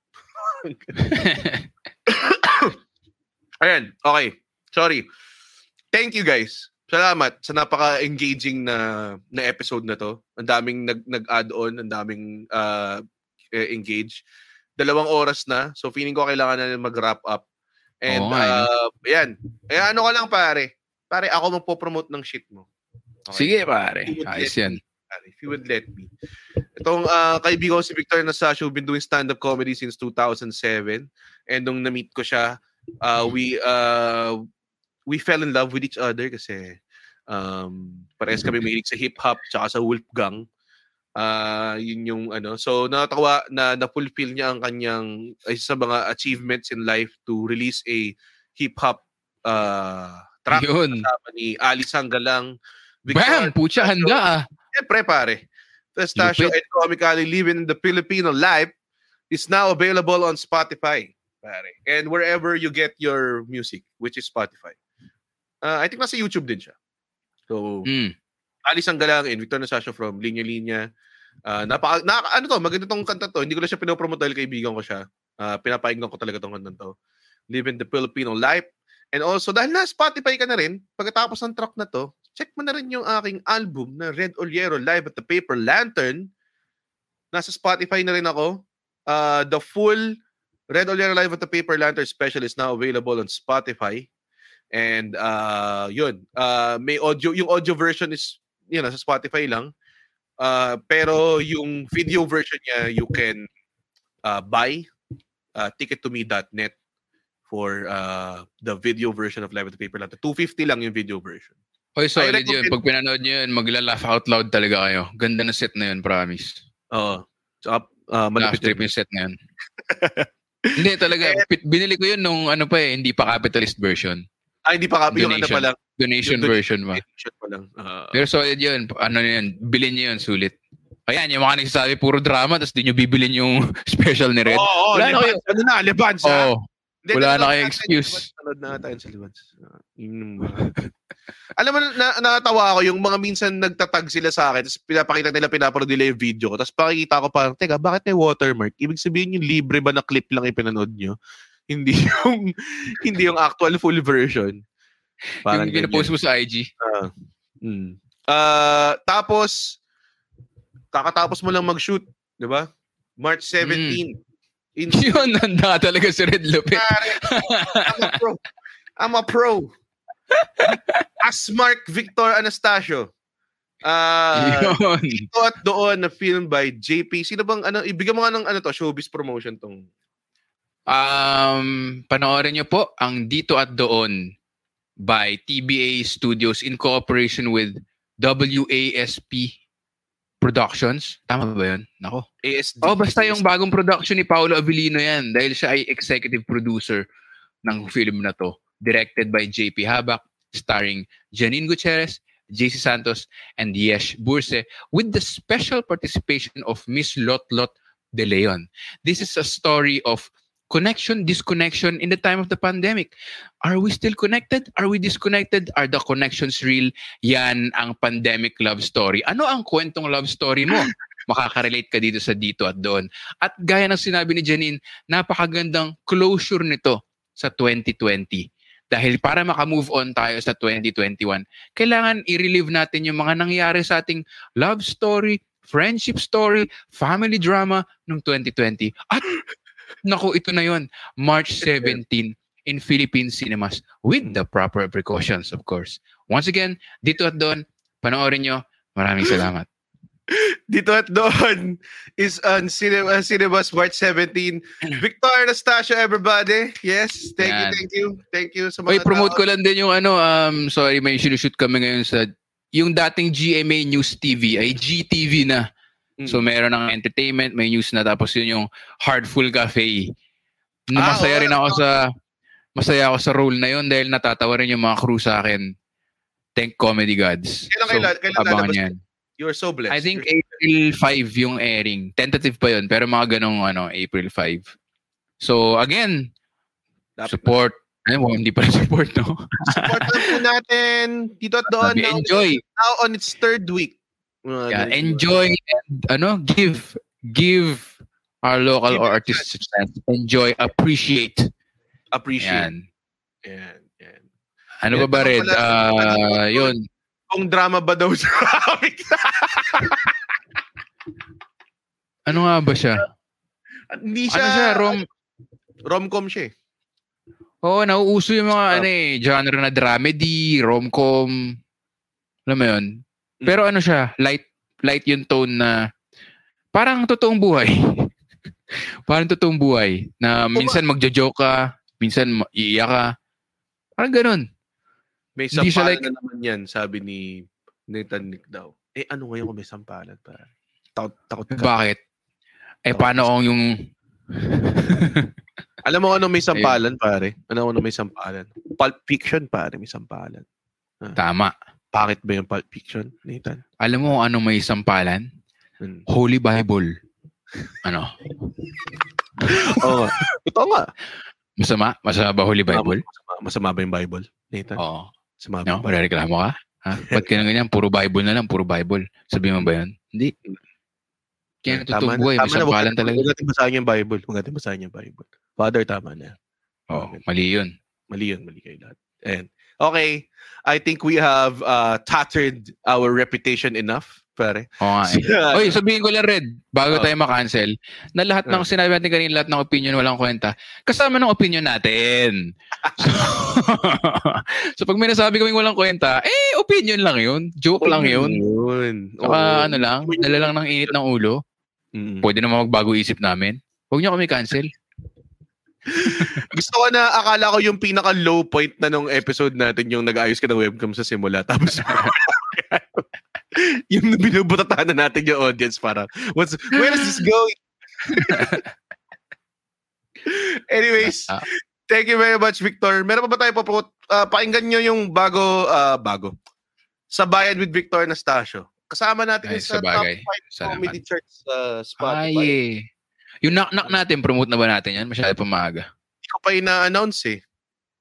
Ayan, okay. Sorry. Thank you guys. Salamat sa napaka-engaging na episode na to. Ang daming nag-add on, ang daming engage. 2 oras na. So feeling ko kailangan na mag-wrap up. And ayan. Eh ano ka lang pare? Pare, ako magpo-promote ng shit mo. Okay. Sige pare. Ayos yan. If you would let me. Itong kaibigan ko si Victor Anastasio, been doing stand-up comedy since 2007. And nung na-meet ko siya, we fell in love with each other kasi parehas kami mahilig sa hip-hop tsaka sa Wolfgang. Yun yung ano. So natawa na na-fulfill niya ang kanyang isa sa mga achievements in life to release a hip-hop track kasama ni Alice Hanggalang. Bam! Pucha, handa ah. Siyempre pare. Anastasio and Comically Living in the Filipino Life is now available on Spotify, pare. And wherever you get your music, which is Spotify. I think nasa YouTube din siya. So, Alice Hanggalang and Victor Anastasio from Linya Linya. Maganda tong kanta to. Hindi ko lang siya pinopromote dahil kaibigan ko siya. Pinapakinggan ko talaga tong kanta to. Live in the Filipino Life. And also, dahil na Spotify ka na rin, pagkatapos ng track na to, check mo na rin yung aking album na Red Oliero Live at the Paper Lantern. Nasa Spotify na rin ako. The full Red Oliero Live at the Paper Lantern special is now available on Spotify. And yun, may audio. Yung audio version is sa Spotify lang. Pero yung video version niya, you can buy tickettome.net for the video version of Live at the Paper Lantern. 250 lang yung video version. Oy, solid yun. Pag pinanood nyo yun, magla-laugh out loud talaga kayo. Ganda na set na yun, promise. Oo. So, malapit trip yung set na yun. Hindi talaga. Binili ko yun nung hindi pa capitalist version. Hindi pa capitalist. Yung pa lang. Donation version ba? Donation pa lang. Pero solid yun. Bilhin nyo yun, sulit. Ayan, yung mga nagsasabi, puro drama, tapos di nyo bibilin yung special ni Red. Oo, Lebans. Wala na kayong excuse. Talod na tayo sa Lebans. Alam mo, nakatawa ako yung mga minsan nagtatag sila sa akin, tapos pinapakita nila, pinaparod nila yung video ko, tapos pakikita ko parang, teka, bakit may watermark? Ibig sabihin yung libre ba na clip lang ipinanood nyo? Hindi yung actual full version. Parang yung pinapost mo sa IG. Tapos, kakatapos mo lang mag-shoot, di ba? March 17. Yun, handa talaga si Red Lopez. I'm a pro. Asmark Victor Anastasio. Dito at Doon na film by JP. Sino bang, ibigay mo nga ng showbiz promotion tong? Panoorin niyo po ang Dito at Doon by TBA Studios in cooperation with WASP Productions. Tama ba yun? Nako. ASD. Basta yung bagong production ni Paolo Avellino yan dahil siya ay executive producer ng film na to. Directed by JP Habak, starring Janine Gutierrez, JC Santos, and Yesh Burse, with the special participation of Miss Lotlot De Leon. This is a story of connection, disconnection in the time of the pandemic. Are we still connected? Are we disconnected? Are the connections real? Yan ang pandemic love story. Ano ang kwentong love story mo? Makakarelate ka dito sa Dito at Doon. At gaya ng sinabi ni Janine, napakagandang closure nito sa 2020. Dahil para makamove on tayo sa 2021, kailangan i-relive natin yung mga nangyari sa ating love story, friendship story, family drama noong 2020. At naku, ito na yon, March 17 in Philippine cinemas with the proper precautions, of course. Once again, Dito at Doon, panoorin nyo. Maraming salamat. Dito at Doon is on cinemas March 17. Victor Anastasio, everybody. Yes, thank yan. You, thank you. Thank you sa mga promote ko lang din yung may sinushoot kami ngayon sa yung dating GMA News TV ay GTV na. So, meron ng entertainment, may news na, tapos yun yung Heartful Cafe. Masaya ako sa role na yun dahil natatawa rin yung mga crew sa akin. Thank comedy gods. Kailan abangan yan. You are so blessed. I think April 5 yung airing. Tentative pa yun, pero mga ganong April 5. So, again, support. Hindi pa rin support, no? Support lang po natin. Dito at Doon. Enjoy. Now on its third week. Yeah, enjoy and give our local artists a chance. Enjoy, appreciate. Yan. Ba Red? Yun. Kung drama ba daw siya? Ano nga ba siya? Hindi siya. Ano siya? Rom-com siya. Oo, nauuso yung mga genre na dramedy, rom-com. Alam mo yun? Pero siya, light yung tone na parang totoong buhay. Parang totoong buhay na minsan magjo-joke ka, minsan iiyak ka. Parang ganun. May sampalan na naman yan, sabi ni Nathan Nick daw. Ano ngayon kung may sampalan pa? Takot ka. Bakit? Eh, paano kung yung... Alam mo ano may sampalan, pare? Ano may sampalan? Pulp Fiction, pare, may sampalan. Ah. Tama. Bakit ba yung Pulp Fiction, Nathan? Alam mo ano may sampalan? Holy Bible. Ano? Oo. Ito nga. Masama? Masama ba Holy Bible? Masama ba yung Bible, Nathan? Oo. Masama ba? No, wala reklamo ka? Ha? Ba't ka ganyan? Puro Bible na lang, puro Bible. Sabi mo ba yun? Hindi. Kaya natutong buhay. May sampalan talaga. Huwag natin basahin yung Bible. Father, tama na. Oo, mali yun. Mali kayo lahat. And, okay. I think we have tattered our reputation enough. Pare. Oo nga eh. Oy, sabihin ko lang, Red, bago tayo makancel, na lahat ng sinabi natin kanina, lahat ng opinion, walang kwenta, kasama ng opinion natin. So pag may nasabi kaming walang kwenta, eh, opinion lang yun. Joke lang yun. Saka ano lang, dala lang ng init ng ulo. Pwede naman magbago isip namin. Huwag niyo kami cancel. Gusto ko na akala ko yung pinaka low point na nung episode natin yung nag-aayos ka ng webcam sa simula tapos yung binubutatan na natin yung audience para where is this going? Anyways, thank you very much, Victor. Meron pa ba tayo pakinggan nyo yung bago Sabayan with Victor Anastasio, kasama natin sa top 5 comedy charts Spotify. Yung knock-knock natin, promote na ba natin yan? Masyado pa maaga. Hindi ko pa ina-announce eh.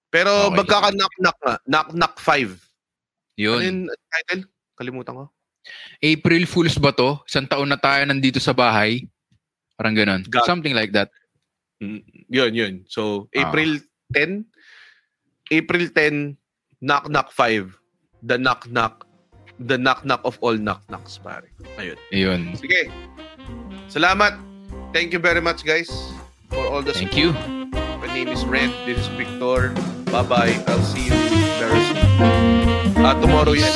Pero magkaka knock-knock na. Knock-knock 5. Yun. Ano yung title? Kalimutan ko. April Fools ba to? Isang taon na tayo nandito sa bahay? Parang ganun. Something like that. Yun. So, April 10? April 10, knock-knock 5. The knock-knock of all knock-knocks, pare. Ayun. Ayun. Sige. Salamat. Thank you very much, guys, for all the support. Thank you. My name is Red. This is Victor. Bye-bye. I'll see you very soon. Tomorrow, yes.